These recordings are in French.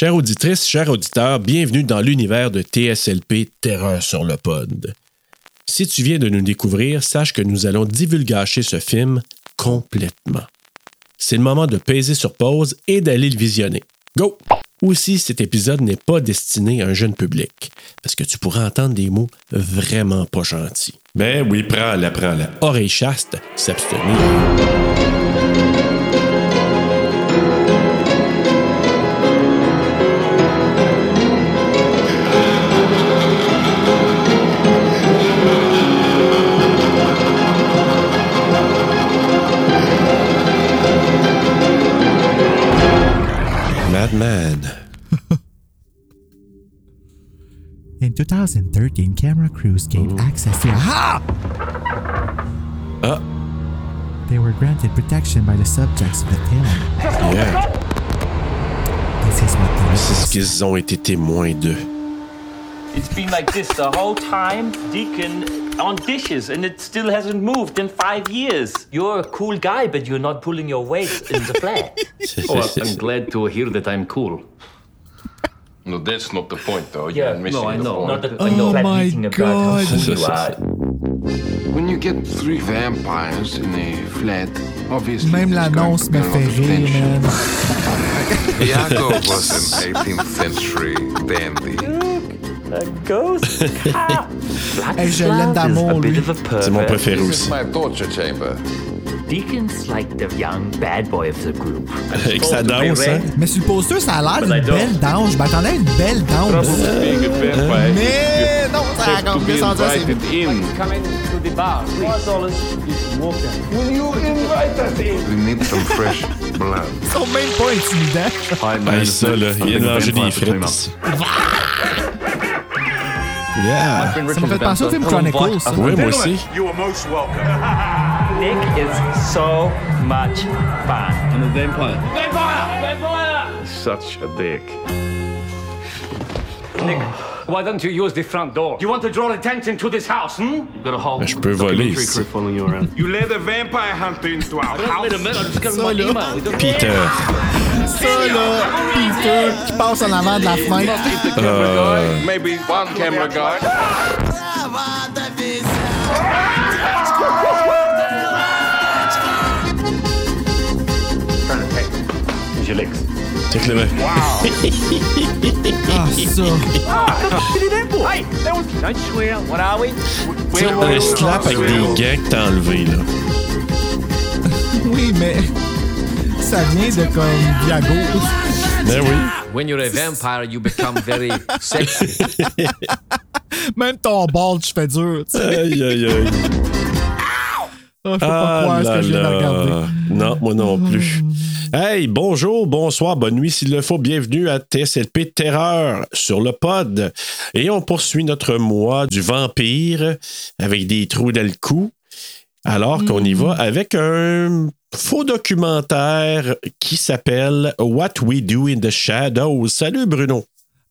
Chères auditrices, chers auditeurs, bienvenue dans l'univers de TSLP Terreur sur le Pod. Si tu viens de nous découvrir, sache que nous allons divulgacher ce film complètement. C'est le moment de peser sur pause et d'aller le visionner. Go! Aussi, cet épisode n'est pas destiné à un jeune public, parce que tu pourras entendre des mots vraiment pas gentils. Ben oui, prends-la. Oreille chaste, s'abstenir. In 2013, camera crews gained access to... They were granted protection by the subjects of the film. Yeah. This is what they... C'est ce qu'ils ont été témoins de. It's been like this the whole time. Deacon on dishes, and it still hasn't moved in 5 years. You're a cool guy, but you're not pulling your weight in the flat. Oh, I'm glad to hear that I'm cool. No, that's not the point, though. Yeah, you're missing the point. Oh my God. When you get 3 vampires in a flat, obviously... Même l'annonce me fait rire, man. Viago was an 18th century dandy. A ghost? Hey, je l'aime d'amour, lui. C'est mon préféré aussi. This is my torture chamber. Deacon's like the young bad boy of the group. Avec sa danse, hein? Mais sur le poster, ça a l'air d'une belle danse. Je m'attendais à une belle danse. Mais non, ça a compris sans dire c'est... We need some fresh blood. Ils sont même pas intimidants. Hey, ça, là, il vient de manger des frites. Yeah. Ça me fait penser au film Chronicles, ça. Oui, moi aussi. You are most welcome. Nick is so much fun. I'm a vampire. Vampire! Such a dick. Nick, why don't you use the front door? You want to draw attention to this house, hmm? You've got a whole documentary crew following you around. You led a vampire hunter into our house. Wait a minute, I'm just going to my email. Peter. Ça, là, Peter, qui passe en avant de la fenêtre. Maybe one camera guy. C'est clément. Wow! Ah, ça! Ah, c'est des dépôts! Hey! Don't you swear? What are we? Tu sais, un slap avec des gants que t'as enlevé, là. Oui, mais... ça vient de comme Viago. Ben oui. When you're a vampire, you become very sexy. Même ton ball, tu fais dur, tu sais. Aïe, aïe, aïe. Oh, je peux pas croire ce que je viens de regarder. Non, moi non plus. Hey, bonjour, bonsoir, bonne nuit, s'il le faut, bienvenue à TSLP Terreur sur le Pod. Et on poursuit notre mois du vampire avec des trous dans le cou, alors qu'on y va avec un faux documentaire qui s'appelle What We Do in the Shadows. Salut Bruno.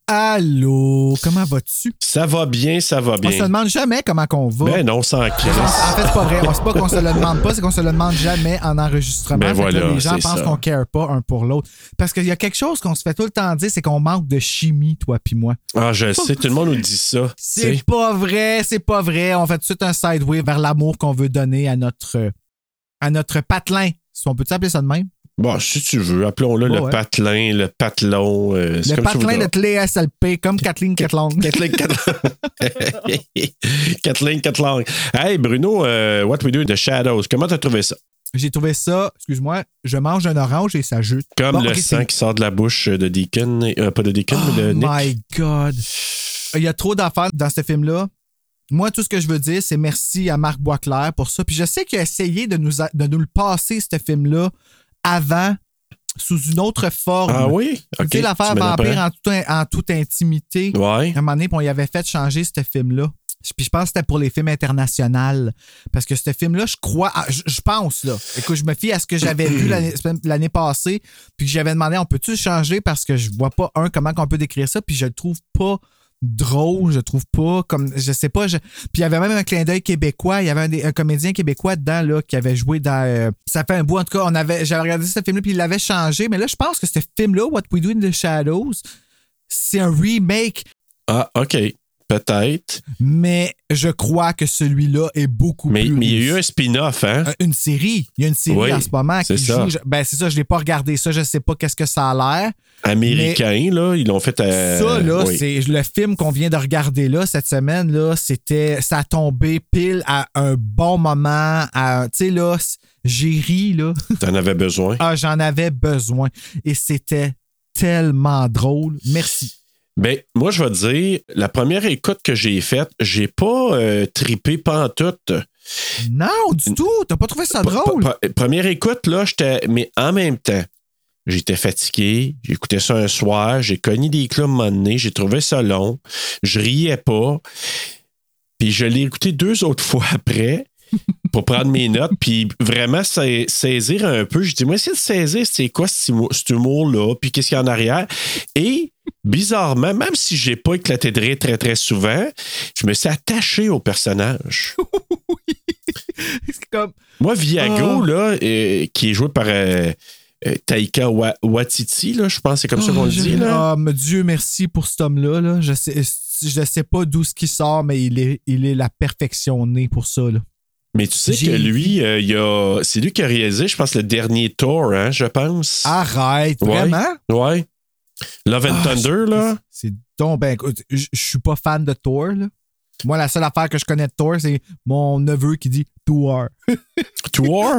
Allô, comment vas-tu? Ça va bien. On se demande jamais comment qu'on va. Ben non, sans crise. En fait, c'est pas vrai. C'est pas qu'on se le demande pas, c'est qu'on se le demande jamais en enregistrement. Ben voilà, là, les gens pensent qu'on care pas un pour l'autre. Parce qu'il y a quelque chose qu'on se fait tout le temps dire, c'est qu'on manque de chimie, toi pis moi. Ah, je sais, tout le monde nous dit ça. C'est pas vrai. On fait tout de suite un sideway vers l'amour qu'on veut donner à notre patelin. Si on peut t'appeler ça de même? Bon, si tu veux, appelons-le le patelin, le patelon. C'est le comme patelin de TSLP, comme Kathleen Catlong. Kathleen Catlong. Hey Bruno, What We Do in the Shadows, comment t'as trouvé ça? J'ai trouvé ça, excuse-moi, je mange un orange et ça jute. Comme sang qui sort de la bouche de Deacon, mais de Nick. Oh my God! Il y a trop d'affaires dans ce film-là. Moi, tout ce que je veux dire, c'est merci à Marc Boisclair pour ça. Puis je sais qu'il a essayé de nous le passer, ce film-là, avant, sous une autre forme. Ah oui? Okay. Tu sais, l'affaire vampire en toute intimité. Ouais. À un moment donné, on y avait fait changer ce film-là. Puis je pense que c'était pour les films internationaux. Parce que ce film-là, je pense, là. Écoute, je me fie à ce que j'avais vu l'année passée. Puis j'avais demandé, on peut-tu le changer? Parce que je vois pas comment qu'on peut décrire ça. Puis je le trouve pas drôle, je trouve pas. Comme, je sais pas. Puis il y avait même un clin d'œil québécois. Il y avait un comédien québécois dedans là, qui avait joué dans. Ça fait un bout, en tout cas. J'avais regardé ce film-là, puis il l'avait changé. Mais là, je pense que ce film-là, What We Do in the Shadows, c'est un remake. Ah, OK. Peut-être. Mais je crois que celui-là est beaucoup plus... Mais il y a eu un spin-off, hein? Une série. Il y a une série en ce moment qui joue... Ben, c'est ça, je ne l'ai pas regardé. Ça, je ne sais pas qu'est-ce que ça a l'air. Américain, là, ils l'ont fait à... Ça, là, c'est le film qu'on vient de regarder, là, cette semaine, là, c'était... Ça a tombé pile à un bon moment. Tu sais, là, j'ai ri, là. T'en avais besoin. Ah, j'en avais besoin. Et c'était tellement drôle. Merci. Ben, moi, je vais te dire, la première écoute que j'ai faite, j'ai pas trippé pantoute. Non, du tout! T'as pas trouvé ça drôle? Première écoute, là, j'étais... Mais en même temps, j'étais fatigué, j'écoutais ça un soir, j'ai cogné des clous à un moment donné, j'ai trouvé ça long, je riais pas, puis je l'ai écouté 2 autres fois après... pour prendre mes notes, puis vraiment saisir un peu. Je dis, moi, essayer de saisir, c'est quoi cet humour-là, puis qu'est-ce qu'il y a en arrière. Et, bizarrement, même si j'ai pas éclaté de rire très, très souvent, je me suis attaché au personnage. Oui. C'est comme... Moi, Viago, là, qui est joué par Taika Waititi, là, je pense que c'est comme ça qu'on le dit. Là. Oh, Dieu merci pour cet homme-là. Là. Je sais pas d'où ce qui sort, mais il est la perfectionnée pour ça, là. Mais tu sais que lui, c'est lui qui a réalisé, je pense, le dernier Thor, hein, je pense. Arrête, vraiment? Ouais. Love and Thunder, là. C'est donc, ben, je suis pas fan de Thor, là. Moi, la seule affaire que je connais de Thor, c'est mon neveu qui dit Thor. Thor?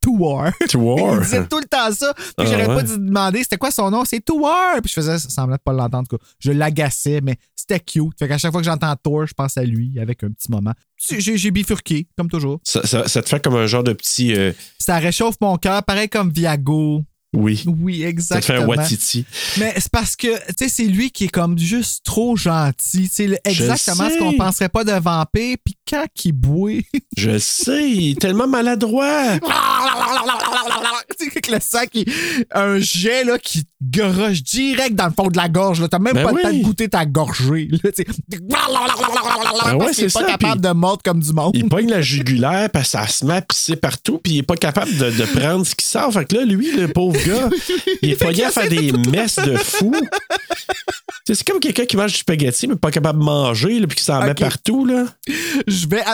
Thor. Thor. Il disait tout le temps ça. Puis j'aurais pas dû demander c'était quoi son nom, c'est Thor. Puis je faisais semblant de pas l'entendre. Quoi. Je l'agaçais, mais c'était cute. Fait qu'à chaque fois que j'entends Thor, je pense à lui avec un petit moment. J'ai bifurqué, comme toujours. Ça te fait comme un genre de petit. Ça réchauffe mon cœur, pareil comme Viago. Oui. Oui, exactement. Ça fait un Waititi. Mais c'est parce que, tu sais, c'est lui qui est comme juste trop gentil. C'est exactement ce qu'on penserait pas d'un vampire, puis quand qu'il bouille. Je sais, il est tellement maladroit. Tu sais, que le sang, un jet là, qui garoche direct dans le fond de la gorge. Là. T'as même pas le temps de goûter ta gorgée. Là, parce qu'il est pas capable de mordre comme du monde. Il pogne la jugulaire, puis ça se met à pisser partout, puis il est pas capable de prendre ce qui sort. Fait que là, lui, le pauvre gars, il est pogné à faire des messes de fou. C'est comme quelqu'un qui mange du spaghetti, mais pas capable de manger, là, puis qui s'en met partout. Là.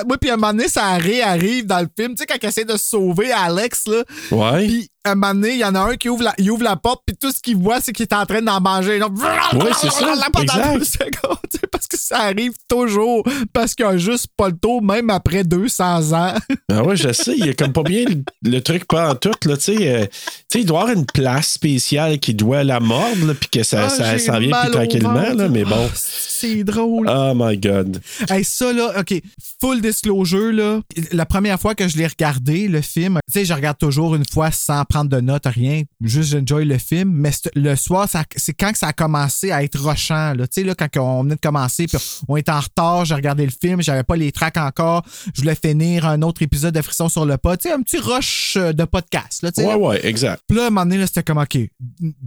Moi, puis à un moment donné, ça arrive dans le film. Tu sais, quand il essaie de sauver Alex, là. Ouais. Puis à un moment donné, il y en a un qui ouvre la porte, puis tout ce qu'il voit, c'est qu'il est en train d'en manger. Donc, ouais, c'est ça. Pendant 2 secondes. Parce que ça arrive toujours. Parce qu'il a juste pas le tour, même après 200 ans. Ah ouais, je sais. Il y a comme pas bien le truc pantoute, là. Tu sais, il doit y avoir une place spéciale qui doit la mordre, puis que ça s'en vient plus tranquillement, là. Mais bon. C'est drôle. Oh my God. Hey, ça, là, OK. Full disclosure, là. La première fois que je l'ai regardé, le film, tu sais, je regarde toujours une fois sans prendre de notes, rien. Juste, j'enjoy le film. Mais le soir, c'est quand que ça a commencé à être rushant, là. Tu sais, là, quand on venait de commencer, puis on était en retard, j'ai regardé le film, j'avais pas les tracks encore. Je voulais finir un autre épisode de Frissons sur le Pod. Tu sais, un petit rush de podcast, là. Ouais, là. Ouais, exact. Puis là, à un moment donné, là, c'était comme, OK,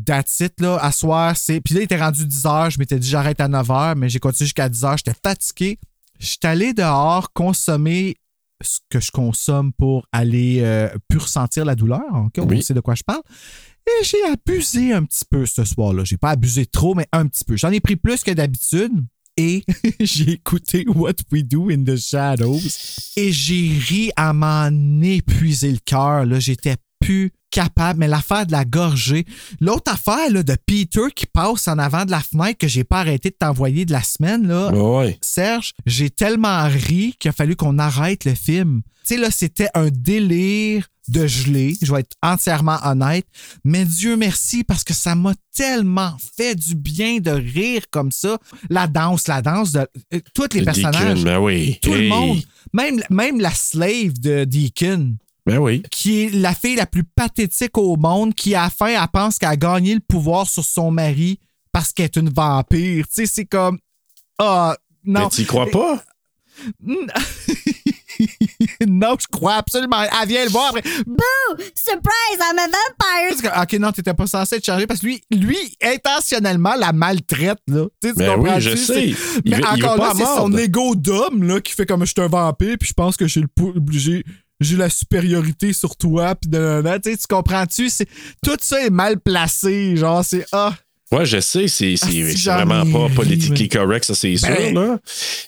that's it, là, à soir, c'est... Puis là, il était rendu 10h, je m'étais dit, j'arrête à 9h, mais j'ai continué jusqu'à 10h, j'étais fatigué. J'étais allé dehors consommer ce que je consomme pour aller plus ressentir la douleur. Okay? On sait de quoi je parle. Et j'ai abusé un petit peu ce soir-là. J'ai pas abusé trop, mais un petit peu. J'en ai pris plus que d'habitude et j'ai écouté What We Do in the Shadows et j'ai ri à m'en épuiser le cœur. J'étais plus capable, mais l'affaire de la gorgée. L'autre affaire là, de Peter qui passe en avant de la fenêtre que j'ai pas arrêté de t'envoyer de la semaine, là. Ouais. Serge, j'ai tellement ri qu'il a fallu qu'on arrête le film. Tu sais, là, c'était un délire de gelé, je vais être entièrement honnête, mais Dieu merci parce que ça m'a tellement fait du bien de rire comme ça. La danse de tous les personnages. Deacon, ben oui. Tout le monde, même la slave de Deacon. Ben oui. Qui est la fille la plus pathétique au monde, qui à la fin, elle pense qu'elle a gagné le pouvoir sur son mari parce qu'elle est une vampire. Tu sais, c'est comme... Ah, non. Mais t'y crois pas? Non, je crois absolument. Elle vient le voir après. Boo! Surprise, I'm a vampire! Que, ok, non, t'étais pas censé être changé parce que lui, intentionnellement, la maltraite, là. Tu ben comprends? Oui, je sais. Mais encore là, c'est son égo d'homme, là, qui fait comme je suis un vampire, puis je pense que j'ai la supériorité sur toi, puis tu comprends-tu? C'est, tout ça est mal placé, genre, c'est ah. Ouais, je sais, c'est vraiment pas politiquement correct, ça, c'est sûr, là.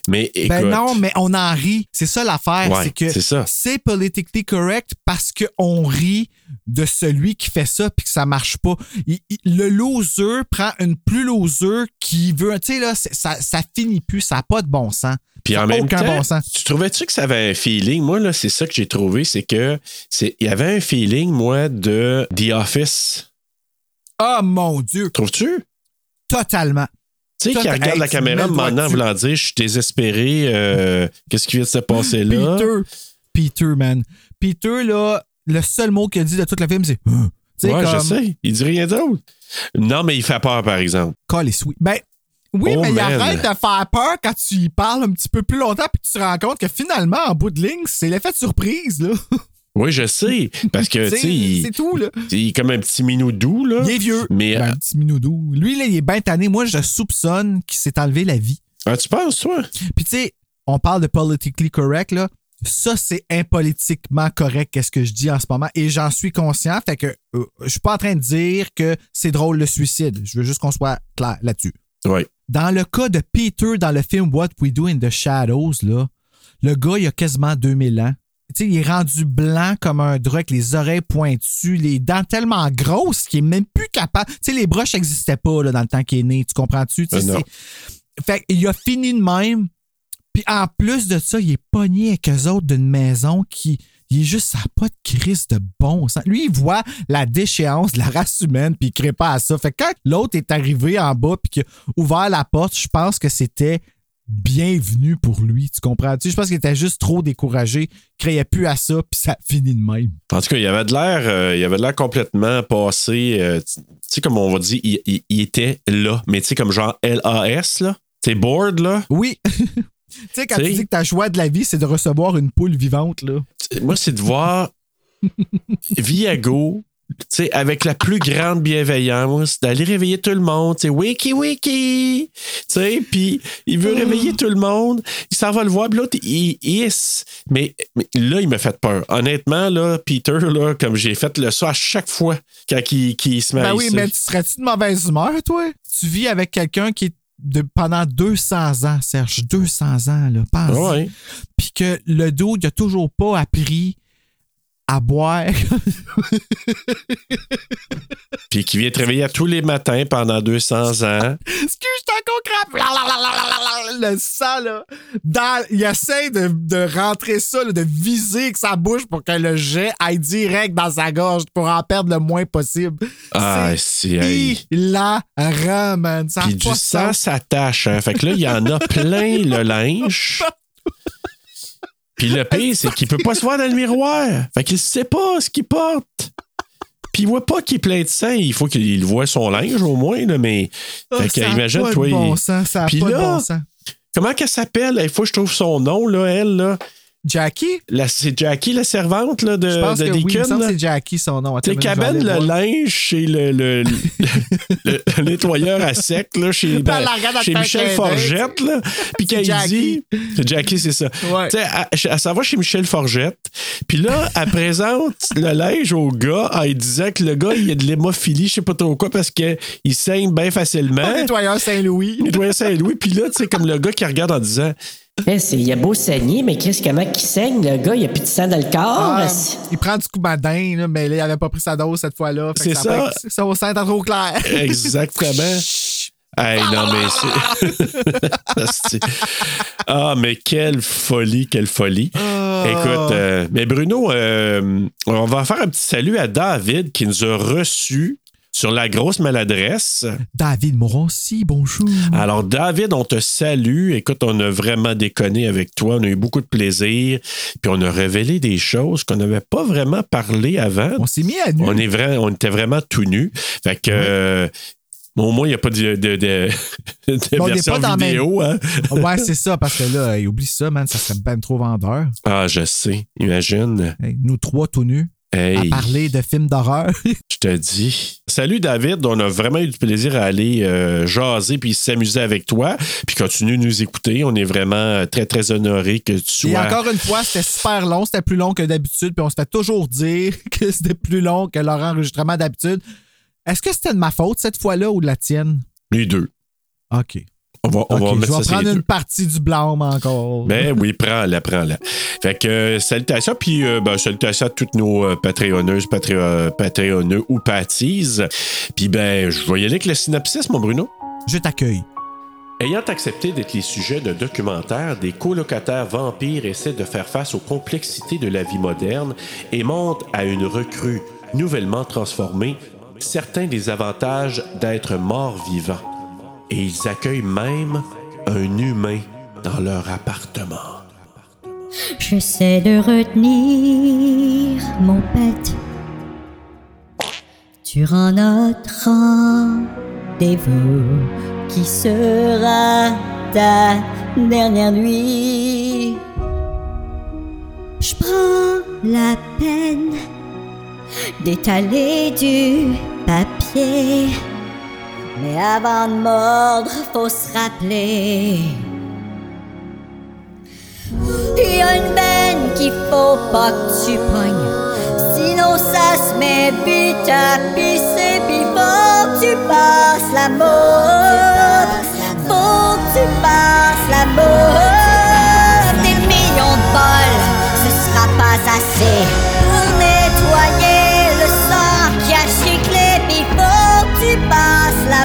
Mais écoute. Ben non, mais on en rit. C'est ça l'affaire, ouais, c'est que c'est politiquement correct parce qu'on rit de celui qui fait ça puis que ça marche pas. Le loser prend une plus loser qui veut. Tu sais, là, ça finit plus, ça n'a pas de bon sens. Puis en même temps, bon sens. Tu trouvais-tu que ça avait un feeling? Moi, là, c'est ça que j'ai trouvé, c'est que il y avait un feeling, moi, de The Office. Ah, oh, mon Dieu! Trouves-tu? Totalement. Tu sais, qui regarde la caméra maintenant voulant dire « Je suis désespéré. Qu'est-ce qui vient de se passer là? » Peter, man. Peter, là, le seul mot qu'il dit de toute la film, c'est... ouais, comme... je sais. Il dit rien d'autre. Non, mais il fait peur, par exemple. Call est sweet. Ben, oui, oh, mais man. Il arrête de faire peur quand tu y parles un petit peu plus longtemps puis tu te rends compte que finalement, en bout de ligne, c'est l'effet de surprise, là. Oui, je sais, parce que, tu sais, c'est tout, là. Il est comme un petit minoudou, là. Il est vieux, mais un petit minoudou. Lui, là, il est bien tanné. Moi, je soupçonne qu'il s'est enlevé la vie. Ah, tu penses, toi? Puis, tu sais, on parle de politically correct, là. Ça, c'est impolitiquement correct, qu'est-ce que je dis en ce moment. Et j'en suis conscient, fait que je suis pas en train de dire que c'est drôle le suicide. Je veux juste qu'on soit clair là-dessus. Oui. Dans le cas de Peter, dans le film What We Do in the Shadows, là, le gars, il a quasiment 2000 ans. T'sais, il est rendu blanc comme un drap avec les oreilles pointues, les dents tellement grosses qu'il est même plus capable. T'sais, les broches n'existaient pas là, dans le temps qu'il est né. Tu comprends-tu? Fait qu'il a fini de même. Puis en plus de ça, il est pogné avec eux autres d'une maison qui... Il est juste, ça n'a pas de crise de bon sens. Lui, il voit la déchéance de la race humaine puis il ne crée pas à ça. Fait que quand l'autre est arrivé en bas puis qu'il a ouvert la porte, je pense que c'était... bienvenue pour lui, tu comprends-tu? Je pense qu'il était juste trop découragé, créait plus à ça, puis ça finit de même. En tout cas, il avait de l'air, complètement passé, tu sais, comme on va dire, il était là, mais tu sais, comme genre LAS, là. T'es bored, là? Oui. Tu sais, quand tu dis que ta joie de la vie, c'est de recevoir une poule vivante, là. Moi, c'est de voir Viago. T'sais, avec la plus grande bienveillance, d'aller réveiller tout le monde. T'sais, wiki, wiki! Puis il veut réveiller tout le monde. Il s'en va le voir. Puis l'autre, il hisse. Mais là, il m'a fait peur. Honnêtement, là, Peter, là, comme j'ai fait le ça à chaque fois quand il se met à hisser. Ben oui, mais tu serais-tu de mauvaise humeur, toi? Tu vis avec quelqu'un qui est pendant 200 ans, Serge. 200 ans, là. Pense. Ouais. Puis que le dos, il n'a toujours pas appris à boire. Puis qui vient te réveiller tous les matins pendant 200 ans. Excuse, je t'en crappe. Le sang, là. Il essaie de rentrer ça, là, de viser avec sa bouche pour que le jet aille direct dans sa gorge pour en perdre le moins possible. Ah, c'est hilarant, man. Puis du sang s'attache. Hein. Fait que là, il y en a plein le linge. Puis le pire, c'est qu'il peut pas se voir dans le miroir. Fait qu'il sait pas ce qu'il porte. Puis il voit pas qu'il est plein de sang. Il faut qu'il voit son linge au moins, là, mais... Oh, fait qu'imagine, toi... Bon sens, ça a pas là, de bon sens. Comment qu'elle s'appelle? Il faut que je trouve son nom, là, elle, là. Jackie? C'est Jackie, la servante là, de Deacon. Je pense que oui, il me semble que c'est Jackie, son nom. Tu sais, qu'elle amène le linge chez le nettoyeur à sec, là, chez Michel Forgette. Là, puis qu'elle dit... C'est Jackie, c'est ça. Ouais. Tu sais, elle s'en va chez Michel Forgette. Puis là, elle présente le linge au gars en lui disant que le gars, il a de l'hémophilie, je sais pas trop quoi, parce qu'il saigne bien facilement. Le nettoyeur Saint-Louis. Puis là, tu sais, comme le gars qui regarde en disant... Il a beau saigner, mais comment qu'il saigne, le gars? Il a plus de sang dans le corps. Il prend du coumadin, là, mais là, il n'avait pas pris sa dose cette fois-là. Fait c'est que ça. Son sang est trop clair. Exactement. Hey, non, mais c'est... Ah, mais quelle folie. Oh. Écoute, mais Bruno, on va faire un petit salut à David qui nous a reçus sur la grosse maladresse. David Morancy, bonjour. Alors, David, on te salue. Écoute, on a vraiment déconné avec toi. On a eu beaucoup de plaisir. Puis, on a révélé des choses qu'on n'avait pas vraiment parlé avant. On s'est mis à nu. On était vraiment tout nus. Fait que... Oui. Bon, au moins, il n'y a pas de version vidéo. Hein? Ouais, c'est ça, parce que là, oublie ça, man, ça serait ben trop vendeur. Ah, je sais, imagine. Hey, nous trois tout nus, à parler de films d'horreur. Je te dis. Salut, David, on a vraiment eu du plaisir à aller jaser puis s'amuser avec toi, puis continue de nous écouter. On est vraiment très, très honorés que tu sois... Et encore une fois, c'était super long, c'était plus long que d'habitude, puis on se fait toujours dire que c'était plus long que leur enregistrement d'habitude. Est-ce que c'était de ma faute cette fois-là ou de la tienne? Les deux. OK. On va mettre ça, je vais prendre une partie du blâme encore. Ben oui, prends-la. Fait que salutations, puis salutations à toutes nos patreonneuses, patreonneux ou patties. Puis ben, je vais y aller avec le synopsis, mon Bruno. Je t'accueille. Ayant accepté d'être les sujets d'un documentaire, des colocataires vampires essaient de faire face aux complexités de la vie moderne et montent à une recrue nouvellement transformée certains des avantages d'être morts vivants. Et ils accueillent même un humain dans leur appartement. J'essaie de retenir mon pet durant notre rendez-vous qui sera ta dernière nuit. Je prends la peine d'étaler du papier, mais avant de mordre, faut se rappeler. Il y a une veine qu'il faut pas que tu pognes, sinon ça se met vite à pisser. Pis faut que tu passes la mode, faut que tu passes la mode. Des millions de bols, ce sera pas assez pour nettoyer le sang qui a chiclé. Pis faut que tu passes la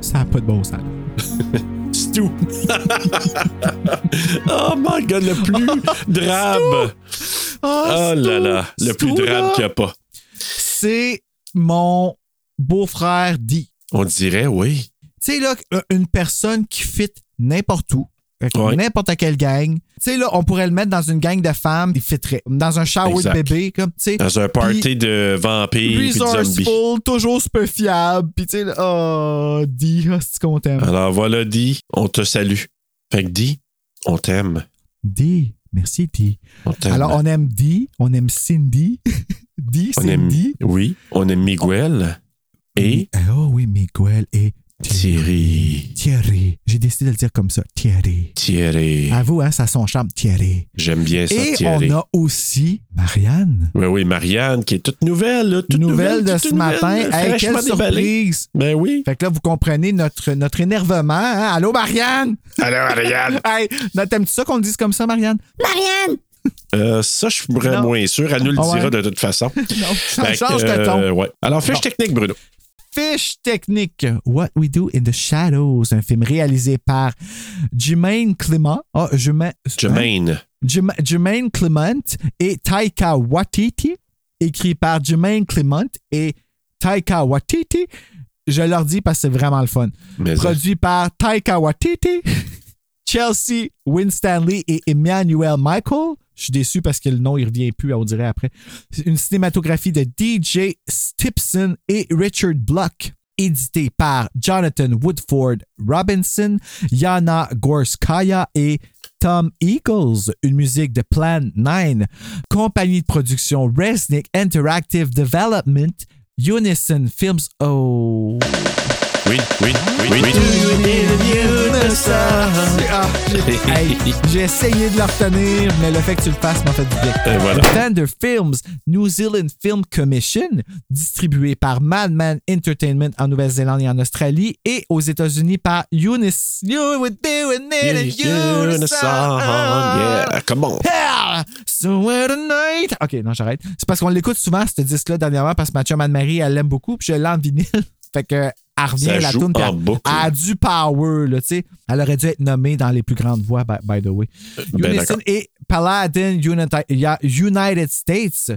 Ça n'a pas de bon sens. Stu. Oh my God, le plus drabe. Oh là là, le Stu, plus drabe qu'il n'y a pas. C'est mon beau-frère D. On dirait, oui. Tu sais, là, une personne qui fit n'importe où, n'importe quelle gang. Tu sais, là, on pourrait le mettre dans une gang de femmes, il fitterait. Dans un shower de bébé, comme, tu sais. Dans un party de vampires et de zombies. Toujours super fiable. Puis, tu sais, oh, Dee, oh, c'est qu'on t'aime. Alors, voilà, Dee, on te salue. Fait que Dee, on t'aime. Dee, merci, Dee. On t'aime. Alors, on aime Dee, on aime Cindy. Dee, Cindy. Oui, on aime Miguel. Et. Oh oui, Miguel et. Thierry. J'ai décidé de le dire comme ça. Thierry. À vous, hein, ça a son charme. Thierry. J'aime bien ça, Thierry. Et on a aussi Marianne. Oui, Marianne, qui est toute nouvelle. Là, toute nouvelle de ce matin. Hey, quelle surprise. Ben oui. Fait que là, vous comprenez notre énervement. Hein? Allô, Marianne? Allô, Marianne. Hey, t'aimes-tu ça qu'on le dise comme ça, Marianne? Marianne! Ça, je suis moins sûr. Elle nous le dira de toute façon. Non, ça change de ton. Ouais. Alors, fiche technique, Bruno. Fiche technique, What We Do in the Shadows, un film réalisé par Jemaine Clement. Jemaine Clement et Taika Waititi, écrit par Jemaine Clement et Taika Waititi. Je leur dis parce que c'est vraiment le fun. Produit par Taika Waititi, Chelsea Winstanley et Emmanuel Michael. Je suis déçu parce que le nom, il revient plus, on dirait après. Une cinématographie de DJ Stipson et Richard Block, édité par Jonathan Woodford Robinson, Yana Gorskaya et Tom Eagles. Une musique de Plan 9, compagnie de production Resnick Interactive Development, Unison Films. Oh... oui. J'ai essayé de la retenir, mais le fait que tu le fasses m'a fait du bien. Voilà. Thunder Films, New Zealand Film Commission, distribué par Madman Entertainment en Nouvelle-Zélande et en Australie, et aux États-Unis par Unis. You were doing it in unison. Yeah, come on. Yeah. Somewhere tonight. Ok, non, j'arrête. C'est parce qu'on l'écoute souvent, ce disque-là, dernièrement, parce que ma chum Anne-Marie, elle l'aime beaucoup, puis je l'ai en vinyle. Fait que elle revient à la toune, puis elle a du power, là, tu sais. Elle aurait dû être nommée dans les plus grandes voix, by the way. Ben Unison et Paladin United States,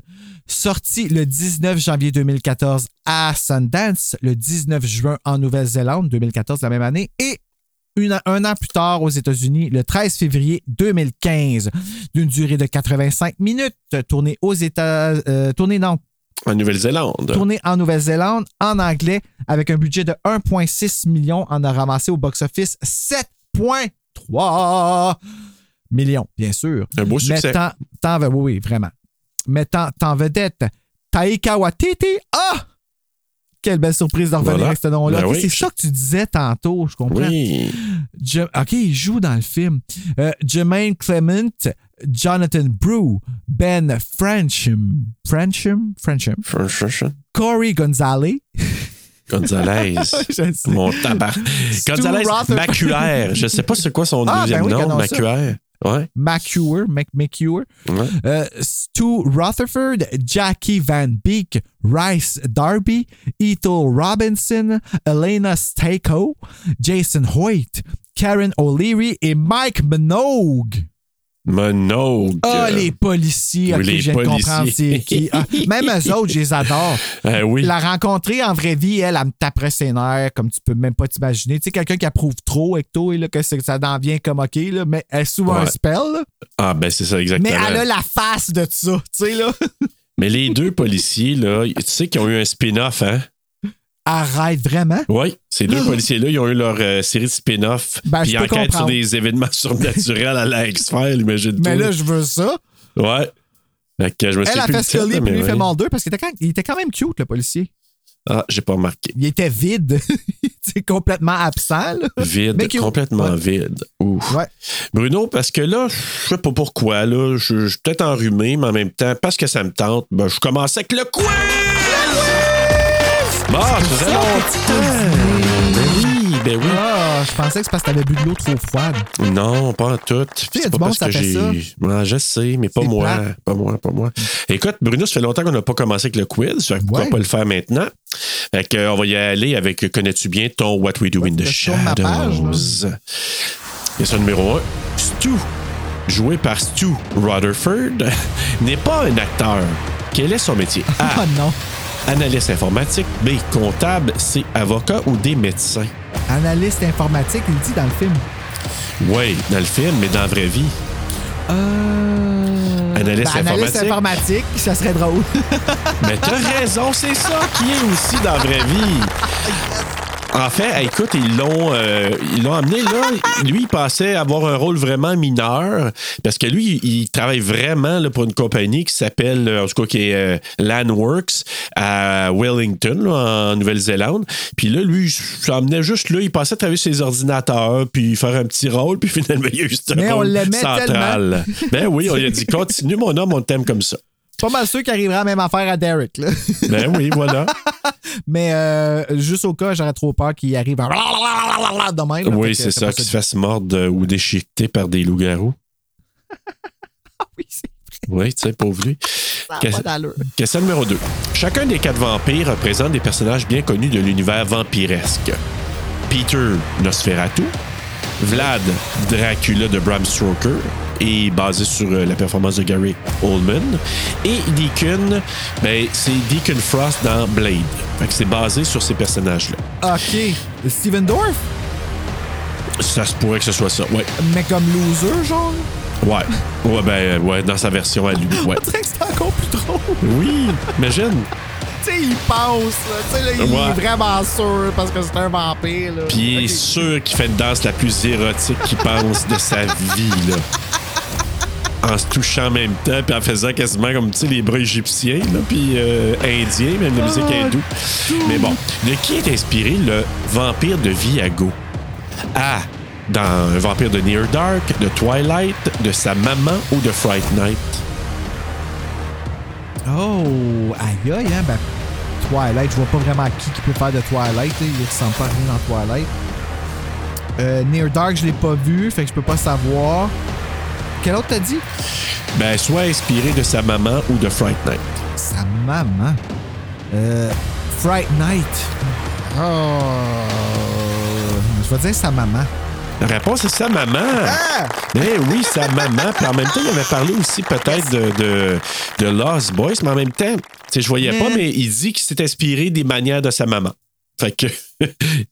sorti le 19 janvier 2014 à Sundance, le 19 juin en Nouvelle-Zélande, 2014, la même année, et un an plus tard aux États-Unis, le 13 février 2015, d'une durée de 85 minutes, tournée aux États... En Nouvelle-Zélande. Tournée en Nouvelle-Zélande, en anglais, avec un budget de 1,6 million. On a ramassé au box-office 7,3 millions, bien sûr. Un beau succès. Oui, vraiment. Mettant en vedette Taika Waititi. Ah! Quelle belle surprise de revenir avec ce nom-là. Ben oui. C'est ça que tu disais tantôt, je comprends. Oui. OK, il joue dans le film. Jemaine Clement, Jonathan Brew, Ben Francham. Corey Gonzalez. Mon tabac. Gonzalez Maculaire. Je sais pas c'est quoi son deuxième nom, Maculaire. Ouais. McCure. Ouais. Stu Rutherford, Jackie Van Beek, Rice Darby, Ethel Robinson, Elena Stako, Jason Hoyt, Karen O'Leary et Mike Minogue. Ah, les policiers, oui, je viens de comprendre c'est qui. Ah, même eux autres, je les adore. Oui. La rencontrer en vraie vie, elle me taperait ses nerfs, comme tu peux même pas t'imaginer. Tu sais, quelqu'un qui approuve trop avec toi, là, que ça en vient comme OK, là, mais elle souvent un spell. Là. Ah, ben c'est ça, exactement. Mais elle a la face de ça, tu sais, là. Mais les deux policiers, là, tu sais qu'ils ont eu un spin-off, hein? Arrête, vraiment? Oui, ces deux policiers-là, ils ont eu leur série de spin-off. Ben, puis ils enquêtent sur des événements surnaturels à la X-Files, imagine. Mais tout. Là, je veux ça. Ouais. Okay, je me suis fait Scully, puis lui fait Mulder, parce qu'il était quand même cute, le policier. Ah, j'ai pas remarqué. Il était vide. C'est complètement absent. Là. Vide. Ouf. Ouais. Bruno, parce que là, je sais pas pourquoi, là, je suis peut-être enrhumé, mais en même temps, parce que ça me tente, ben, je commence avec le quiz! Bon, ça faisait longtemps. Ben oui. Ah, je pensais que c'est parce que t'avais bu de l'eau trop froide. Non, pas en tout. C'est pas parce que j'ai... Ah, je sais, mais pas moi. Pas moi. Écoute, Bruno, ça fait longtemps qu'on n'a pas commencé avec le quiz. Fait que pourquoi pas le faire maintenant? Fait qu'on va y aller avec connais-tu bien ton What We Do in the Shadows? Question numéro 1. Stu, joué par Stu Rutherford, n'est pas un acteur. Quel est son métier? Ah non. Analyste informatique, B, comptable, C, avocat ou D, médecin. Analyste informatique, il dit dans le film. Oui, dans le film, mais dans la vraie vie. Analyste informatique, ça serait drôle. Mais t'as raison, c'est ça qui est aussi dans la vraie vie. En fait, écoute, ils l'ont amené là. Lui, il pensait avoir un rôle vraiment mineur parce que lui, il travaille vraiment là, pour une compagnie qui s'appelle, en tout cas, qui est Landworks à Wellington, là, en Nouvelle-Zélande. Puis là, lui, ça amenait juste là. Il pensait travailler sur ses ordinateurs puis faire un petit rôle. Puis finalement, il y a eu ce rôle central. Ben oui, on lui a dit, continue mon homme, on t'aime comme ça. Pas mal sûr qu'il arrivera à la même affaire à Derek. Là. Ben oui, voilà. Mais juste au cas, j'aurais trop peur qu'il arrive à... de même. Là, oui, c'est ça, qu'il se fasse mordre ou déchiqueter par des loups-garous. Ah oui, c'est vrai. Oui, tu sais, pauvre lui. Question numéro 2. Chacun des 4 vampires représente des personnages bien connus de l'univers vampiresque. Peter, Nosferatu. Vlad, Dracula de Bram Stoker, et basé sur la performance de Gary Oldman. Et Deacon, ben, c'est Deacon Frost dans Blade. Fait que c'est basé sur ces personnages-là. OK. Steven Dorff? Ça se pourrait que ce soit ça, ouais. Mais comme loser, genre? Ouais. Ouais, ben, ouais, dans sa version à lui, ouais. On dirait que c'est encore plus drôle. Oui, imagine. Tu sais, il pense, tu sais, il est vraiment sûr parce que c'est un vampire. Là. Puis il est sûr qu'il fait une danse la plus érotique qu'il pense de sa vie. Là. en se touchant en même temps, puis en faisant quasiment comme, tu sais, les bruits égyptiens, là, puis indiens, même la musique hindoue. Mais bon, de qui est inspiré le vampire de Viago? Ah, dans Un vampire de Near Dark, de Twilight, de sa maman ou de Fright Night? Oh, aïe aïe, hein, ben Twilight, je vois pas vraiment qui peut faire de Twilight, là. Il ressemble pas à rien dans Twilight. Near Dark, je l'ai pas vu, fait que je peux pas savoir. Quel autre t'as dit? Ben, soit inspiré de sa maman ou de Fright Night. Sa maman? Fright Night. Oh. Je vais dire sa maman. La réponse est sa maman. Ah! Eh oui, sa maman. Puis en même temps, il avait parlé aussi peut-être de Lost Boys, mais en même temps, je voyais pas, mais il dit qu'il s'est inspiré des manières de sa maman. Fait que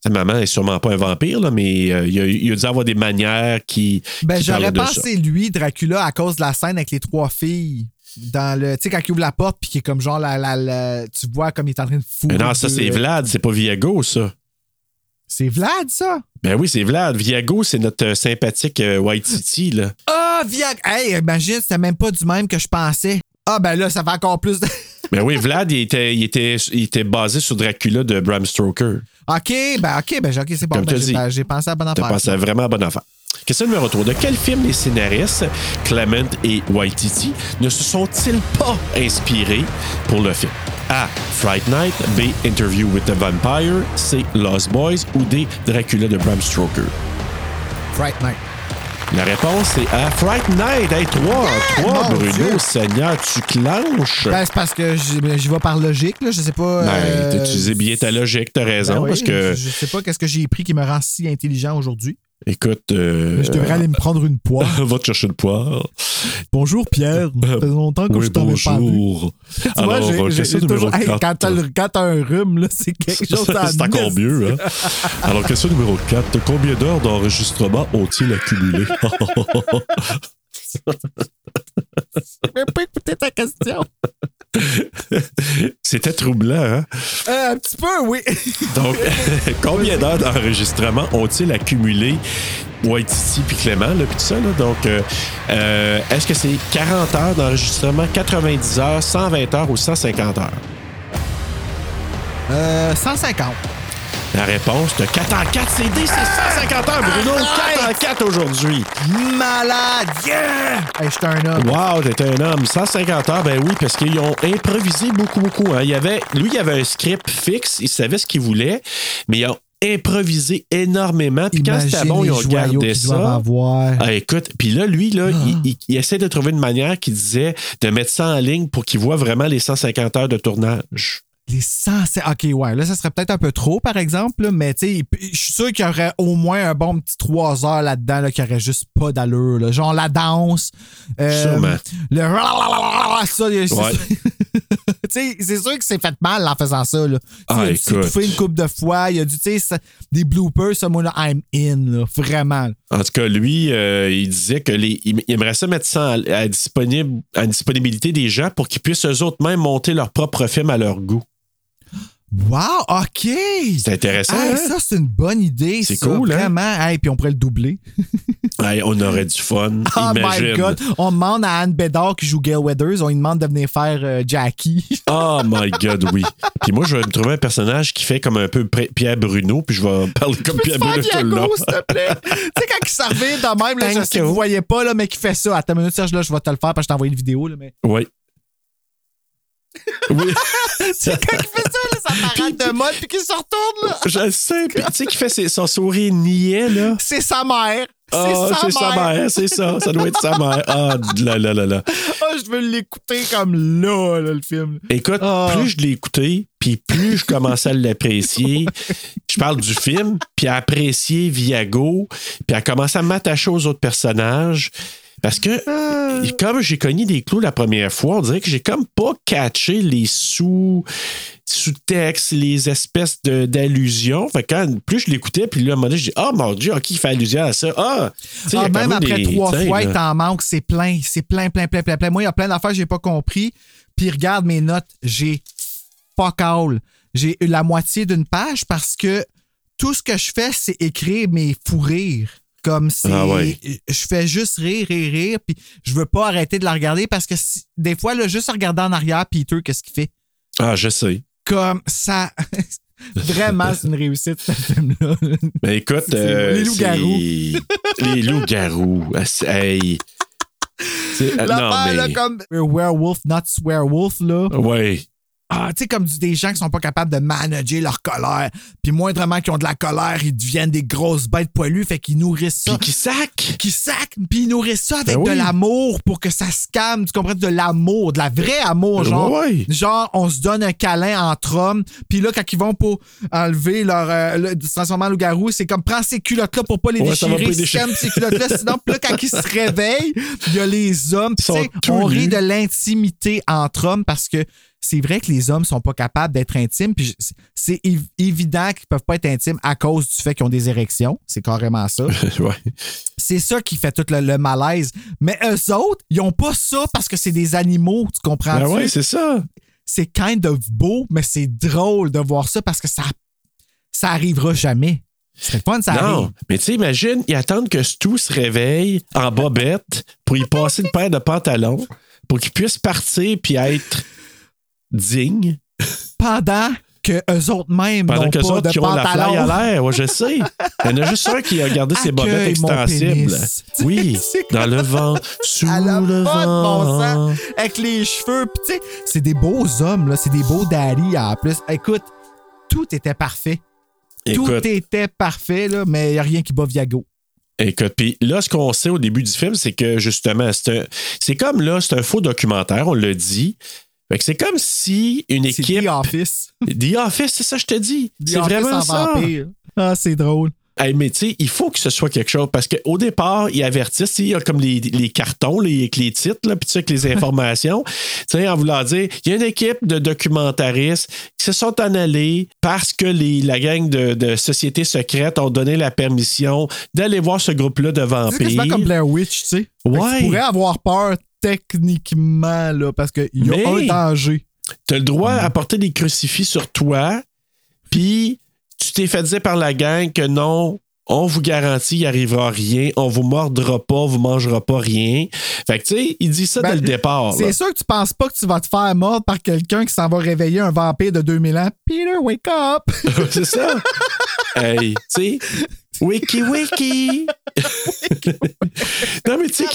sa maman est sûrement pas un vampire, là, mais il a dû avoir des manières qui. Ben, qui j'aurais pensé ça. Lui, Dracula, à cause de la scène avec les trois filles. Dans le, tu sais, quand il ouvre la porte, puis qu'il est comme genre, tu vois comme il est en train de foutre. Mais non, ça, c'est Vlad, c'est pas Viago, ça. C'est Vlad, ça? Ben oui, c'est Vlad. Viago, c'est notre sympathique Waititi, là. Ah, Viago! Hey, imagine, c'était même pas du même que je pensais. Ah, ben là, ça fait encore plus de. Ben oui, Vlad, il était basé sur Dracula de Bram Stoker. OK, c'est bon. J'ai pensé à la bonne affaire. J'ai pensé à vraiment à la bonne affaire. Question numéro 3. De quel film les scénaristes, Clement et Waititi, ne se sont-ils pas inspirés pour le film? A. Fright Night, B. Interview with the Vampire, C. Lost Boys ou D. Dracula de Bram Stoker? Fright Night. La réponse est à Fright Night. Hey, toi, Bruno, Dieu. Seigneur, tu clenches. Ben, c'est parce que j'y vais par logique, là. Je sais pas. Ben, tu disais bien ta logique, t'as raison. Ben oui, parce que je sais pas qu'est-ce que j'ai pris qui me rend si intelligent aujourd'hui. Écoute. Je devrais aller me prendre une poire. Va te chercher une poire. Bonjour, Pierre. Ça fait longtemps que je t'en ai pas vu. Bonjour. Alors, question numéro 4. Hey, quand t'as un rhume, là, c'est quelque chose à c'est encore mieux. Hein? Alors, question numéro 4. Combien d'heures d'enregistrement ont-ils accumulé? Je vais pas écouter ta question. C'était troublant, hein? Un petit peu, oui. Donc, combien d'heures d'enregistrement ont-ils accumulé Waititi puis Clément, là, puis tout ça, là? Donc, est-ce que c'est 40 heures d'enregistrement, 90 heures, 120 heures ou 150 heures? 150. La réponse de 4 en 4, c'est D, c'est 150 heures, Bruno. 4 en 4 aujourd'hui. Malade, yeah! Hey, j'étais un homme. Wow, t'étais un homme. 150 heures, ben oui, parce qu'ils ont improvisé beaucoup. Hein. Il y avait un script fixe, il savait ce qu'il voulait, mais ils ont improvisé énormément. Puis quand c'était bon, ils ont gardé ça. Ah, écoute, puis là, il essaie de trouver une manière qui disait de mettre ça en ligne pour qu'il voit vraiment les 150 heures de tournage. Les 100... OK, ouais. Là, ça serait peut-être un peu trop, par exemple. Là, mais tu sais, je suis sûr qu'il y aurait au moins un bon petit 3 heures là-dedans là, qui aurait juste pas d'allure. Là. Genre la danse. Sûrement. Ça, ouais. C'est sûr qu'il s'est fait mal en faisant ça. Là. Ah, il a bouffé une couple de fois. Il a dû, tu sais, des bloopers. Ce mot-là, I'm in. Là, vraiment. En tout cas, lui, il disait que il aimerait ça mettre ça à disponibilité des gens pour qu'ils puissent eux-mêmes monter leur propre film à leur goût. Wow, OK! C'est intéressant. Hey, hein? Ça, c'est une bonne idée. C'est ça, cool, vraiment. Hein? Hey, puis on pourrait le doubler. Hey, on aurait du fun. Oh imagine. My God! On demande à Anne Bédard qui joue Gail Weathers, on lui demande de venir faire Jackie. Oh my God, oui. Puis moi, je vais me trouver un personnage qui fait comme un peu Pierre Bruneau, puis je vais parler comme Pierre Bruneau tout le long. S'il te plaît. Tu sais, quand il se revient de même, là, je sais que vous ne voyez pas, là, mais qui fait ça. Attends une minute, Serge, là, je vais te le faire parce que je t'ai envoyé une vidéo. Là, mais... Oui. Oui. C'est quand il fait ça, là, sa parade de mode, puis qu'il se retourne, là. Je sais, puis tu sais qu'il fait son sourire niais, là. C'est sa mère. C'est sa mère, c'est ça. Ça doit être sa mère. Ah, là. Ah, je veux l'écouter comme là, le film. Écoute, plus je l'ai écouté, puis plus je commençais à l'apprécier. Je parle du film, puis à apprécier Viago, puis à commencer à m'attacher aux autres personnages. Parce que, comme j'ai cogné des clous la première fois, on dirait que j'ai comme pas catché les sous-textes, les espèces d'allusions. Fait que plus je l'écoutais, puis là, à un moment donné, je dis « Ah, oh, mon Dieu, OK, il fait allusion à ça. Ah! » Même après 3 fois, il t'en manque, c'est plein. C'est plein. Moi, il y a plein d'affaires que j'ai pas compris. Puis regarde mes notes, j'ai fuck all. J'ai la moitié d'une page parce que tout ce que je fais, c'est écrire mes fous rires. Comme si je fais juste rire, puis je veux pas arrêter de la regarder parce que si, des fois, là, juste en regardant en arrière, Peter, qu'est-ce qu'il fait? Ah, je sais. Comme ça. Vraiment, c'est une réussite, ce film-là. Ben écoute, les loups-garous. Les loups-garous. Hey. L'affaire, là, comme werewolf, not swearwolf, là. Oui. Ah, tu sais, comme des gens qui sont pas capables de manager leur colère. Puis moindrement qu'ils ont de la colère, ils deviennent des grosses bêtes poilues, fait qu'ils nourrissent ça. Puis qu'ils sacquent. Puis ils nourrissent ça avec de l'amour pour que ça se calme. Tu comprends? De l'amour, de la vraie amour. Genre on se donne un câlin entre hommes. Puis là, quand ils vont pour enlever leur... se transformer en loup-garou, c'est comme, prends ces culottes-là pour pas les déchirer. Ils sèment ces culottes-là. Sinon, là, quand ils se réveillent, il y a les hommes. Puis on rit de l'intimité entre hommes parce que c'est vrai que les hommes sont pas capables d'être intimes, puis c'est évident qu'ils peuvent pas être intimes à cause du fait qu'ils ont des érections. C'est carrément ça. C'est ça qui fait tout le malaise. Mais eux autres, ils ont pas ça parce que c'est des animaux, tu comprends? Ben oui, c'est ça. C'est kind of beau, mais c'est drôle de voir ça parce que ça arrivera jamais. C'est fun, ça arrive. Non, mais tu sais, imagine, ils attendent que Stu se réveille en bobette pour y passer une paire de pantalons pour qu'il puisse partir puis être... digne. Pendant que eux autres même n'ont pas autres de qui pantalons. Ont la à l'air, ouais, je sais. Il y en a juste un qui a gardé ses bobettes extensibles. Oui, dans le vent, sous le vent. Avec les cheveux. Puis tu sais, c'est des beaux hommes, là. C'est des beaux daddy en plus. Écoute, tout était parfait. Tout était parfait, là, mais il n'y a rien qui bat Viago. Écoute, puis là, ce qu'on sait au début du film, c'est que justement, c'est comme là, c'est un faux documentaire, on l'a dit. Fait que c'est comme si une équipe... The Office. The Office, c'est ça je te dis. C'est vraiment ça. Vampire. Ah, c'est drôle. Hey, mais tu sais, il faut que ce soit quelque chose parce qu'au départ, ils avertissent. Il y a comme les cartons avec les titres, puis tu sais, avec les informations. Tu sais, en voulant dire, il y a une équipe de documentaristes qui se sont en allés parce que la gang de sociétés secrètes ont donné la permission d'aller voir ce groupe-là de vampires. C'est comme Blair Witch, tu sais. Ouais. Tu pourrais avoir peur techniquement, là, parce qu'il y a un danger. T'as le droit à porter des crucifix sur toi, puis tu t'es fait dire par la gang que non, on vous garantit, il n'y arrivera rien, on vous mordra pas, on vous mangera pas rien. Fait que tu sais, il dit ça dès le départ. C'est sûr que tu penses pas que tu vas te faire mordre par quelqu'un qui s'en va réveiller un vampire de 2000 ans. Peter, wake up! C'est ça? Hey, tu sais... Wiki! Non, mais tu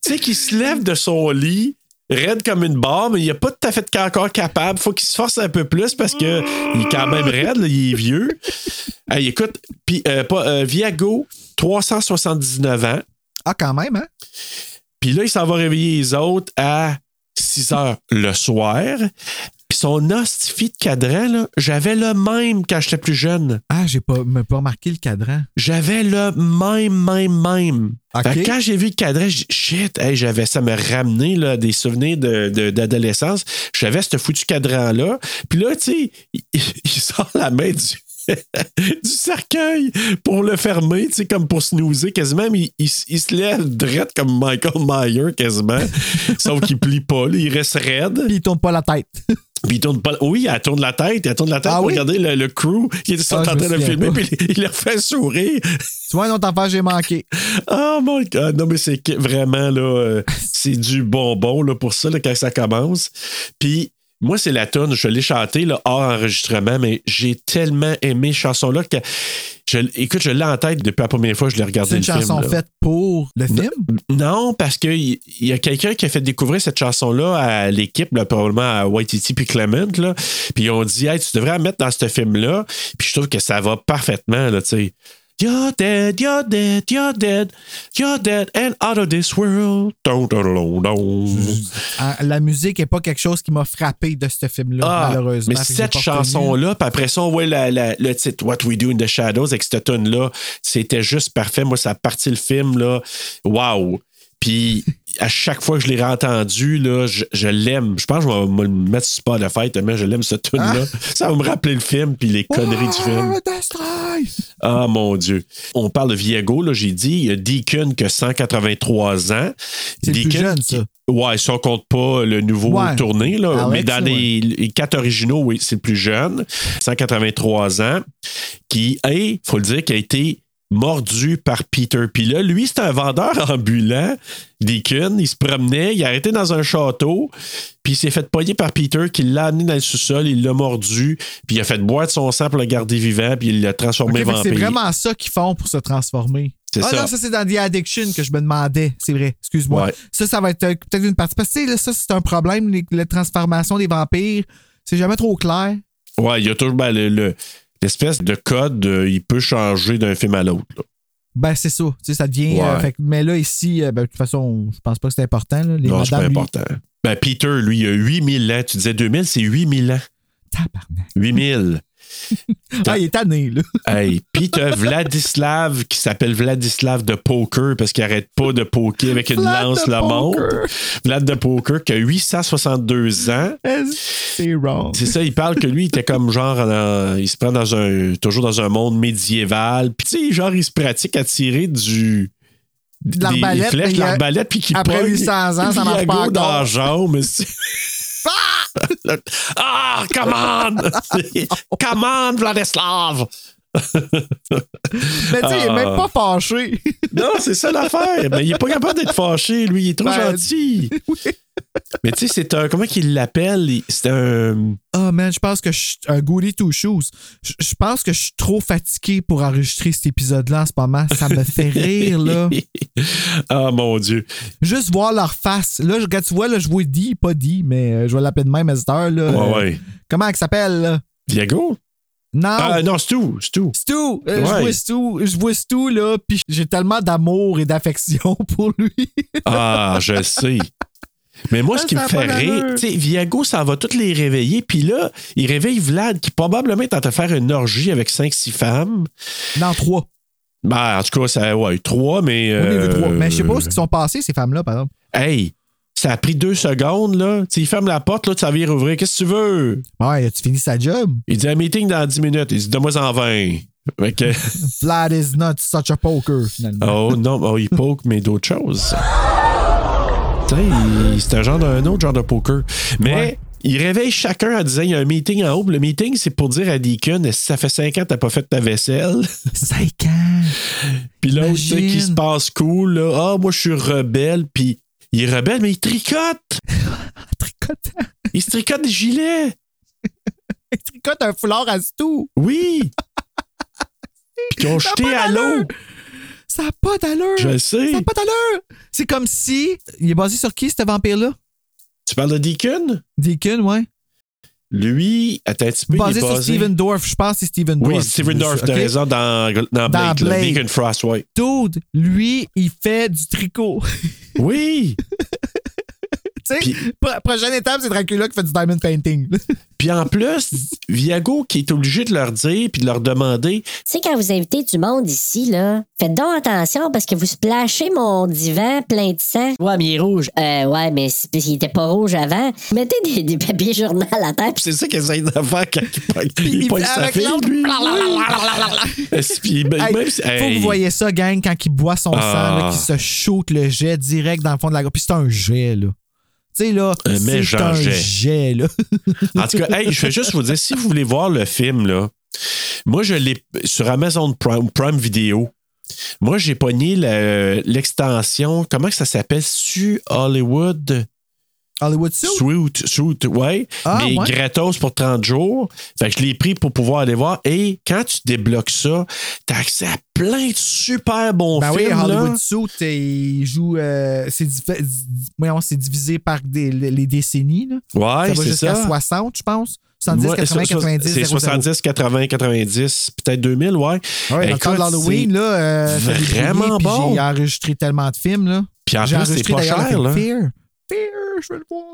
sais qu'il se lève de son lit, raide comme une barre, mais il n'est pas tout à fait encore capable. Faut qu'il se force un peu plus parce qu'il est quand même raide, là, il est vieux. Hey, écoute, puis Viago, 379 ans. Ah, quand même, hein? Puis là, il s'en va réveiller les autres à 6 heures le soir. Puis son hostifie de cadran, là, j'avais le même quand j'étais plus jeune. Ah, j'ai pas remarqué le cadran. J'avais le même. Okay. Fait que quand j'ai vu le cadran, j'ai dit « Shit, hey, ça me ramenait là, des souvenirs d'adolescence. J'avais ce foutu cadran-là. » Puis là, tu sais, il sort la main du cercueil pour le fermer, tu sais, comme pour snoozer quasiment, mais il se lève drette comme Michael Myers quasiment, sauf qu'il plie pas, là, il reste raide. Puis il tourne pas la tête. Puis il tourne pas... Oui, elle tourne la tête. Elle tourne la tête pour regarder le crew qui sont en train de filmer. Puis il leur fait sourire. Tu vois, une autre affaire, j'ai manqué. Oh mon God. Non, mais c'est vraiment, là, c'est du bonbon là, pour ça, là, quand ça commence. Puis moi, c'est la toune. Je l'ai chantée là, hors enregistrement, mais j'ai tellement aimé cette chanson-là que... Écoute, je l'ai en tête depuis la première fois que je l'ai regardé le film. C'est une chanson faite pour le film? Non, parce qu'il y a quelqu'un qui a fait découvrir cette chanson-là à l'équipe, là, probablement à Waititi puis Clement. Là. Puis ils ont dit, hey, tu devrais la mettre dans ce film-là. Puis je trouve que ça va parfaitement. Là, you're dead, you're dead, you're dead, you're dead and out of this world. La musique n'est pas quelque chose qui m'a frappé de ce film-là, malheureusement. Mais cette chanson-là, puis après ça, on voit le titre What We Do in the Shadows avec cette tune-là, c'était juste parfait. Moi, ça a parti le film, là. Wow! Puis à chaque fois que je l'ai réentendu, là, je l'aime. Je pense que je vais me mettre sur le spot de fête, mais je l'aime, ce tune-là. Ça va me rappeler le film puis les conneries du film. Ah, mon Dieu. On parle de Viago, là, j'ai dit. Il y a Deacon qui a 183 ans. C'est Deacon, plus jeune, ça. Ouais, si on compte pas le nouveau tourné, là, Alex, mais dans les 4 originaux, oui, c'est le plus jeune. 183 ans, qui, il faut le dire, qui a été mordu par Peter. Puis là, lui, c'est un vendeur ambulant, Deacon. Il se promenait, il a arrêté dans un château, puis il s'est fait pogner par Peter, qui l'a amené dans le sous-sol, il l'a mordu, puis il a fait boire de son sang pour le garder vivant, puis il l'a transformé vampire. C'est vraiment ça qu'ils font pour se transformer. C'est ça. Non, ça, c'est dans The Addiction que je me demandais. C'est vrai, excuse-moi. Ouais. Ça va être peut-être une partie. Parce que là, ça, c'est un problème, la transformation des vampires. C'est jamais trop clair. Ouais, il y a toujours l'espèce de code, il peut changer d'un film à l'autre. Là. Ben, c'est ça. Ça devient. Ouais. Mais là, ici, de toute façon, je pense pas que c'est important. Là, non, c'est pas important. Lui... Ben, Peter, lui, il a 8000 ans. Tu disais 2000, c'est 8000 ans. Tabarnak. 8000. Ah, il est tanné, là. Hey, puis t'as Vladislav qui s'appelle Vladislav de Poker parce qu'il arrête pas de poker avec une lance le monde. Vlad de Poker qui a 862 ans. C'est wrong. C'est ça, il parle que lui, il était comme genre, il se prend toujours dans un monde médiéval. Puis tu sais, genre, il se pratique à tirer de l'arbalète. Flèches de l'arbalète, puis qu'il pogne. Après 800 ans, ça marche pas encore. Dans la jambe, Ah! Commande! Commande, Vladislav! Mais tu sais, il est même pas fâché. Non, c'est ça l'affaire. Mais il est pas capable d'être fâché, lui. Il est trop gentil. Oui. Mais tu sais, c'est un... Comment qu'il l'appelle? C'est un... Oh man, je pense que je suis un goody two-shoes. Je pense que je suis trop fatigué pour enregistrer cet épisode-là en ce moment. Ça me fait rire, là. Ah, oh, mon Dieu. Juste voir leur face. Là, quand tu vois, là, je vois dit, pas dit, mais je vais l'appeler de même à cette heure, là. Ouais, ouais. Comment il s'appelle, là? Viago? Non. Non, Stu. Ouais. Je vois Stu, là, puis j'ai tellement d'amour et d'affection pour lui. Ah, je sais. Mais moi, ce qui me fait rire, tu sais, Viago, ça va toutes les réveiller. Puis là, il réveille Vlad, qui probablement est en train de faire une orgie avec 5-6 femmes. Non, 3. Ben, en tout cas, ça, ouais, 3, mais. Oui, 3. Mais je sais pas où ils sont passés, ces femmes-là, par exemple. Hey, ça a pris 2 secondes, là. Tu sais, il ferme la porte, là, tu vas venir ouvrir. Qu'est-ce que tu veux? Ouais, tu finis sa job. Il dit un meeting dans 10 minutes. Il dit, donne-moi en 20. Okay. Vlad is not such a poker, finalement. Oh, non, il poke, mais d'autres choses. C'est un autre genre de poker. Mais ouais. Il réveille chacun en disant il y a un meeting en haut. Le meeting, c'est pour dire à Deacon si ça fait 5 ans que t'as pas fait ta vaisselle. 5 ans! Puis l'autre qui se passe cool, là, moi je suis rebelle. Puis il est rebelle, mais il tricote! Il se tricote des gilets! Il tricote un foulard à tout! Oui! Puis ils ont jeté à l'eau! Ça n'a pas d'allure! Je sais! Ça n'a pas d'allure! C'est comme si... Il est basé sur qui, ce vampire-là? Tu parles de Deacon? Deacon, ouais. Lui, attends un petit peu, basé sur Steven Dorff, je pense que c'est Steven Dorff. Oui, Steven Dorff, t'as raison, dans Blade. Deacon Frost, ouais. Dude, lui, il fait du tricot. Oui! Puis, prochaine étape, c'est Dracula qui fait du diamond painting. Puis en plus, Viago qui est obligé de leur dire puis de leur demander. Tu sais, quand vous invitez du monde ici, là, faites donc attention parce que vous splashez mon divan plein de sang. Ouais, mais il est rouge. Ouais, mais il était pas rouge avant. Mettez des papiers journal à terre. Puis c'est ça qu'il essaie de faire quand il pointe sa fille. Faut que vous voyez ça, gang, quand il boit son sang, qu'il se shoot le jet direct dans le fond de la gorge. Puis c'est un jet, là. Là, c'est un jet, là. En tout cas, hey, je vais juste vous dire, si vous voulez voir le film, là, moi, je l'ai sur Amazon Prime Video. Moi, j'ai pogné l'extension, comment ça s'appelle? Su Hollywood Suite, ouais. Ah, mais ouais. Gratos pour 30 jours. Fait que je l'ai pris pour pouvoir aller voir. Et quand tu débloques ça, t'as accès à plein de super bons films. Ben oui, Hollywood Suite, il joue... c'est divisé par les décennies. Là. Ouais, c'est ça. Ça va jusqu'à 60, je pense. 70, 80, 90, c'est 70, 80, 90, peut-être 2000, ouais. Ouais, écoute, dans l'Halloween, là... vraiment bon. J'ai enregistré tellement de films, là. Puis en plus, c'est pas cher, là. Je vais le voir.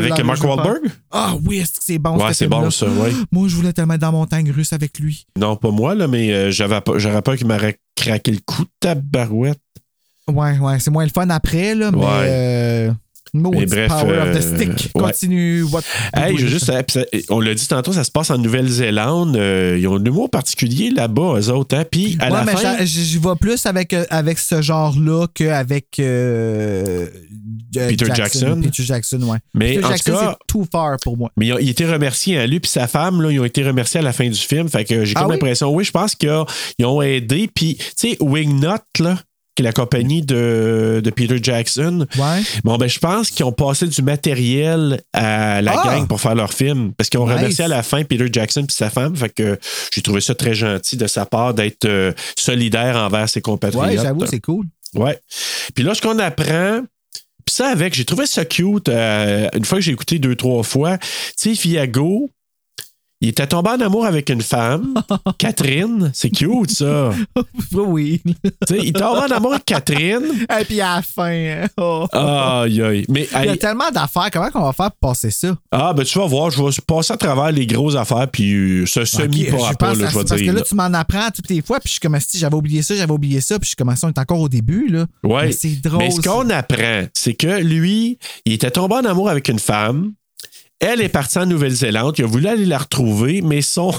Avec Mark Wahlberg? Ah oui, c'est bon. Ouais, c'est bon ça, oui. Moi, je voulais te mettre dans montagne russe avec lui. Non, pas moi, là, mais j'aurais peur qu'il m'aurait craqué le coup de ta barouette. Ouais, c'est moins le fun après, là, mais Bref, power of the stick. Continue. Ouais. On l'a dit tantôt, ça se passe en Nouvelle-Zélande. Ils ont un humour particulier là-bas, eux autres. Hein? Puis à la fin... J'y vais plus avec ce genre-là qu'avec Peter Jackson. Peter Jackson, ouais. Mais Peter Jackson, cas, c'est too far pour moi. Mais il était remercié, hein, lui puis sa femme, là, ils ont été remerciés à la fin du film. Fait que j'ai comme l'impression, je pense qu'ils ont aidé. Puis, tu sais, Wingnut, là, qui est la compagnie de Peter Jackson. Ouais. Bon, ben, je pense qu'ils ont passé du matériel à la gang pour faire leur film. Parce qu'ils ont remercié à la fin Peter Jackson et sa femme. Fait que j'ai trouvé ça très gentil de sa part d'être solidaire envers ses compatriotes. Ouais, j'avoue, c'est cool. Ouais. Puis là, ce qu'on apprend... Puis ça, avec, j'ai trouvé ça cute. Une fois que j'ai écouté 2-3 fois, tu sais, Viago... Il était tombé en amour avec une femme, Catherine. C'est cute, ça. Oui. T'sais, il tombe en amour avec Catherine. Et puis à la fin. Mais, il y a tellement d'affaires. Comment qu'on va faire pour passer ça? Ah, ben tu vas voir. Je vais passer à travers les grosses affaires puis se semi-pas à pas, là, je vais dire. Parce que là, tu m'en apprends toutes les fois. Puis je suis comme, si j'avais oublié ça. Puis je suis comme, on est encore au début, là. Ouais. Mais c'est drôle. Mais ce qu'on apprend, c'est que lui, il était tombé en amour avec une femme. Elle est partie en Nouvelle-Zélande. Il a voulu aller la retrouver, mais son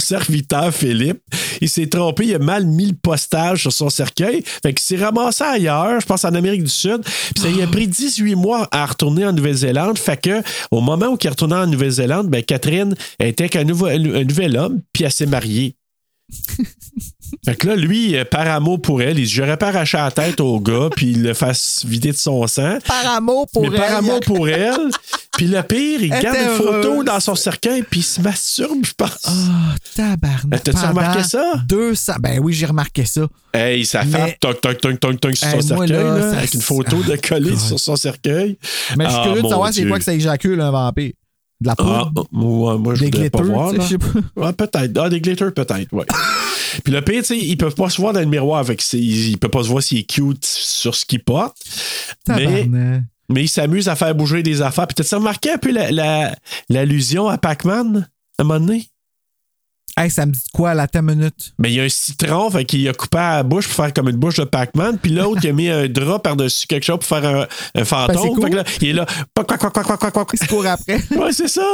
serviteur, Philippe, il s'est trompé. Il a mal mis le postage sur son cercueil. Fait qu'il s'est ramassé ailleurs, je pense en Amérique du Sud. Puis ça lui a pris 18 mois à retourner en Nouvelle-Zélande. Fait que au moment où il est retourné en Nouvelle-Zélande, ben Catherine était avec un nouvel homme, puis elle s'est mariée. Fait que là, lui, par amour pour elle, il dit j'aurais pas arraché la tête au gars, puis il le fasse vider de son sang. Par amour pour elle. Puis le pire, il garde une photo dans son cercueil, puis il se masturbe, je pense. Oh, tabarnak. T'as-tu remarqué ça? 200. Ben oui, j'ai remarqué ça. Hey, ça fait toc, toc, toc, sur son cercueil, là, avec une photo de collée sur son cercueil. Mais je suis curieux de savoir c'est quoi que ça éjacule, un vampire. De la poudre? Moi, je voudrais pas voir. Là. Ouais, peut-être. Des glitters, peut-être, ouais. Puis le pire, tu sais, ils peuvent pas se voir dans le miroir. Ils peuvent pas se voir s'il est cute sur ce qu'il porte. Mais ils s'amusent à faire bouger des affaires. Puis t'as-tu remarqué un peu l'allusion à Pac-Man, à un moment donné? Hey, ça me dit quoi, là, ta minute? Mais il y a un citron, fait qu'il a coupé à la bouche pour faire comme une bouche de Pac-Man, puis l'autre, il a mis un drap par-dessus quelque chose pour faire un fantôme. Ben, cool. Fait que là, il est là, il se court après. Ouais, c'est ça.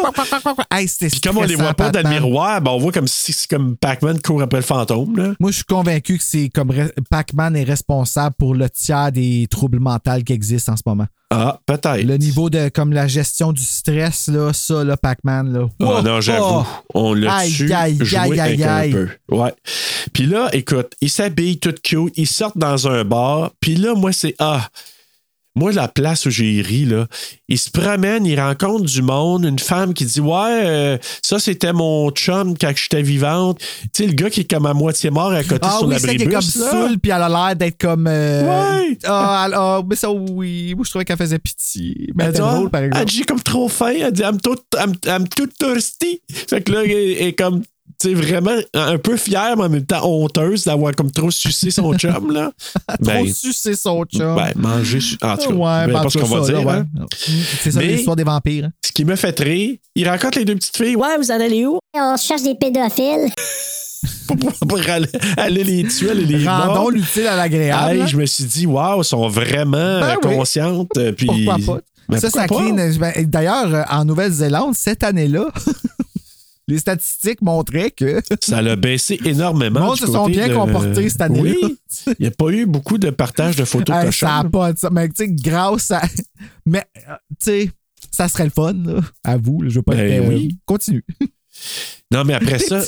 Hey, puis comme on les voit pas dans le miroir, ben on voit comme si c'est comme Pac-Man court après le fantôme. Là. Moi, je suis convaincu que c'est comme Pac-Man est responsable pour le tiers des troubles mentaux qui existent en ce moment. Ah, peut-être. Le niveau de comme la gestion du stress, là, ça, là, Pac-Man, là. Oh non, j'avoue. On l'a tué un peu. Ouais. Puis là, écoute, ils s'habillent tout cute, ils sortent dans un bar. Puis là, moi, moi, la place où j'ai ri, là, ils se promènent, ils rencontrent du monde, une femme qui dit « Ouais, ça, c'était mon chum quand j'étais vivante. » Tu sais, le gars qui est comme à moitié mort à côté sur l'abribus. Ah oui, c'est qui est comme saoul, puis elle a l'air d'être comme... ouais! Mais ça, oui, moi, je trouvais qu'elle faisait pitié. Mais elle était drôle, par exemple. Elle dit comme trop faim, elle dit « I'm too thirsty. » Fait que là, elle est comme... Tu sais, vraiment un peu fière, mais en même temps honteuse d'avoir comme trop sucé son chum, là. Trop sucé son chum. Ben, manger... En tout cas, pas ce qu'on va dire. Là, ouais. C'est ça, l'histoire des vampires. Ce qui me fait rire, il rencontre les deux petites filles. Ouais, vous en allez où? On cherche des pédophiles. Pour aller les tuer, aller les mordre. Rendons l'utile à l'agréable. Hey, je me suis dit, waouh, elles sont vraiment conscientes. Puis... Pourquoi pas? Ben, ça clean. D'ailleurs, en Nouvelle-Zélande, cette année-là... Les statistiques montraient que... Ça l'a baissé énormément. Les gens se sont bien comportés cette année-là. Oui, il n'y a pas eu beaucoup de partage de photos cochons. Ça n'a pas de ça. Mais tu sais, grâce à... Mais tu sais, ça serait le fun, là. À vous. Là, je veux pas être... Continue. Non, mais après ça...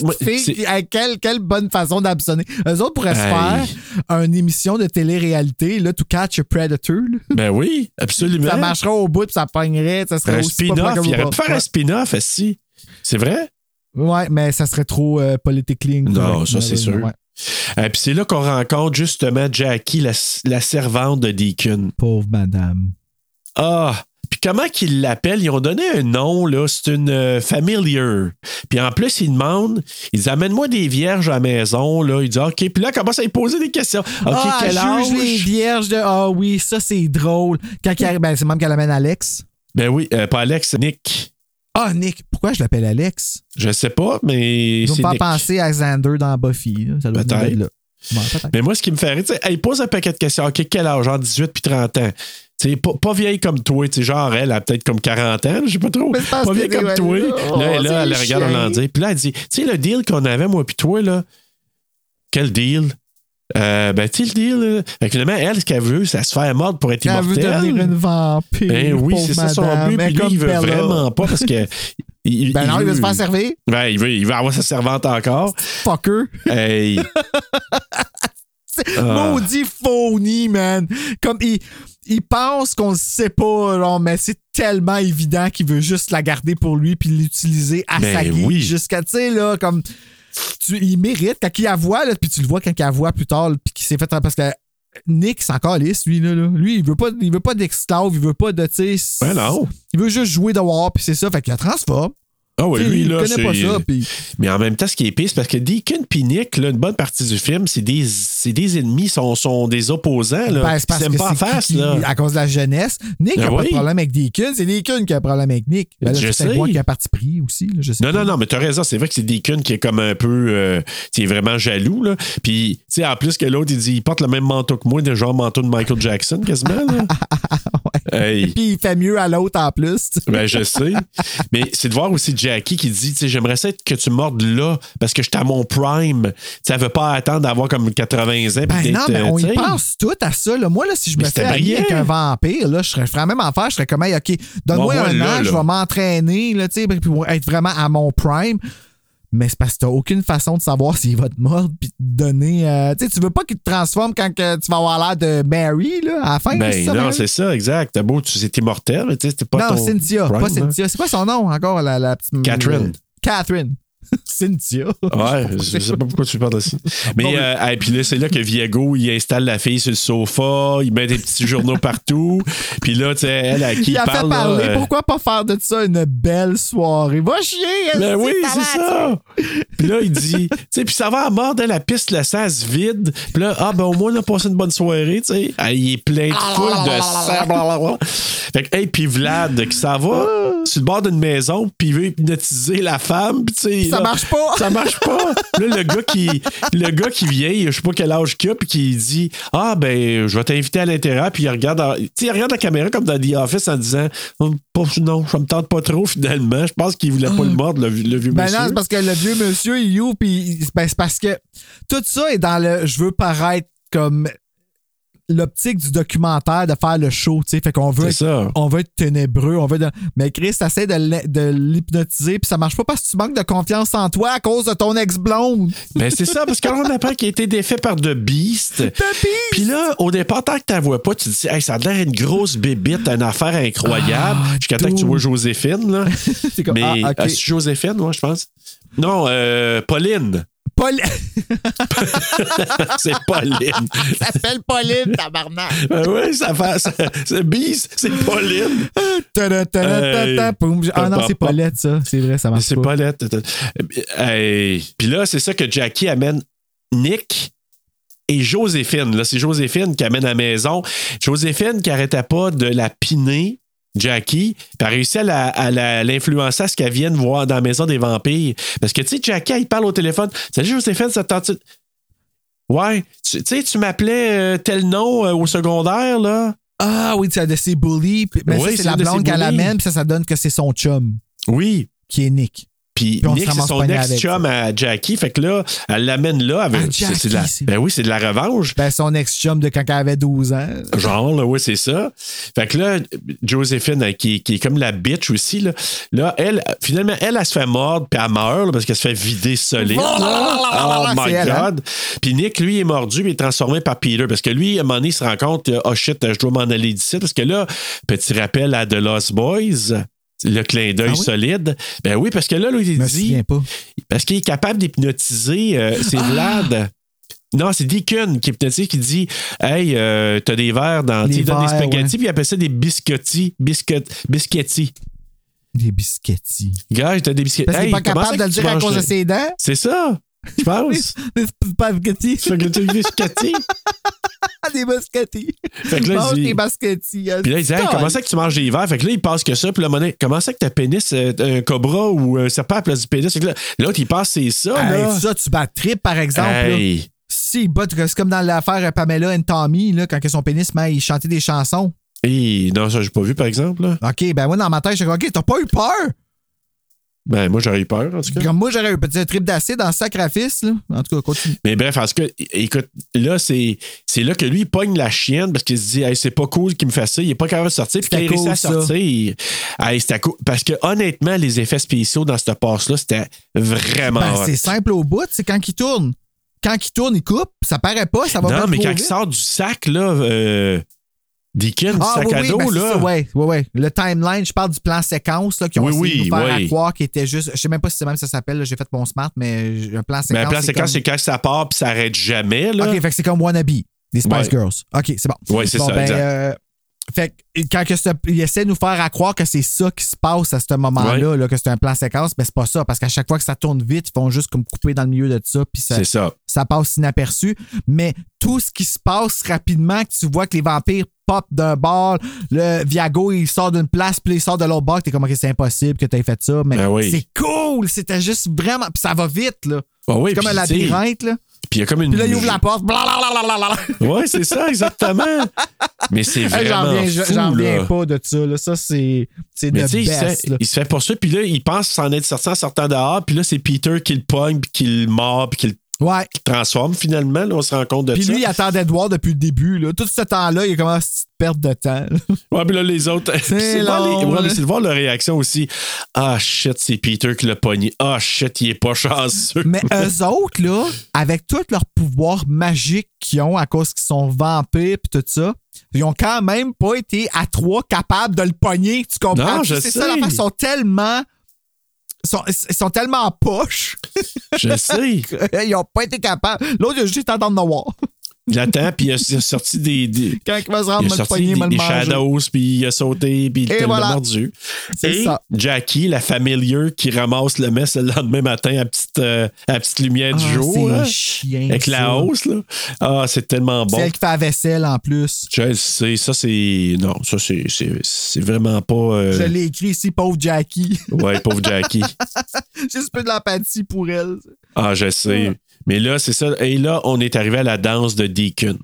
Quelle bonne façon d'absonner. Eux autres pourraient se faire une émission de télé-réalité, là, To Catch a Predator. Là. Ben oui, absolument. Ça marcherait au bout, puis ça pognerait. Ça serait aussi pas mal comme il aurait pu faire un spin-off, si. C'est vrai? Ouais, mais ça serait trop politically incorrect. Non, ça, c'est sûr. Ouais. Puis c'est là qu'on rencontre justement Jackie, la servante de Deacon. Pauvre madame. Ah! Puis comment qu'ils l'appellent? Ils ont donné un nom, là. C'est une familiar. Puis en plus, ils demandent, ils disent, amène-moi des vierges à la maison, là. Ils disent, OK. Puis là, commence à lui poser des questions. OK, quel âge? Juge les vierges de... Ah oui, ça, c'est drôle. Quand il arrive, ben, c'est même qu'elle amène Alex. Ben oui, pas Alex, Nick. Ah, Nick. Pourquoi je l'appelle Alex? Je sais pas, mais. Ils n'ont pas pensé à Xander dans Buffy. Là. Ça doit être là. Bon, mais moi, ce qui me fait rire, tu sais, hey, pose un paquet de questions. OK, quel âge? Genre 18 puis 30 ans. Tu sais, pas vieille comme toi. Tu sais, genre, elle a peut-être comme 40 ans, je sais pas trop. Pas vieille comme toi. Là, elle regarde en Hollandais. Puis là, elle dit, tu sais, le deal qu'on avait, moi puis toi, là, quel deal? Ben, tu sais, le deal. Finalement, elle, ce qu'elle veut, c'est se faire mordre pour être immortelle. Elle veut devenir une vampire. Ben oui, c'est ça son but. Puis lui, il veut vraiment pas parce que. Il veut se faire servir. Ben, il veut avoir sa servante encore. Fucker. Hey. Maudit phony, man. Comme il pense qu'on le sait pas, genre, mais c'est tellement évident qu'il veut juste la garder pour lui puis l'utiliser à ben sa guise. Oui. Jusqu'à, tu sais, là, comme. Il mérite. Quand il la voit, là, puis tu le vois quand il la voit plus tard, puis qu'il s'est fait. Parce que Nick, c'est encore lisse, lui, là. Lui, il veut pas d'esclave, il veut pas de. Ben non. Il veut juste jouer dehors, puis c'est ça. Fait qu'il la transforme. Ah oui, lui, il là, connaît pas ça. Pis... Mais en même temps, ce qui est pire, c'est parce que Deacon et Nick, là, une bonne partie du film, c'est des ennemis, sont des opposants. Là, ben, parce ils s'aiment pas en face. Là. À cause de la jeunesse. Nick n'a pas de problème avec Deacon. C'est Deacon qui a un problème avec Nick. Ben, là, je sais. C'est moi qui a parti pris aussi. Là, je sais non, mais t'as raison. C'est vrai que c'est Deacon qui est comme un peu. C'est vraiment jaloux. Là. Puis, tu sais, en plus que l'autre, il dit il porte le même manteau que moi, genre manteau de Michael Jackson, quasiment. Là. Hey. Puis il fait mieux à l'autre en plus. Ben, je sais. Mais c'est de voir aussi Jackie qui dit, tu sais, j'aimerais ça que tu mordes là parce que je suis à mon prime. Ça veut pas attendre d'avoir comme 80 ans. Ben non, mais on y pense tout à ça. Là. Moi, là, si je me fais allier avec un vampire, là, je ferais même en faire, je serais comme, hey, OK, donne-moi un an, je vais m'entraîner, là, tu sais, pour être vraiment à mon prime. Mais c'est parce que t'as aucune façon de savoir s'il va te mordre puis te donner... tu sais, tu veux pas qu'il te transforme quand que tu vas avoir l'air de Mary, là, à la fin. Ben ça, non, Mary? C'est ça, exact. T'as beau, c'est immortel, mais tu sais, c'est pas non, ton Cynthia, prime, pas Cynthia. Hein? C'est pas son nom, encore, la petite... Catherine. Cynthia. Ouais, je sais pas pourquoi tu parles de ça. Mais et puis là, c'est là que Viago, il installe la fille sur le sofa, il met des petits journaux partout. Puis là, tu sais, elle à qui il parle. Il a fait parler. Là, pourquoi pas faire de ça une belle soirée? Va chier! Ben oui, c'est ça! Puis là, il dit, tu sais, puis ça va à mort, dans la piste, le sang se vide. Puis là, ah ben au moins, on a passé une bonne soirée, tu sais. Ah, il est plein de fou de sang. Fait que, hey, puis Vlad, qui s'en va sur le bord d'une maison, puis il veut hypnotiser la femme, puis tu sais. Ça marche pas. Là, le gars qui vient, je sais pas quel âge qu'il a, puis qui dit ah ben je vais t'inviter à l'intérieur, puis il regarde la caméra comme dans The Office en disant non, ça me tente pas trop finalement. Je pense qu'il voulait pas le mordre le vieux monsieur. Ben non, c'est parce que le vieux monsieur il ouvre, puis ben, c'est parce que tout ça est dans le je veux paraître comme l'optique du documentaire de faire le show, tu sais, fait qu'on veut être ténébreux, on veut mais Chris essaie de l'hypnotiser puis ça marche pas parce que tu manques de confiance en toi à cause de ton ex-blonde. Ben c'est ça, parce qu'on apprend qu'il a été défait par The Beast. Puis là, au départ, tant que t'en vois pas, tu te dis hey, ça a l'air une grosse bébite, une affaire incroyable. Jusqu'à temps que tu vois Joséphine là. C'est comme, mais ah, okay. Ah, c'est Joséphine, moi je pense. Non, Pauline. C'est Pauline. Ça s'appelle Pauline, tabarnak. Oui, ça fait. C'est Beast, c'est Pauline. Ah non, c'est Paulette, ça. C'est vrai, ça marche. C'est Paulette. Puis là, c'est ça que Jackie amène Nick et Joséphine. Là, c'est Joséphine qui amène à la maison. Joséphine qui n'arrêtait pas de la piner. Jackie, puis a réussi à l'influencer à ce qu'elle vienne voir dans la maison des vampires. Parce que, tu sais, Jackie, elle parle au téléphone. Salut Joséphine, ça te tente? Ouais, tu sais, tu m'appelais tel nom au secondaire, là. Ah oui, tu as de ses bullies. Mais oui, ça, c'est la blonde qu'elle amène, puis ça donne que c'est son chum. Oui. Qui est Nick. Puis Nick, c'est son ex-chum à Jackie. Fait que là, elle l'amène là. Avec, Jackie, c'est de la revanche. Ben, son ex-chum de quand elle avait 12 ans. Genre, là, oui, c'est ça. Fait que là, Joséphine, qui est comme la bitch aussi, là elle, finalement, elle se fait mordre, puis elle meurt, là, parce qu'elle se fait vider solide. Oh my God! Hein? Puis Nick, lui, est mordu, puis il est transformé par Peter. Parce que lui, à un moment donné, il se rend compte, oh shit, je dois m'en aller d'ici. Parce que là, petit rappel à The Lost Boys... Le clin d'œil solide. Ben oui, parce que là, il dit... Parce qu'il est capable d'hypnotiser, c'est Vlad... Non, c'est Deacon qui est hypnotisé, qui dit hey, t'as des verres dans... Tu donnes des spaghettis, puis il appelle ça des biscottis. Biscottis. Des biscottis. Gars, t'as des biscottis. Parce qu'il n'est pas capable de le dire à cause de ses dents. C'est ça, je pense. Des spaghettis. Des biscottis. Des biscottis. Fait que là, des biscottis. Puis là, il dit hey, comment ça que tu manges des verres? Fait que là, il pense que ça. Puis là, monnaie, comment ça que ta pénis, un cobra ou un serpent à place du pénis? Fait que là, l'autre, il pense c'est ça. Là. Ça, tu bats trip, par exemple. Hey. Là. Si, il bat, c'est comme dans l'affaire Pamela and Tommy, là, quand son pénis, il chantait des chansons. Et non, ça, j'ai pas vu, par exemple. Là. OK, ben moi, dans ma tête, j'ai dit, OK, t'as pas eu peur? Ben, moi, j'aurais eu peur, en tout cas. Comme moi, j'aurais eu un petit trip d'acide en sacrifice, là. En tout cas, continue. Mais bref, en tout cas, écoute, là, c'est là que lui, il pogne la chienne parce qu'il se dit, hey, c'est pas cool qu'il me fasse ça. Il est pas capable de sortir. Puis quand il réussit à sortir, hey, c'était cool. Parce que, honnêtement, les effets spéciaux dans cette passe-là, c'était vraiment. Ben, c'est simple au bout, c'est quand il tourne. Quand il tourne, il coupe, ça paraît pas, ça va pas. Non, mais quand il sort du sac, là. Deacon, sac à dos, là. Ça, ouais. Le timeline, je parle du plan séquence, là, qui ont essayé de nous faire à croire qui était juste. Je sais même pas si c'est même ça s'appelle, là, j'ai fait mon smart, mais un plan séquence. Mais un plan séquence, c'est quand ça part puis ça arrête jamais, là. OK, fait que c'est comme Wannabe, des Spice Girls. OK, c'est bon. Ouais, c'est bon, ça. Ben, exact. Fait que quand il essaie de nous faire à croire que c'est ça qui se passe à ce moment-là, là, que c'est un plan séquence, mais c'est pas ça, parce qu'à chaque fois que ça tourne vite, ils font juste comme couper dans le milieu de ça, puis ça passe inaperçu. Mais tout ce qui se passe rapidement, que tu vois que les vampires pop d'un bord, le Viago, il sort d'une place, puis il sort de l'autre bord, t'es comme, OK, c'est impossible que t'aies fait ça, mais c'est cool, c'était juste vraiment, puis ça va vite, là. Oh oui, c'est comme un labyrinthe, là. Puis il y a comme une. Puis là, il ouvre la porte. Blablabla. Ouais, c'est ça, exactement. Mais c'est vraiment. J'en viens pas de ça. Là. Ça, c'est de best. Il se fait poursuivre. Puis là, il pense s'en être sorti en sortant dehors. Puis là, c'est Peter qui le pogne, puis qui le mord, puis qui le transforme finalement. Là, on se rend compte de ça. Puis lui, il attendait de voir depuis le début. Là. Tout ce temps-là, il commence à perdre de temps. Ouais, puis là, les autres. C'est long, c'est de voir leur réaction aussi. Ah, shit, c'est Peter qui l'a pogné. Ah, shit, il est pas chanceux. Mais eux autres, là, avec tout leur pouvoir magique qu'ils ont à cause qu'ils sont vampires pis tout ça, ils ont quand même pas été à trois capables de le pogner. Tu comprends? Non, je sais. Ça, ils sont tellement. Ils sont tellement en poche. Je sais. Ils ont pas été capables. L'autre, il a juste été en noir. Il attend, puis il a sorti des quand il va se rendre, il a sorti des shadows, puis il a sauté, puis il l'a mordu. C'est ça. Jackie, la familière qui ramasse le mess le lendemain matin à petite lumière du jour. C'est chien, avec la hausse, là. Ah, c'est tellement bon. C'est elle qui fait la vaisselle, en plus. Je sais, ça, c'est... Non, ça, c'est vraiment pas... Je l'ai écrit ici, pauvre Jackie. Ouais, pauvre Jackie. Juste un peu de l'empathie pour elle. Ah, je sais. Mais là, c'est ça. Et là, on est arrivé à la danse de Deacon.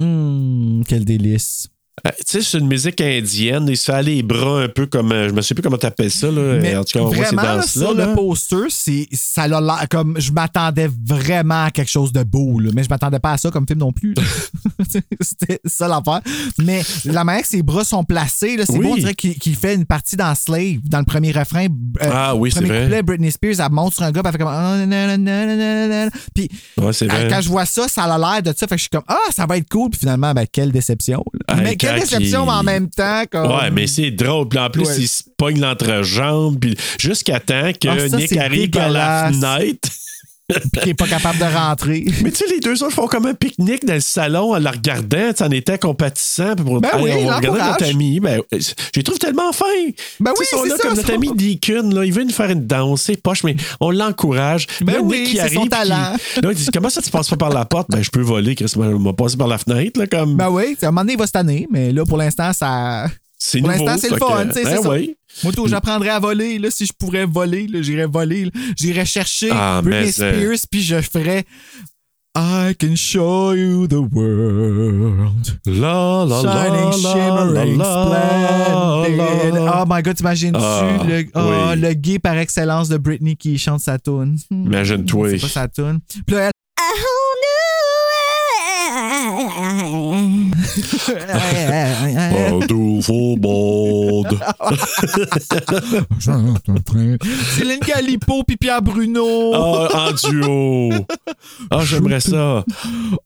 Quel délice. Tu sais, c'est une musique indienne. Il se fait aller les bras un peu comme... Je me sais plus comment t'appelles ça. Là. Mais en tout cas, on voit ces danses-là. Sur le poster, ça a l'air comme... Je m'attendais vraiment à quelque chose de beau. Là. Mais je m'attendais pas à ça comme film non plus. C'était ça l'affaire. Mais la manière que ses bras sont placés, là, c'est bon, on dirait qu'il fait une partie dans Slave, dans le premier refrain. Premier c'est couplet, vrai. Britney Spears, elle monte sur un gars, elle fait comme... Puis c'est vrai. Quand je vois ça, ça a l'air de ça. Fait que je suis comme... Ah, ça va être cool. Puis finalement, ben, quelle déception. Quelle déception, mais en même temps. Comme... Ouais, mais c'est drôle. Puis en plus, il se pogne l'entrejambe. Puis jusqu'à temps que Nick arrive à la fenêtre. Puis qu'il n'est pas capable de rentrer. Mais tu sais, les deux autres font comme un pique-nique dans le salon en la regardant. En étant compatissant. Puis pour regarder notre ami. Ben, je les trouve tellement fins. Ben oui, ils sont là comme notre ami Deacon. Là, il veut nous faire une danse. C'est poche, mais on l'encourage. Ben là, Nick, c'est son talent. Là, il dit, comment ça, tu passes pas par la porte? Ben, je peux voler. Je vais passer par la fenêtre. Là, comme... Ben oui, à un moment donné, il va se tanner. Mais là, pour l'instant, ça... C'est pour nouveau, l'instant, c'est le fun. Que... C'est ça. Moi, tout, j'apprendrais à voler. Là, si je pourrais voler, là, j'irais voler. Là. J'irais chercher Britney Spears, puis je ferais I can show you the world. La, la, shining, la, shimmering, splendid. Oh my God, t'imagines-tu le gay par excellence de Britney qui chante sa toune? Imagine-toi. C'est pas sa toune. Puis là, elle... Céline Galipo puis Pierre Bruneau en duo. Ah, j'aimerais ça.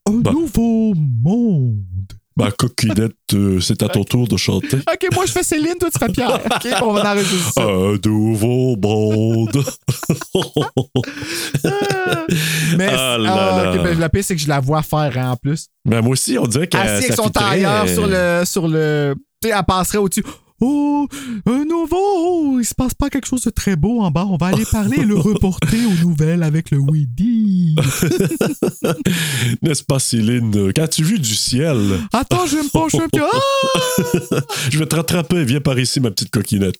Un nouveau monde. Ma coquinette, c'est à ton tour de chanter. OK, moi je fais Céline, toi tu fais Pierre. OK, on va en arrêter ça. Un nouveau monde. Mais la pire, c'est que je la vois faire en plus. Ben moi aussi, on dirait qu'elle... Assis avec son tailleur sur le... Tu sais, elle passerait au-dessus. Oh, un nouveau! Il se passe pas quelque chose de très beau en bas. On va aller parler et le reporter aux nouvelles avec le Weedy. N'est-ce pas, Céline? Qu'as-tu vu du ciel? Attends, je me penche un peu. Ah! Je vais te rattraper. Viens par ici, ma petite coquinette.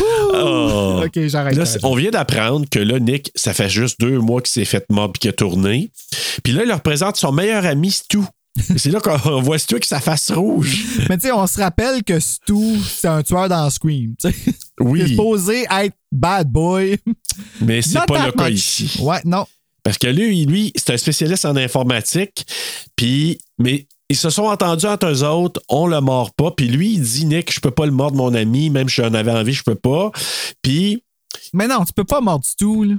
Oh. OK, j'arrête. Là, on vient d'apprendre que là, Nick, ça fait juste 2 mois qu'il s'est fait mob et qu'il a tourné. Puis là, il leur présente son meilleur ami, Stu. Et c'est là qu'on voit Stu avec sa face rouge. Mais tu sais, on se rappelle que Stu, c'est un tueur dans Scream. T'sais. Oui. Il est supposé être bad boy. Mais c'est pas le cas ici. Ouais, non. Parce que lui, c'est un spécialiste en informatique. Puis, mais ils se sont entendus entre eux autres, on le mord pas. Puis lui, il dit, Nick, je peux pas le mordre, mon ami. Même si j'en avais envie, je peux pas. Puis. Mais non, tu peux pas mordre Stu, là.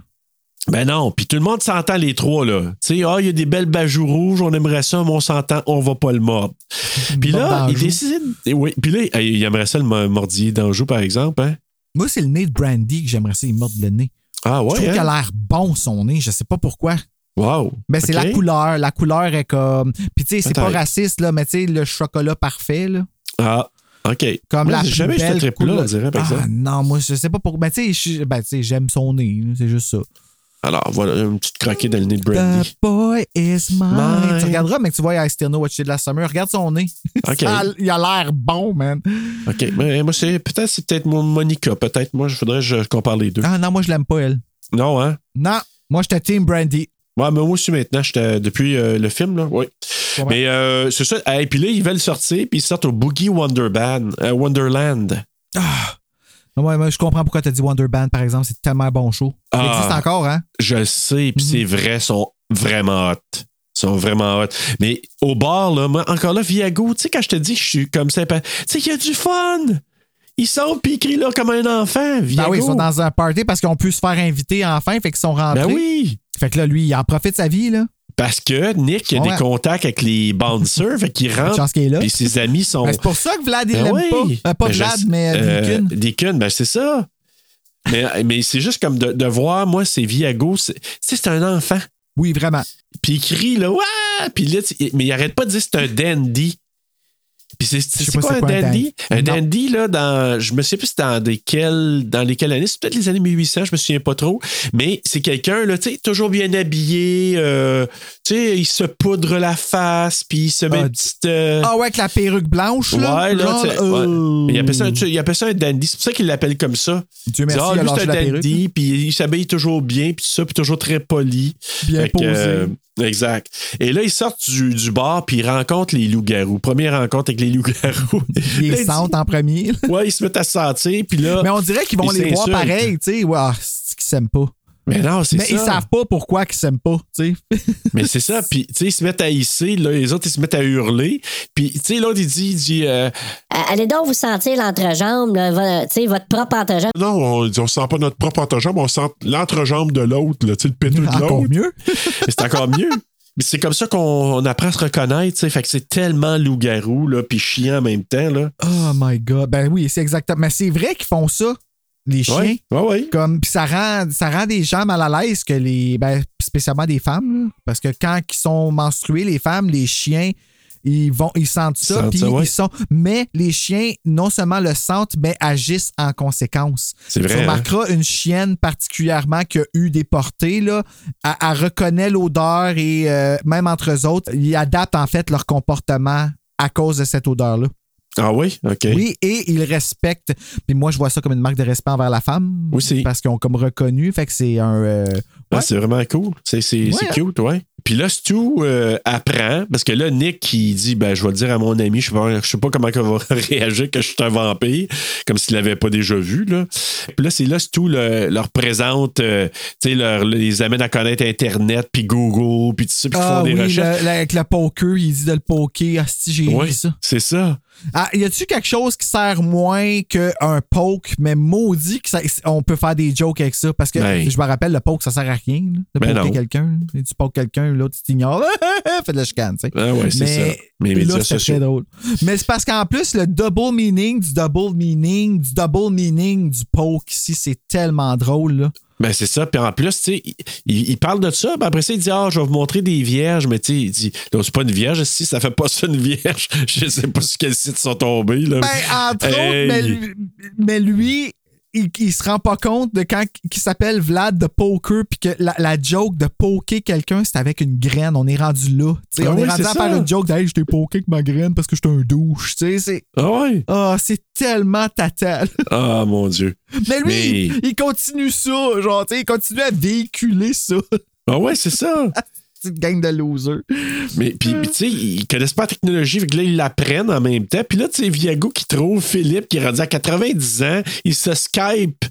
Ben non, puis tout le monde s'entend les trois, là. Tu sais, il y a des belles bajoues rouges, on aimerait ça, mais on s'entend, on va pas le mordre. Puis là, il décide... Oui, puis là, il aimerait ça le mordiller dans le joue, par exemple, hein? Moi, c'est le nez de Brandy que j'aimerais ça, il morde le nez. Ah ouais, je trouve qu'il a l'air bon, son nez, je sais pas pourquoi. Wow! Mais c'est la couleur est comme... Puis tu sais, c'est pas raciste, là, mais tu sais, le chocolat parfait, là. Ah, OK. Comme moi, la plus jamais belle couleur. Plat, on dirait, par exemple. Non, moi, je sais pas pourquoi. Ben tu sais, j'aime son nez, c'est juste ça. Alors, voilà, une petite croquée dans le nez de Brandy. The boy is mine. Tu regarderas, mec, tu vois, il y a Externo Watch de la Summer. Regarde son nez. Okay. Il a l'air bon, man. OK. Mais moi, c'est peut-être mon Monica. Peut-être, moi, je voudrais que je compare les deux. Ah non, moi, je l'aime pas, elle. Non, hein? Non. Moi, j'étais team Brandy. Ouais, mais moi aussi, maintenant, j'étais depuis le film, là. Oui. Mais c'est ça. Et puis là, ils veulent sortir, puis ils sortent au Boogie Wonderland. Ah! Moi, je comprends pourquoi t'as dit Wonder Band, par exemple. C'est tellement bon show. Ça existe encore, hein? Je le sais, puis c'est vrai, ils sont vraiment hot. Mais au bar, là, moi, encore là, Viago, tu sais, quand je te dis que je suis comme sympa, tu sais, il y a du fun! Ils sautent pis ils crient là comme un enfant, Viago. Ben oui, ils sont dans un party parce qu'ils ont pu se faire inviter enfin, fait qu'ils sont rentrés. Ben oui! Fait que là, lui, il en profite sa vie, là. Parce que Nick a des contacts avec les bouncers, fait qu'il rentre et ses amis sont... Ben c'est pour ça que Vlad, il l'aime pas. Pas Vlad, mais Deacon. Deacon, ben c'est ça. Mais c'est juste comme de voir, moi, c'est Viago. Tu sais, c'est un enfant. Oui, vraiment. Puis il crie, là, « Ouah! » Puis là, mais il arrête pas de dire c'est un dandy. Puis c'est quoi un dandy? Un dandy, là, dans... Je me sais plus c'est dans lesquelles années. C'est peut-être les années 1800, je me souviens pas trop. Mais c'est quelqu'un, là, tu sais, toujours bien habillé. Tu sais, il se poudre la face, puis il se met une petite... Ah ouais, avec la perruque blanche, là? Ouais, là, ouais. Il appelle ça un dandy. C'est pour ça qu'il l'appelle comme ça. Dieu merci, il a lâché la perruque. Dandy, puis il s'habille toujours bien, puis ça, puis toujours très poli. Bien posé. Exact. Et là, ils sortent du bar puis ils rencontrent les loups-garous. Première rencontre avec les loups-garous. Ils sentent en premier. Ouais, ils se mettent à se sentir. Puis là, mais on dirait qu'ils vont les voir pareil. Tu sais, wow, c'est qu'ils s'aiment pas. Mais non, c'est ça. Mais ils savent pas pourquoi qu'ils s'aiment pas. Tu sais. Mais c'est ça. Puis tu sais, ils se mettent à hisser. Là, les autres, ils se mettent à hurler. Puis tu sais, l'autre, il dit allez donc vous sentir l'entrejambe, tu sais, votre propre entrejambe. Non, on sent pas notre propre entrejambe, on sent l'entrejambe de l'autre, là, le péteux de l'autre. Encore mieux. C'est encore mieux. Mais c'est comme ça qu'on apprend à se reconnaître, tu sais. Fait que c'est tellement loup-garou, là, puis chiant en même temps, là. Oh my God. Ben oui, c'est exactement. Mais c'est vrai qu'ils font ça. Les chiens. Ouais, ouais, ouais. Comme, pis ça rend des gens mal à l'aise que spécialement des femmes, là, parce que quand ils sont menstrués, les femmes, les chiens, ils sentent ça, puis ouais. Mais les chiens, non seulement le sentent, mais agissent en conséquence. C'est vrai. On remarquera une chienne particulièrement qui a eu des portées, là, elle reconnaît l'odeur et même entre eux autres, ils adaptent en fait leur comportement à cause de cette odeur-là. Ah oui? OK. Oui, et ils respectent. Puis moi, je vois ça comme une marque de respect envers la femme. Aussi. Parce qu'ils ont comme reconnu. Fait que c'est un... ouais. C'est vraiment cool. C'est cute, ouais. Puis là, Stu apprend. Parce que là, Nick, il dit, je vais le dire à mon ami. Je sais pas comment il va réagir que je suis un vampire. Comme s'il l'avait pas déjà vu, là. Puis là, c'est là, Stu leur présente, tu sais, les amène à connaître Internet, puis Google, puis tout ça, puis ils font des recherches. Avec le poker, il dit de le poker. Ah, si, j'ai vu ça. C'est ça. Ah, y a-tu quelque chose qui sert moins qu'un poke, mais maudit qu'on peut faire des jokes avec ça? Parce que je me rappelle, le poke, ça sert à rien. De poker quelqu'un. Tu pokes quelqu'un, l'autre, il t'ignore. Fait de la chicane, tu sais. Ah ouais, c'est ça. Mais là, c'est très drôle. Mais c'est parce qu'en plus, le double meaning du poke ici, c'est tellement drôle, là. Ben, c'est ça. Puis en plus, tu sais, il parle de ça. Ben après ça, il dit, je vais vous montrer des vierges. Mais tu sais, il dit, non, c'est pas une vierge ici. Ça fait pas ça une vierge. Je sais pas sur quel site ils sont tombés, là. Ben, entre autres, mais lui, il se rend pas compte de quand il s'appelle Vlad de Poker. Puis que la joke de poker quelqu'un, c'est avec une graine. On est rendu là. Tu sais, on est rendu à faire une joke de, je t'ai poké avec ma graine parce que j'étais un douche. Tu sais, c'est. Ah ouais. Ah, c'est tellement tatal. Ah, mon Dieu. Mais lui, il continue ça, genre, tu sais, il continue à véhiculer ça. Ah ouais, c'est ça. Petite gang de losers. Mais puis, tu sais, ils connaissent pas la technologie, fait que là, ils l'apprennent en même temps. Puis là, tu sais, Viago qui trouve Philippe, qui est rendu à 90 ans, il se Skype.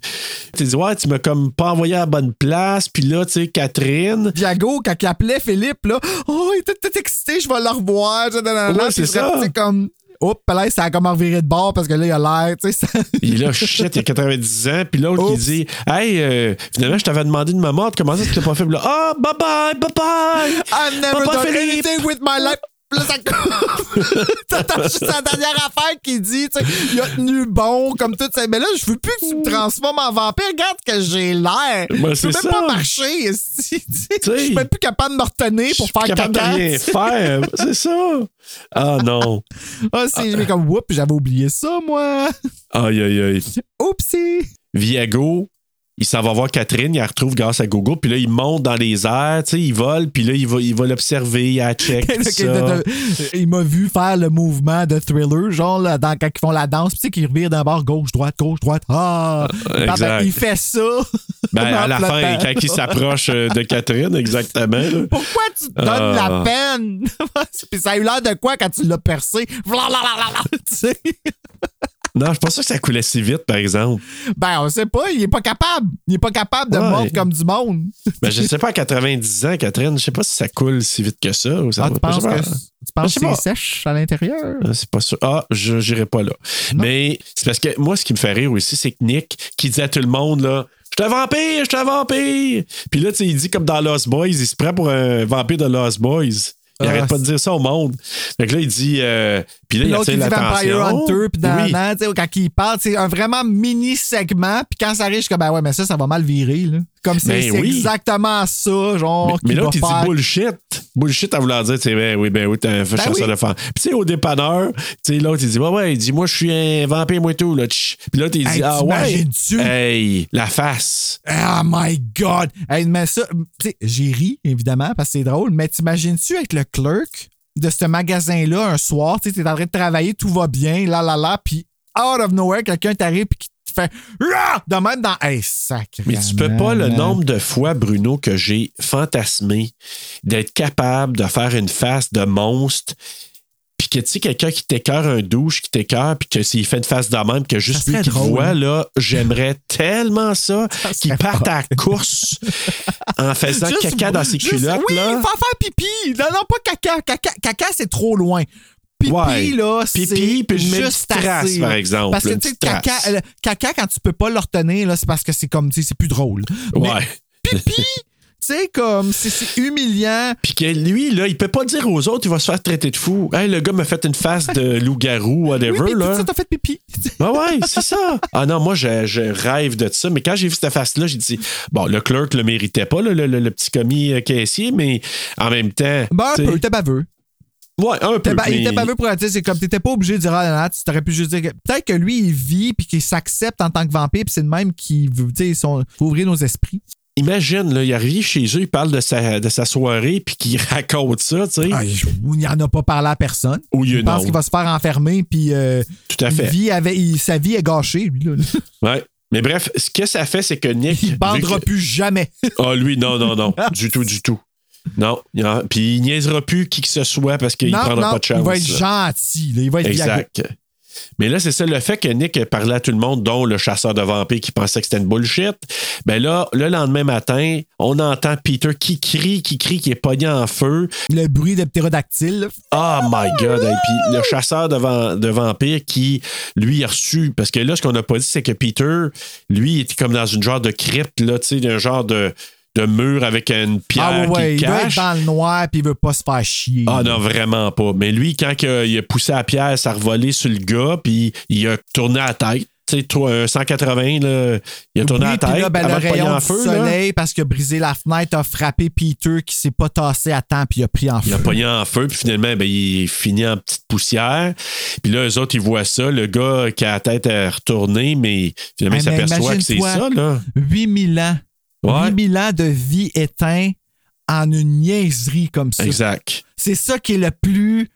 Tu dis, ouais, tu m'as comme pas envoyé à la bonne place. Puis là, tu sais, Catherine. Viago, quand il appelait Philippe, là, il était tout excité, je vais le revoir. Ouais, c'est ça. C'est comme. Oups, là, ça a comme reviré de bord parce que là, il a l'air, tu sais. Ça... Il a shit, il a 90 ans. Puis l'autre, il dit, hey, finalement, je t'avais demandé de me mordre. Comment ça, c'était pas fait? Là, bye bye. I've never done anything with my life. Là, ça t'entends juste la dernière affaire qu'il dit, tu sais, il a tenu bon, comme tout ça. Mais là, je veux plus que tu me transformes en vampire. Regarde que j'ai l'air. Ben, je peux même pas marcher. Je suis même plus capable de me retenir pour faire caca. Je suis plus capable de rien faire. C'est ça. Ah non. Ah, c'est comme, oups, j'avais oublié ça, moi. Aïe, aïe, aïe. Oupsie. Viago. Il s'en va voir Catherine, il la retrouve grâce à Gogo, puis là, il monte dans les airs, tu sais, il vole, puis là, il va l'observer, il a check, ça. Il m'a vu faire le mouvement de Thriller, genre, là, quand ils font la danse, puis tu sais, qu'ils revirent d'un bord, gauche, droite, exact. Il fait ça. Ben, à la fin, quand il s'approche de Catherine, exactement. Là. Pourquoi tu te donnes la peine? Puis ça a eu l'air de quoi quand tu l'as percé? Tu sais? Non, je pense que ça coulait si vite, par exemple. Ben, on sait pas. Il est pas capable. Il est pas capable de mordre comme du monde. Ben, je sais pas, à 90 ans, Catherine, je sais pas si ça coule si vite que ça. Ou ça tu penses que c'est sèche à l'intérieur? C'est pas sûr. Ah, j'irai pas là. Non. Mais c'est parce que moi, ce qui me fait rire aussi, c'est que Nick, qui dit à tout le monde, là, je suis un vampire. Puis là, tu sais, il dit comme dans Lost Boys, il se prend pour un vampire de Lost Boys. Il arrête pas de dire ça au monde. Fait que là, il dit... puis là, il attire l'attention. Vampire Hunter, puis dans tu sais, quand il parle, c'est un vraiment mini-segment. Puis quand ça arrive, je suis comme, ben ouais, mais ça va mal virer, là. Comme c'est exactement ça, genre... Mais là, il dit bullshit. Bullshit à vouloir dire, tu sais, ben oui, t'es un chasseur de fans. Puis tu sais, au dépanneur, tu sais, l'autre, il dit, ouais, il dit, moi, je suis un vampire, moi, tout, là. Puis l'autre, il dit, ouais, hey, la face. Oh my God! Hey, mais ça, tu sais, j'ai ri, évidemment, parce que c'est drôle, mais t'imagines-tu être le clerk de ce magasin-là un soir, tu sais, t'es en train de travailler, tout va bien, là, puis out of nowhere, quelqu'un t'arrive, puis qui fait de même dans hey, sacré. Mais tu peux pas le nombre de fois, Bruno, que j'ai fantasmé d'être capable de faire une face de monstre, puis que tu sais, quelqu'un qui t'écœure un douche, qui t'écœure, puis que s'il fait une face de même, que juste lui qui voit, là, j'aimerais tellement ça qu'il parte à la course en faisant juste, caca dans ses culottes. Oui, là. Il faut faire pipi. Non, pas caca, c'est trop loin. Pipi, ouais. Là, c'est juste trace, par exemple. Parce que, tu sais, caca, quand tu peux pas le retenir, là, c'est parce que c'est comme, tu sais, c'est plus drôle. Ouais. Mais pipi, tu sais, comme, c'est humiliant. Puis que lui, là, il peut pas dire aux autres, il va se faire traiter de fou. Hey, le gars m'a fait une face de loup-garou, whatever, oui, là. Ça, t'as fait pipi. Ah ouais, c'est ça. Ah non, moi, je rêve de ça. Mais quand j'ai vu cette face-là, j'ai dit, bon, le clerc le méritait pas, là, le petit commis caissier, mais en même temps. Ben, un peu, t'es baveux. Ouais, un peu. Il était baveux pour la tête. C'est comme, t'étais pas obligé de dire, tu t'aurais pu juste dire que peut-être que lui, il vit puis qu'il s'accepte en tant que vampire puis c'est le même qui veut, tu sais, faut ouvrir nos esprits. Imagine, là, il arrive chez eux, il parle de sa soirée puis qu'il raconte ça, tu sais. Il en a pas parlé à personne. Je pense qu'il va se faire enfermer puis tout à fait. Sa vie est gâchée, lui, là. Ouais. Mais bref, ce que ça fait, c'est que Nick. Il bandera plus jamais. Ah, lui, non. Du tout. Non, puis il niaisera plus qui que ce soit parce qu'il prendra pas de chance. Il va être gentil, il va être exact. Viago. Mais là, c'est ça, le fait que Nick parlait à tout le monde, dont le chasseur de vampires qui pensait que c'était une bullshit, ben là, le lendemain matin, on entend Peter qui crie, qui est pogné en feu. Le bruit de ptérodactyle. Oh my God! Et puis le chasseur de vampires qui, lui, a reçu, parce que là, ce qu'on n'a pas dit, c'est que Peter, lui, il était comme dans une genre de crypte, là, tu sais, un genre de mur avec une pierre qui cache. Il veut être dans le noir puis il veut pas se faire chier. Ah non, vraiment pas. Mais lui, quand il a poussé la pierre, ça a revolé sur le gars puis il a tourné la tête. tu sais, 180, là, il a tourné la tête. Là, ben, avant le rayon en feu, soleil, là, parce qu'il a brisé la fenêtre, a frappé Peter qui s'est pas tassé à temps, puis il a pris en feu. Il a pogné en feu, puis finalement, ben, il finit en petite poussière. Puis là, eux autres, ils voient ça, le gars qui a la tête à retourner, mais finalement, il s'aperçoit que c'est ça, là. 8000 ans. Ouais. 8000 ans de vie éteint en une niaiserie comme ça. Exact. C'est ça qui est le plus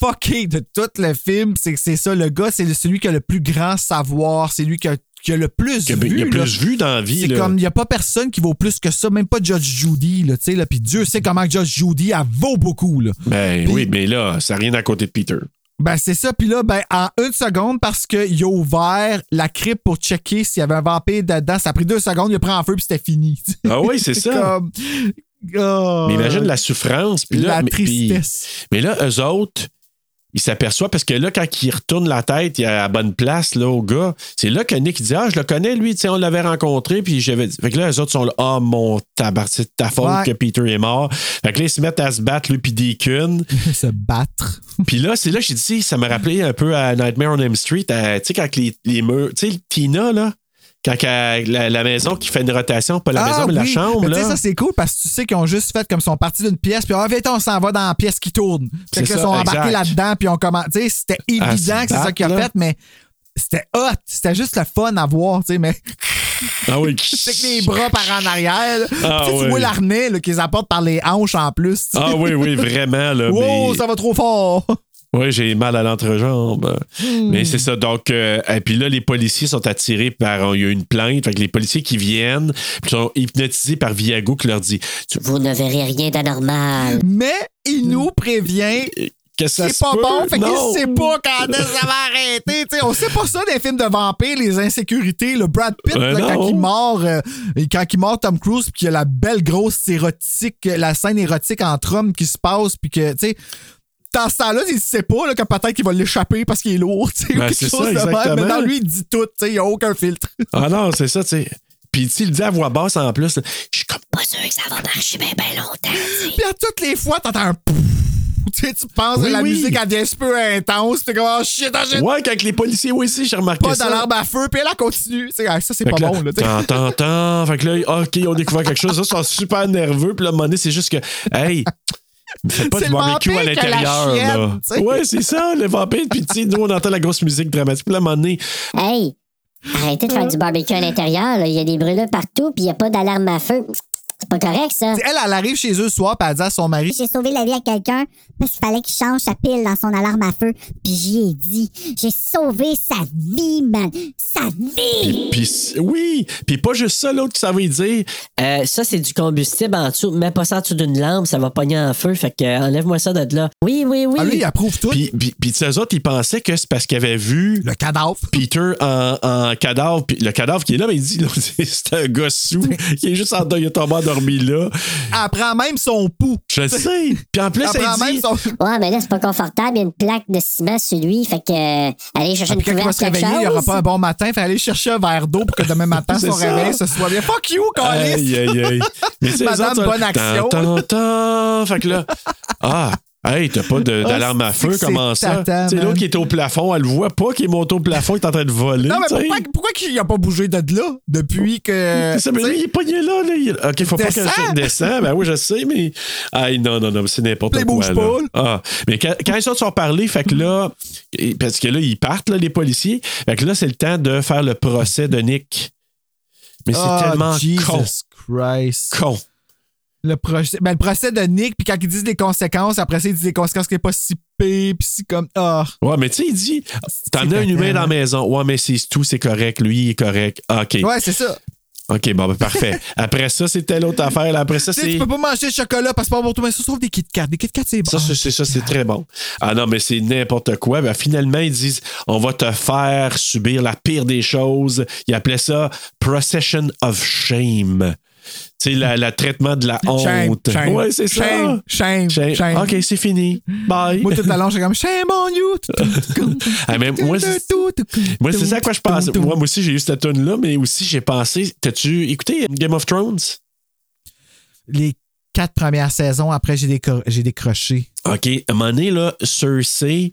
fucké de tout le film, c'est que c'est ça, le gars, c'est celui qui a le plus grand savoir, c'est lui qui a le plus vu. Il a plus là, vu dans la vie. C'est là, comme, il n'y a pas personne qui vaut plus que ça, même pas Judge Judy, là, tu sais, là, puis Dieu sait comment Judge Judy, elle vaut beaucoup, là. Ben pis, oui, mais là, ça n'a rien à côté de Peter. Ben c'est ça, puis là, ben en une seconde, parce qu'il a ouvert la crypte pour checker s'il y avait un vampire dedans, ça a pris 2 secondes, il a pris en feu, puis c'était fini. Ah oui, c'est ça. Comme, mais imagine la souffrance, puis là, la tristesse. Mais là, eux autres, ils s'aperçoivent, parce que là, quand ils retournent la tête, il est à la bonne place, là, au gars, c'est là que Nick dit, ah, je le connais, lui, tu sais, on l'avait rencontré, puis j'avais dit. Fait que là, eux autres sont là, ah, oh, mon tabac, c'est de ta faute que Peter est mort. Fait que là, ils se mettent à se battre, lui, puis Deacon. Se battre. Puis là, c'est là, j'ai dit, ça m'a rappelé un peu à Nightmare on Elm Street, tu sais, quand les murs, tu sais, Tina, là. Quand la maison qui fait une rotation, pas la maison, mais la chambre. Tu sais, ça, c'est cool parce que tu sais qu'ils ont juste fait comme ils sont partis d'une pièce, puis on s'en va dans la pièce qui tourne. Fait qu'ils sont embarqués là-dedans, puis on commence. Tu sais, c'était évident que c'est ça qu'ils ont fait, mais c'était hot. C'était juste le fun à voir, tu sais, mais. Ah oui. C'est que les bras par en arrière. Ah tu vois l'arnais là, qu'ils apportent par les hanches en plus. T'sais. Ah oui, vraiment. Là, wow, mais... ça va trop fort! Oui, j'ai mal à l'entrejambe. Mais c'est ça. Donc, et puis là, les policiers sont attirés par. Il y a une plainte. Fait que les policiers qui viennent sont hypnotisés par Viago qui leur dit vous ne verrez rien d'anormal. Mais il nous prévient. Que ça c'est pas peut, bon, fait qu'il sait pas quand ça va arrêter. T'sais, on sait pas ça des films de vampires, les insécurités. Le Brad Pitt, là, quand il mord Tom Cruise, puis qu'il y a la belle grosse érotique, la scène érotique entre hommes qui se passe, puis que, tu sais. Dans ce temps-là, il ne sait pas là, que peut-être qu'il va l'échapper parce qu'il est lourd. Ben, quelque chose ça, de même. Mais dans lui, il dit tout. Il n'y a aucun filtre. Ah non, c'est ça. T'sais. Puis il dit à voix basse en plus. Je suis comme pas sûr que ça va marcher bien longtemps. Puis à toutes les fois, t'entends un pouf. Tu penses que la musique elle devient un peu intense. T'es comme oh shit. Ouais, quand les policiers aussi, j'ai remarqué pas ça. Pas dans l'arbre à feu, puis elle continue. Ça, c'est fait pas là, bon. T'entends. Fait que là, OK, on découvre quelque chose. Ils sont super nerveux. Puis là, à un moment donné, c'est juste que, hey. Faites pas du barbecue à l'intérieur, chienne, là. T'sais. Ouais, c'est ça, le vampire. Puis, tu sais, nous, on entend la grosse musique dramatique. Puis, là, à un moment donné. Hey, arrêtez de faire du barbecue à l'intérieur, là. Il y a des brûlures partout, puis il n'y a pas d'alarme à feu. C'est pas correct, ça. Elle arrive chez eux ce soir, puis elle dit à son mari. J'ai sauvé la vie à quelqu'un, parce qu'il fallait qu'il change sa pile dans son alarme à feu. Puis, j'y ai dit, j'ai sauvé sa vie, man. Sa vie! Puis pas juste ça, l'autre qui s'en va dire. Ça, c'est du combustible en dessous. Mets pas ça en dessous d'une lampe, ça va pogner en feu. Fait que enlève-moi ça de là. Oui. Ah, lui, il approuve tout. Puis ces autres, ils pensaient que c'est parce qu'il avait vu. Le cadavre. Peter en cadavre. Puis le cadavre qui est là, mais il dit, là, c'est un gars sous. Qui est juste en deuil, il est tombé endormi là. Elle prend même son pouls. Je sais. Puis en plus, elle dit. Ouais, mais là, c'est pas confortable. Il y a une plaque de ciment sur lui. Fait que. Allez chercher une couverte. Il aura pas un bon matin. Fait aller chercher un verre d'eau pour que demain matin son réveil se soit bien. Fuck you, Colis! Aïe. Mais c'est madame, autres, bonne action! Fait que là, t'as pas d'alarme à feu, comment ça? C'est l'autre qui est au plafond, elle le voit pas, qui est monté au plafond, qui est en train de voler. Non, mais pourquoi il a pas bougé de là depuis que. C'est ça, mais lui, il est pogné là. OK, faut pas que je descende. Ben oui, je sais, mais. Aïe, non, c'est n'importe quoi. Bouge pas, là. Mais quand ils sont parlés, fait que là. Parce que là, ils partent, là, les policiers. Fait que là, c'est le temps de faire le procès de Nick. Mais c'est tellement con. Le procès de Nick, puis quand ils disent des conséquences, après ça, ils disent des conséquences qui n'est pas si pire, puis si comme. Ouais, mais tu sais, il dit t'en as un humain dans la maison. Ouais, mais c'est tout, c'est correct. Lui, il est correct. OK. Ouais, c'est ça. OK, bon, ben, parfait. Après ça, c'était l'autre affaire. Après ça, c'est. Tu peux pas manger de chocolat parce que pas pour tout, mais ça, sauf des Kit Kat. Des Kit Kat, c'est bon. Ça, c'est très bon. Ah non, mais c'est n'importe quoi. Ben, finalement, ils disent on va te faire subir la pire des choses. Ils appelaient ça Procession of Shame. C'est le traitement de la honte. Shame, ouais, c'est shame, ça. Shame. OK, c'est fini. Bye. Moi, toute la longue, j'ai comme shame on you. Moi, c'est ça à quoi je pense. Moi aussi, j'ai eu cette tune-là, mais aussi, j'ai pensé. T'as-tu écouté Game of Thrones? Les 4 premières saisons, après, j'ai décroché. OK. À un moment donné, là, Cersei,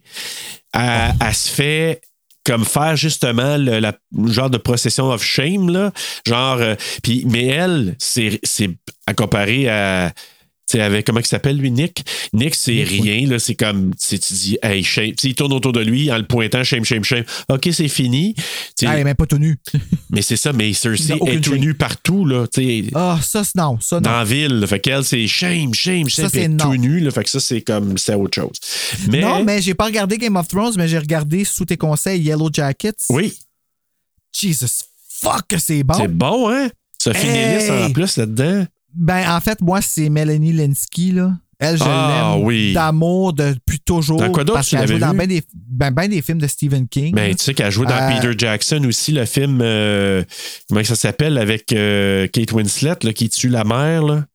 elle se fait comme faire justement le genre de procession of shame, là. Genre, puis, mais elle, c'est à comparer à. T'sais, avec comment il s'appelle, lui, Nick? Nick, c'est rien, là. C'est comme, tu dis, hey, shame. T'sais, il tourne autour de lui en le pointant, shame, shame, shame. OK, c'est fini. T'sais, ah, il n'est même pas tout nu. Mais c'est ça, mais Cersei est tout nu partout, là. T'sais, ah, ça, c'est non. Ça, non. Dans la ville. Fait qu'elle, c'est shame, shame, shame. Ça, c'est non. Tout nu, là. Fait que ça, c'est comme, c'est autre chose. Mais... Non, mais j'ai pas regardé Game of Thrones, mais j'ai regardé sous tes conseils Yellow Jackets. Oui. Jesus fuck, c'est bon. C'est bon, hein? Sophie Nellis, en plus, là-dedans. Ben, en fait, moi, c'est Melanie Lynskey, là. Elle, je l'aime oui. D'amour depuis toujours. Dans quoi d'autre, parce qu'elle joue dans ben des films de Stephen King. Ben, tu sais qu'elle joue dans Peter Jackson aussi, le film, comment ça s'appelle, avec Kate Winslet, là, qui tue la mère, là.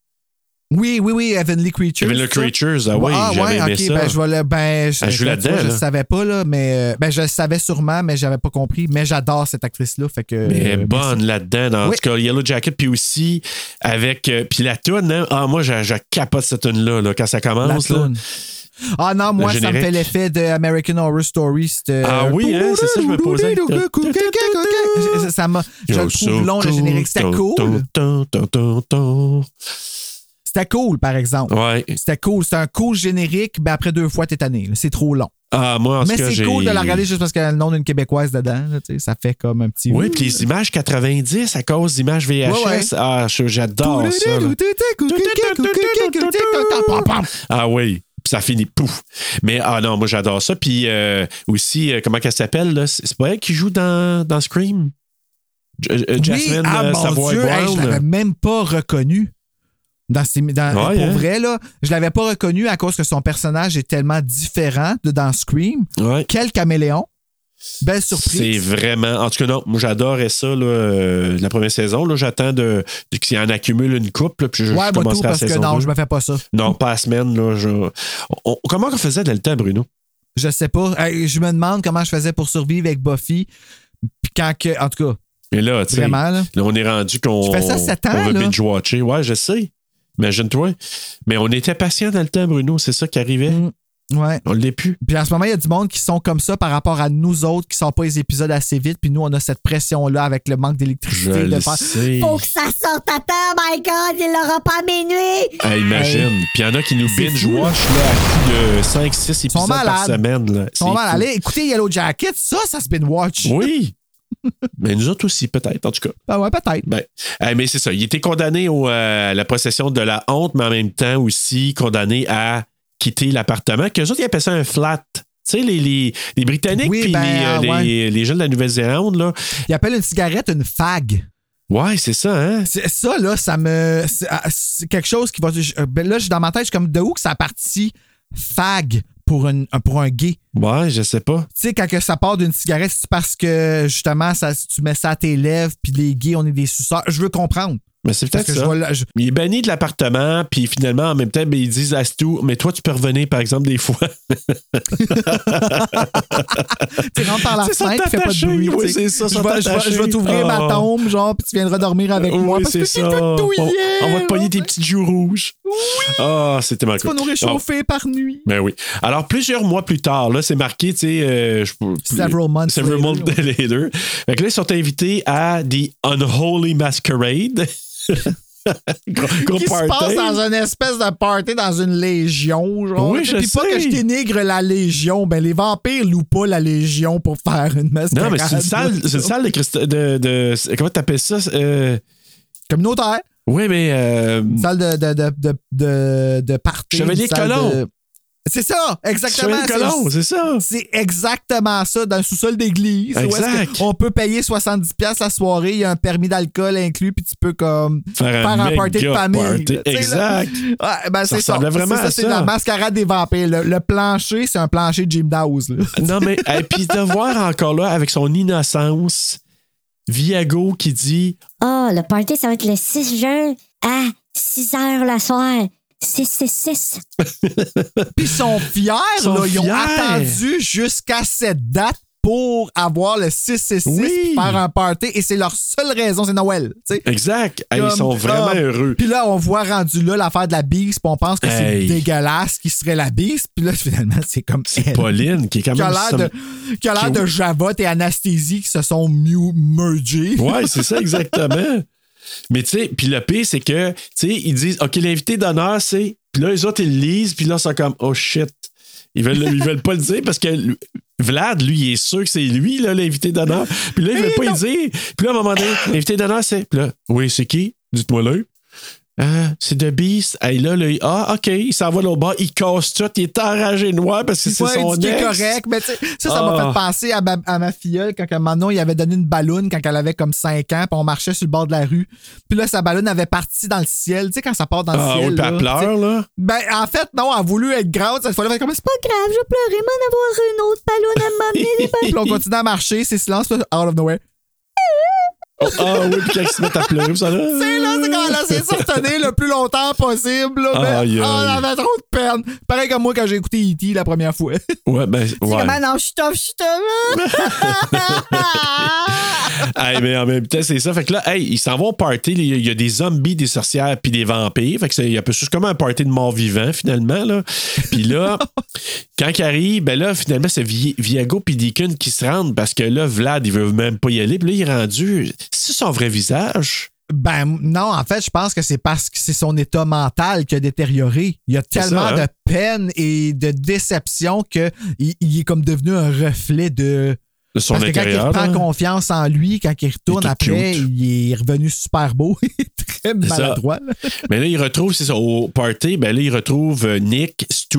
Oui, Heavenly Creatures. Heavenly Creatures, ah oui, j'avais aimé ça. Ben, je le savais pas, là, mais ben, je le savais sûrement, mais j'avais pas compris. Mais j'adore cette actrice-là, fait que... Mais elle est bonne là-dedans, en tout cas, Yellow Jacket, puis aussi avec... puis la toune, hein? Ah, moi, je capote cette toune-là, là, quand ça commence, la toune. Là. Ah non, moi, ça me fait l'effet de American Horror Story. Ah oui, hein, c'est ça que je me posais. Je le trouve long, le générique, c'était cool. C'était cool, par exemple. Ouais. C'était cool. C'était un cool générique, mais après 2 fois, t'es tanné. C'est trop long. Ah, moi, en ce cas, c'est cool de la regarder juste parce qu'elle a le nom d'une Québécoise dedans. Là, ça fait comme un petit... Oui, puis les images 90 à cause d'images VHS. Ouais. Ah, j'adore ça. Ah oui. Puis ça finit pouf. Mais ah non, moi, j'adore ça. Puis aussi, comment qu'elle s'appelle? Là? C'est pas elle qui joue dans Scream? Jasmine Savoy-Brown. Hey, je l'avais même pas reconnue. Pour vrai, là, je l'avais pas reconnu à cause que son personnage est tellement différent de dans Scream. Ouais. Quel caméléon. Belle surprise. C'est vraiment... En tout cas, non, moi, j'adorais ça, là, la première saison. Là, j'attends qu'il en accumule une couple, là, puis je commencerai tout, parce la saison que non, 2. Je me fais pas ça. Non, pas la semaine. Là, comment on faisait dans le temps, Bruno? Je sais pas. Je me demande comment je faisais pour survivre avec Buffy. Puis en tout cas, et là, vraiment. Là, on est rendu qu'on... Tu fais ça 7 ans, on va binge-watcher. Ouais, je sais. Imagine-toi. Mais on était patient dans le temps, Bruno. C'est ça qui arrivait. Ouais. On l'est plus. Puis en ce moment, il y a du monde qui sont comme ça par rapport à nous autres qui sortent pas les épisodes assez vite. Puis nous, on a cette pression-là avec le manque d'électricité. Faut que ça sorte à temps, my God, il l'aura pas minuit. Ah, imagine. Puis il y en a qui nous binge-watch à coup de 5-6 épisodes par semaine. Là. Ils sont mal allés. Écoutez, Yellow Jacket, ça se binge-watch. Oui. Mais nous autres aussi, peut-être, en tout cas. Ben ouais, peut-être. Ben, mais c'est ça. Il était condamné à la possession de la honte, mais en même temps aussi condamné à quitter l'appartement. Qu'eux autres, ils appellent ça un flat. Tu sais, les Britanniques les gens de la Nouvelle-Zélande, là. Ils appellent une cigarette une fag. Ouais, c'est ça, hein? C'est ça, là, c'est quelque chose qui va... Là, je suis dans ma tête, je suis comme de où que ça a parti fag? Pour un gay. Ouais, je sais pas. Tu sais, quand ça part d'une cigarette, c'est parce que, justement, tu mets ça à tes lèvres, puis les gays, on est des suceurs. Je veux comprendre. Mais c'est peut-être ça. Il est banni de l'appartement, puis finalement, en même temps, ils disent à Stu, mais toi, tu peux revenir, par exemple, des fois. Tu rentres par la fenêtre, tu fais pas de bruit. Oui, c'est ça, je vais t'ouvrir ma tombe, genre, puis tu viendras dormir avec moi. Oui, parce que c'est tout douillet. On va te pogner tes petites joues rouges. Oui! Ah, c'était mal cool. Tu vas nous réchauffer par nuit. Ben oui. Alors, plusieurs mois plus tard, là, c'est marqué, tu sais... Several months later. Fait que là, ils sont invités à The Unholy Masquerade. Qui se passe dans une espèce de party dans une légion, genre. Oui, je sais. Puis pas que je dénigre la légion, ben les vampires louent pas la légion pour faire une mascarade. Non, mais c'est une salle de comment t'appelles ça? Communautaire. Oui, mais salle de party. Chevalier Colomb. C'est ça, exactement. Chevalier Colomb, c'est ça. C'est exactement ça, dans le sous-sol d'église. Exact. On peut payer 70$ la soirée, il y a un permis d'alcool inclus, puis tu peux comme faire un party de famille. Party. Exact. Là, ben, c'est ça. Vraiment c'est ça, c'est la mascarade des vampires. Le plancher, c'est un plancher de gymnase. Là. Non, mais puis de voir encore là, avec son innocence, Viago qui dit le party, ça va être le 6 juin à 6h la soirée. 6. Puis ils sont fiers, là. Ils ont attendu jusqu'à cette date pour avoir le 666 oui. Faire un party et c'est leur seule raison, c'est Noël. T'sais. Exact. Comme, ils sont vraiment heureux. Puis là, on voit rendu là l'affaire de la bise, puis on pense que c'est dégueulasse qui serait la bise, puis là, finalement, c'est comme c'est elle. Pauline qui est quand même... Qui a l'air de Javotte et Anasthésie qui se sont mergés. Ouais, c'est ça exactement. Mais tu sais, puis le pire, c'est que, tu sais, ils disent, OK, l'invité d'honneur, c'est... Puis là, les autres, ils le lisent, puis là, ils sont comme, oh shit. Ils veulent pas le dire parce que Vlad, lui, il est sûr que c'est lui, là, l'invité d'honneur. Puis là, ils veulent pas le dire. Puis là, à un moment donné, l'invité d'honneur, c'est... Puis là, oui, c'est qui? Dites-moi là. Ah, c'est The Beast. Hey, là, ah, OK, il s'en va là au bas, il casse tout, il est enragé noir parce que c'est son ex. C'est correct, mais tu sais, ça m'a fait penser à ma filleule quand Manon, il avait donné une balloune quand elle avait comme 5 ans, puis on marchait sur le bord de la rue. Puis là, sa balloune avait parti dans le ciel. Tu sais, quand ça part dans le ciel. Ah, oui, elle pleure, là? Ben, en fait, non, elle a voulu être grande cette fois-là. Comme, c'est pas grave, je pleurais, m'en avoir une autre balloune à m'amener. Puis on continue à marcher, c'est silence, là, out of nowhere. Oui, puis quand ils se mettent à pleurer, ça là. C'est là, c'est quand elle s'est soutenue le plus longtemps possible, là. On avait trop de peine. Pareil comme moi quand j'ai écouté E.T. la première fois. Ouais, ben, ouais. C'est comme, non, je suis top. Hey, mais en même temps, c'est ça. Fait que là, hey, ils s'en vont au party. Il y a des zombies, des sorcières, puis des vampires. Fait que c'est un peu juste comme un party de morts vivants, finalement, là. Puis là, quand ils arrivent, ben là, finalement, c'est Viago puis Deacon qui se rendent parce que là, Vlad, il veut même pas y aller. Puis là, il est rendu. C'est son vrai visage? Ben non, en fait, je pense que c'est parce que c'est son état mental qui a détérioré. Il y a tellement de peine et de déception qu'il est comme devenu un reflet de son parce intérieur. Que quand il prend confiance en lui, quand il retourne après, cute. Il est revenu super beau et très maladroit. Mais là, il retrouve, c'est ça, au party, ben là, il retrouve Nick, Stu,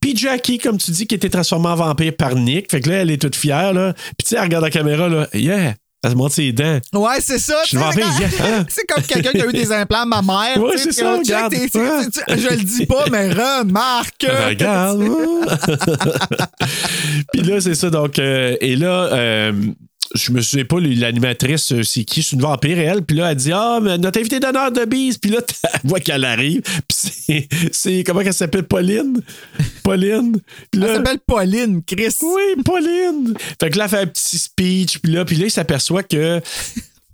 puis Jackie, comme tu dis, qui était transformée en vampire par Nick. Fait que là, elle est toute fière, là. Puis tu sais, elle regarde la caméra, là. Yeah! Elle se montre ses dents. Ouais, c'est ça. C'est comme quelqu'un qui a eu des implants, ma mère. Ouais, c'est ça. Regarde. Je le dis pas, mais remarque. Regarde. Puis là, c'est ça. Donc, et là, je me souviens pas, l'animatrice, c'est qui? C'est une vampire, elle. Puis là, elle dit, mais notre invité d'honneur de bise. Puis là, tu vois qu'elle arrive. Puis c'est comment qu'elle s'appelle? Pauline. Là, elle s'appelle Pauline, Chris. Oui, Pauline. Fait que là, elle fait un petit speech. Puis là, il s'aperçoit que...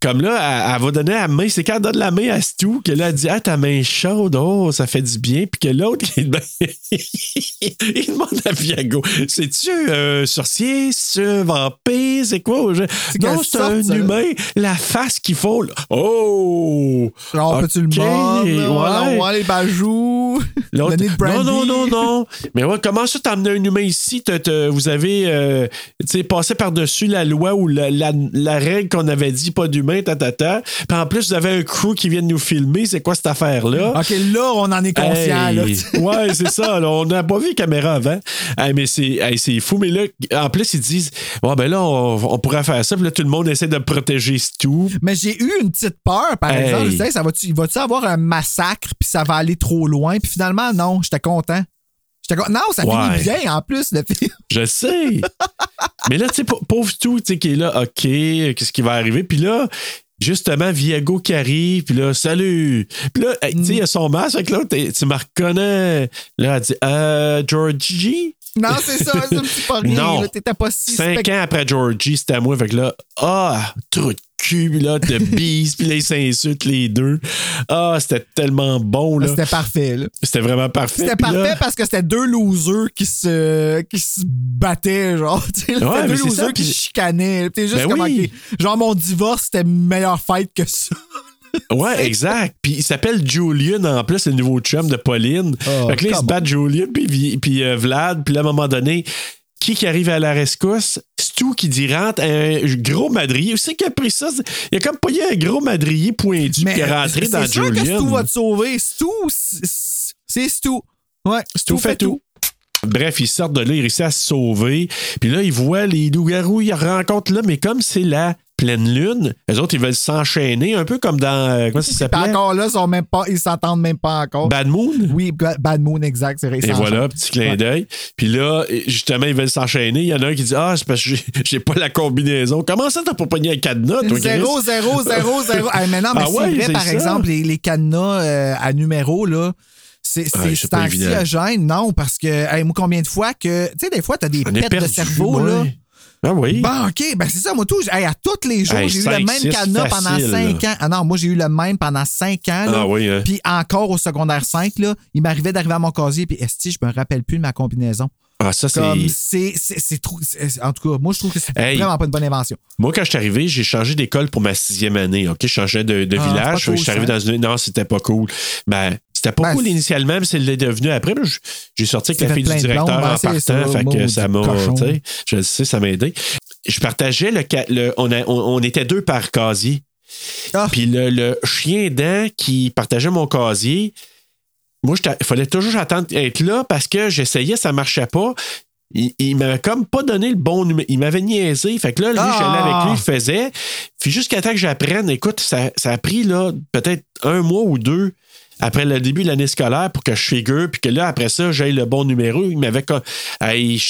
Comme là, elle va donner la main. C'est quand elle donne la main à Stu que là, elle dit « Ah, ta main est chaude, oh, ça fait du bien. » Puis que l'autre, il demande à Viago « C'est-tu un sorcier? C'est-tu un vampire? C'est quoi? » Non, c'est un humain. La face qu'il faut. Oh! Genre, peux-tu le mordre? Ouais, les bajoux. Le nez de Brandy. Non. Mais ouais, comment ça, t'as amené un humain ici? Vous avez passé par-dessus la loi ou la règle qu'on avait dit, pas d'humain. Puis en plus, vous avez un crew qui vient de nous filmer. C'est quoi cette affaire-là? OK, là, on en est conscient. Ouais, c'est ça. Là, on n'a pas vu les caméras avant. Hey, mais c'est fou. Mais là, en plus, ils disent, oh, ben là, on pourrait faire ça. Puis là, tout le monde essaie de protéger tout. Mais j'ai eu une petite peur, par exemple. Je disais, il va-tu avoir un massacre? Puis ça va aller trop loin. Puis finalement, non, j'étais content. Non, ça finit bien en plus, le film. Je sais. Mais là, tu sais, pauvre tout, tu sais, qui est là, OK, qu'est-ce qui va arriver? Puis là, justement, Viago qui arrive, puis là, salut. Puis là, tu sais, il y a son masque avec l'autre, tu me reconnais. Là, elle dit, Georgie? Non, c'est ça, tu me dis pas rien. Non. Là, t'étais pas si 5 ans après Georgie, c'était à moi. Fait que là, trou de cul, là, de bise, puis là, ils s'insultent les deux. C'était tellement bon, là. C'était parfait, là. C'était vraiment parfait. C'était parfait là... parce que c'était deux losers qui se battaient, genre. Là, c'était deux losers qui chicanaient. T'es juste comme, oui. Okay, genre, mon divorce, c'était une meilleure fête que ça. Ouais, exact. Puis il s'appelle Julian en plus, le nouveau chum de Pauline. Fait que là, ils se battent Julian, puis Vlad. Puis là, à un moment donné, qui arrive à la rescousse? Stu qui dit rentre un gros madrier. Vous savez qui a pris ça? Il a comme pogné un gros madrier pointu qui est rentré dans Julian. C'est sûr que Stu va te sauver. C'est Stu. Ouais, Stu fait tout. Bref, ils sortent de là, ils réussissent à se sauver. Puis là, ils voient les loups-garous, ils rencontrent là, mais comme c'est la pleine lune, eux autres, ils veulent s'enchaîner, un peu comme dans... Comment ça s'appelait? Encore là, ils s'entendent même pas encore. Bad Moon? Oui, Bad Moon, exact. C'est récent. Et voilà, petit clin d'œil. Puis là, justement, ils veulent s'enchaîner. Il y en a un qui dit, c'est parce que j'ai pas la combinaison. Comment ça, t'as pas pogné un cadenas, toi, Chris? 0, 0, 0, 0. Maintenant, mais c'est vrai, c'est par exemple, les cadenas à numéro, là, c'est anxiogène, non, parce que, moi, combien de fois que... Tu sais, des fois, t'as des pertes de cerveau, là. Ah oui. Bon, OK. Ben, c'est ça, moi, tout. Hey, à tous les jours, hey, j'ai 5, eu le même 6, cadenas facile, pendant 5 ans. Ah non, moi, j'ai eu le même pendant 5 ans. Là. Ah oui. Hein. Puis encore au secondaire 5, là, il m'arrivait d'arriver à mon casier, puis esti, je me rappelle plus de ma combinaison. Ah, ça, c'est. Comme, c'est trop. En tout cas, moi, je trouve que c'est vraiment pas une bonne invention. Moi, quand je suis arrivé, j'ai changé d'école pour ma 6e année. OK, je changeais de village. Je suis arrivé dans une. Non, c'était pas cool. C'était pas cool initialement, mais c'est devenu après. J'ai sorti avec la fille du directeur en partant. Ça m'a. Je sais, ça m'a aidé. Je partageais le on était deux par casier. Ah. Puis le chien dent qui partageait mon casier, moi, il fallait toujours attendre être là parce que j'essayais, ça marchait pas. Il m'avait comme pas donné le bon numéro. Il m'avait niaisé. Fait que là, lui, j'allais avec lui, il faisait. Puis jusqu'à temps que j'apprenne, écoute, ça a pris là, peut-être un mois ou deux après le début de l'année scolaire pour que je figure, puis que là, après ça, j'aille le bon numéro. Il m'avait comme. Hey,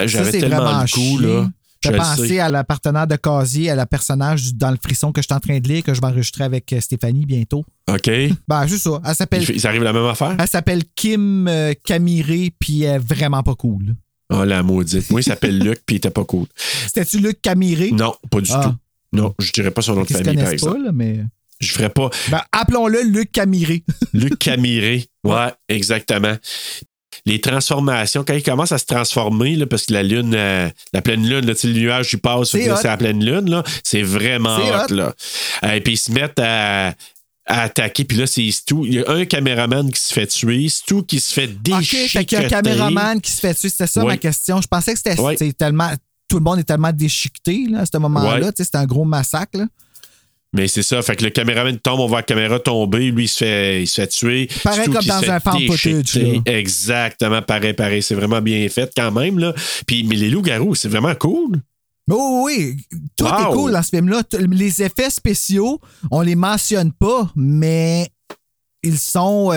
j'avais ça, tellement le goût, là. J'ai pensé à la partenaire de casier, à la personnage dans le frisson que je suis en train de lire, que je vais enregistrer avec Stéphanie bientôt. OK. Ben, juste ça. Elle s'appelle. Ils arrivent la même affaire? Elle s'appelle Kim Camiré, puis elle est vraiment pas cool. Oh, la maudite. Moi, il s'appelle Luc, puis il était pas cool. C'était-tu Luc Camiré? Non, pas du tout. Non, je dirais pas son nom de famille, par exemple. Pas, là, mais. Je ferais pas. Ben, appelons-le Luc Camiré. Luc Camiré, ouais, exactement. Les transformations, quand il commence à se transformer, là, parce que la lune, la pleine lune, là, le nuage il passe, c'est la pleine lune, là, c'est vraiment hot. Là. Et puis ils se mettent à attaquer, puis là, c'est Stu. Il y a un caméraman qui se fait tuer, Stu qui se fait déchiqueter. OK, fait qu'il y a un caméraman qui se fait tuer, c'était ça ma question. Je pensais que c'était tellement. Tout le monde est tellement déchiqueté là, à ce moment-là, c'était un gros massacre. Là. Mais c'est ça, fait que le caméraman tombe, on voit la caméra tomber, lui il se fait tuer. Pareil comme dans un fan footage. Exactement, pareil, c'est vraiment bien fait quand même là. Puis mais les loups-garous, c'est vraiment cool. Oh oui, tout est cool dans ce film-là. Les effets spéciaux, on les mentionne pas, mais ils sont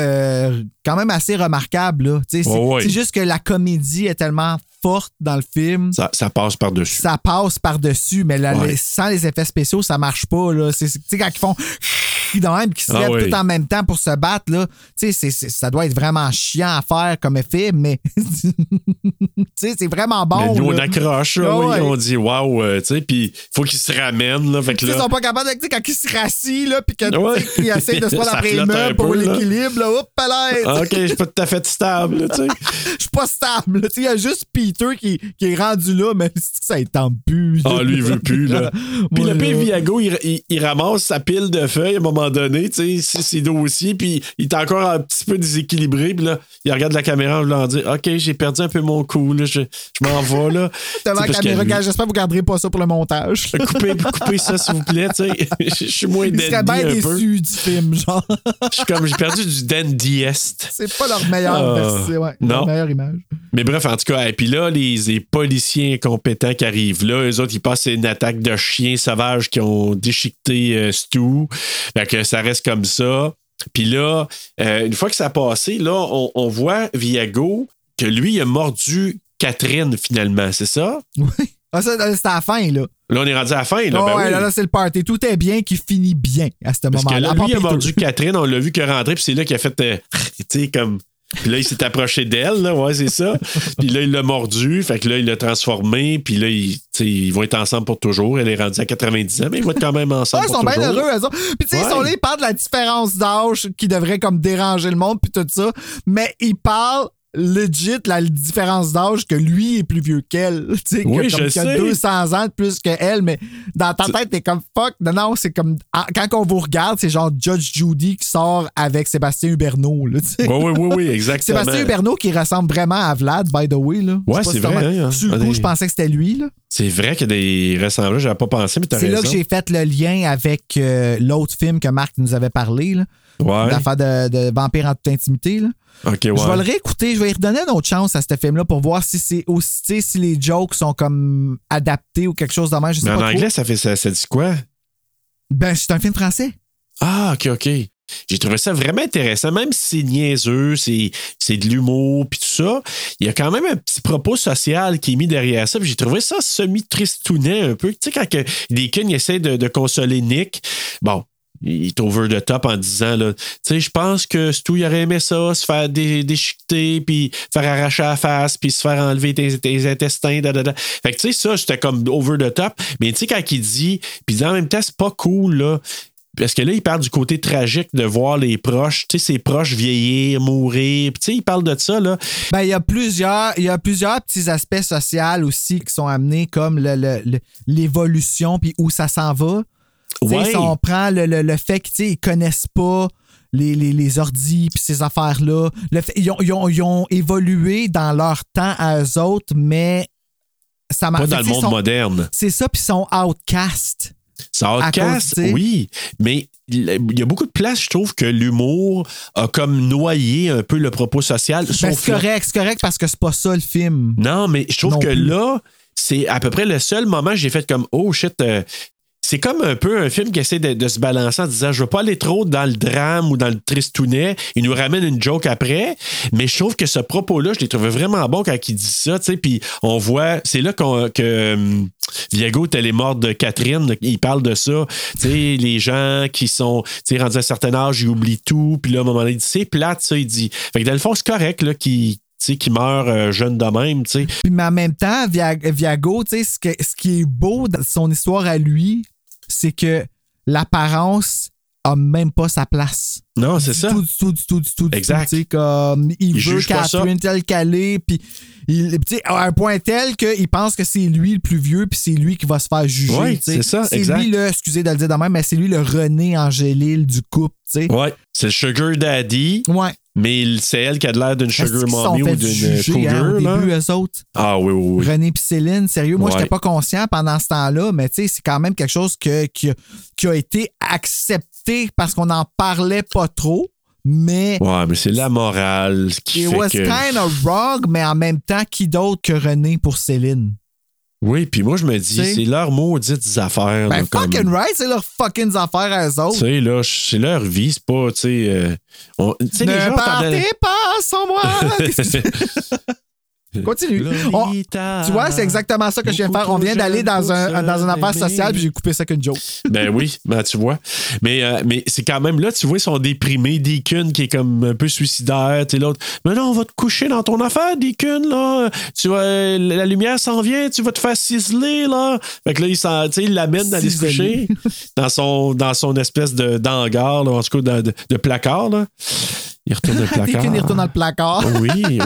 quand même assez remarquables là. C'est juste que la comédie est tellement forte dans le film. Ça passe par-dessus. Ça passe par-dessus, mais là, sans les effets spéciaux, ça marche pas. Là. C'est quand ils font même qu'ils se lèvent tout en même temps pour se battre, là. Ça doit être vraiment chiant à faire comme effet, mais c'est vraiment bon. Mais nous, on accroche, on dit waouh, puis il faut qu'ils se ramènent. Là, fait que là... Ils sont pas capables de quand ils se rassient, là, puis qu'ils essayent de se prendre après les meubles pour l'équilibre, là. Hop, à l'aise. OK, je suis pas tout à fait stable. Je suis pas stable. Il y a juste Peter qui est rendu là, mais ça ne tente plus. Ah, lui, il veut plus, là. Puis le pire Viago, il ramasse sa pile de feuilles à un moment donné, tu sais, ses dossiers, puis il est encore un petit peu déséquilibré, puis là, il regarde la caméra en voulant dire OK, j'ai perdu un peu mon coup, là, je m'en vais, là. Devant la caméra, j'espère que vous ne garderez pas ça pour le montage. Coupez ça, s'il vous plaît, tu sais. Je suis moins dandy un peu. Je serais bien déçu du film, genre. Je suis comme, j'ai perdu du dandyest. C'est pas leur meilleure image. Mais bref, en tout cas, puis là, les policiers incompétents qui arrivent là, eux autres, ils passent une attaque de chiens sauvages qui ont déchiqueté Stu. Fait que ça reste comme ça. Puis là, une fois que ça a passé, là, on voit Viago que lui, il a mordu Catherine finalement, c'est ça? Oui. Ah, ça, c'est à la fin, là. Là, on est rendu à la fin. Là, là, c'est le party. Tout est bien qui finit bien à ce moment-là. Parce que là, lui, il a mordu Catherine, on l'a vu qu'il est rentré, puis c'est là qu'il a fait, tu sais, comme... Puis là, il s'est approché d'elle, là, ouais, c'est ça. Puis là, il l'a mordu, fait que là, il l'a transformé, puis là, ils vont être ensemble pour toujours. Elle est rendue à 90 ans, mais ils vont être quand même ensemble pour toujours. Ils sont bien heureux, elles autres. Puis tu sais, ils sont là, ils parlent de la différence d'âge qui devrait comme déranger le monde, puis tout ça, mais ils parlent legit la différence d'âge que lui est plus vieux qu'elle. Tu sais, qu'il a 200 ans de plus qu'elle, mais dans ta tête, t'es comme fuck. Non, c'est comme. Quand on vous regarde, c'est genre Judge Judy qui sort avec Sébastien Huberneau. Là, oui, exactement. Sébastien Huberneau qui ressemble vraiment à Vlad, by the way. Là. Ouais, c'est vrai. Hein, sur le coup, je pensais que c'était lui. Là. C'est vrai qu'il y a des ressemblances, j'avais pas pensé, mais t'as raison. C'est là que j'ai fait le lien avec l'autre film que Marc nous avait parlé. Là. Ouais. L'affaire de Vampire en toute intimité. Là. Okay, je vais le réécouter, je vais y redonner une autre chance à ce film-là pour voir si c'est aussi, si les jokes sont comme adaptés ou quelque chose de même. Mais en anglais, ça dit quoi? Ben, c'est un film français. Ah, OK. J'ai trouvé ça vraiment intéressant, même si c'est niaiseux, c'est de l'humour, puis tout ça. Il y a quand même un petit propos social qui est mis derrière ça, puis j'ai trouvé ça semi-tristounet un peu. Tu sais, quand Deacon essaie de consoler Nick, bon, Il est over the top en disant, là, tu sais, je pense que Stu, il aurait aimé ça, se faire déchiqueter, puis faire arracher la face, puis se faire enlever tes intestins, dadada. Fait que, tu sais, ça, j'étais comme over the top. Mais tu sais, quand il dit, puis en même temps, c'est pas cool, là. Parce que là, il parle du côté tragique de voir les proches, tu sais, ses proches vieillir, mourir. Puis, tu sais, il parle de ça, là. Ben, il y a plusieurs petits aspects sociaux aussi qui sont amenés, comme l'évolution, puis où ça s'en va. Ouais. Si on prend le fait qu'ils connaissent pas les ordis puis ces affaires-là, ils ont évolué dans leur temps à eux autres, mais ça marche pas dans le monde moderne. C'est ça, puis ils sont outcasts. Ça outcast, oui, mais il y a beaucoup de place, je trouve, que l'humour a comme noyé un peu le propos social. Ben, c'est correct parce que c'est pas ça le film. Non, mais je trouve que là, c'est à peu près le seul moment que j'ai fait comme « Oh shit », c'est comme un peu un film qui essaie de se balancer en disant « Je veux pas aller trop dans le drame ou dans le tristounet. » Il nous ramène une joke après. Mais je trouve que ce propos-là, je l'ai trouvé vraiment bon quand il dit ça. Puis on voit... C'est là que Viago est allé mort de Catherine. Il parle de ça. Les gens qui sont rendus à un certain âge, ils oublient tout. Puis là, à un moment donné, il dit « C'est plate, ça. » Il dit... Fait que dans le fond, c'est correct là, qui meurt jeune de même. T'sais. Puis mais en même temps, Viago, ce qui est beau dans son histoire à lui... c'est que l'apparence a même pas sa place. Non, c'est ça. Du tout. Exact. Comme il veut Catherine telle qu'elle est, puis à un point tel qu'il pense que c'est lui le plus vieux, puis c'est lui qui va se faire juger. Oui, c'est ça, c'est exact. C'est lui le, excusez de le dire de même, mais c'est lui le René Angélil du couple. Oui, c'est le sugar daddy. Ouais. Mais c'est elle qui a de l'air d'une sugar mommy ou d'une cougar. Au début, eux autres. Ah oui. René pis Céline, sérieux, moi, j'étais pas conscient pendant ce temps-là, mais tu sais, c'est quand même quelque chose qui a été accepté parce qu'on n'en parlait pas trop, mais... Ouais, mais c'est la morale qui fait que... It was kind of wrong, mais en même temps, qui d'autre que René pour Céline? Oui, puis moi, je me dis, c'est leur maudite affaire. Ben, comme... fucking right, c'est leur fucking affaire à eux autres. Tu sais, là, c'est leur vie, c'est pas, tu sais... Ne partez pas sans moi! Continue. Tu vois, c'est exactement ça que je viens de faire. On vient d'aller dans une affaire sociale, puis j'ai coupé ça qu'une joke. Ben oui, ben tu vois. Mais c'est quand même là, tu vois, ils sont déprimés. Deacon qui est comme un peu suicidaire, tu sais, l'autre. Mais non, on va te coucher dans ton affaire, Deacon, là. Tu vois, la lumière s'en vient, tu vas te faire ciseler, là. Fait que là, il l'amène d'aller se coucher dans son espèce d'hangar, là, en tout cas, de placard, là. Il retourne dans le placard. Deacon, il retourne dans le placard. Oui,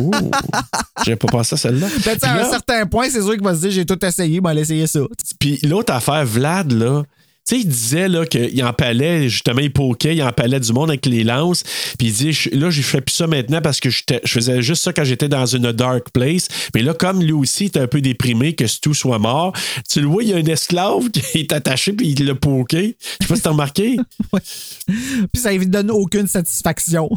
j'avais pas pensé à celle-là. Ben, à un certain point, c'est sûr qu'il va se dire j'ai tout essayé, mais on va essayer ça. Puis l'autre affaire, Vlad, là, tu sais, il disait là, qu'il empalait, justement, il poquait, il empalait du monde avec les lances. Puis il dit là, je fais plus ça maintenant parce que je faisais juste ça quand j'étais dans une dark place. Mais là, comme lui aussi, il était un peu déprimé que Stu soit mort, tu le vois, il y a un esclave qui est attaché puis il l'a poqué. Je sais pas si t'as remarqué. Ouais. Puis ça ne donne aucune satisfaction.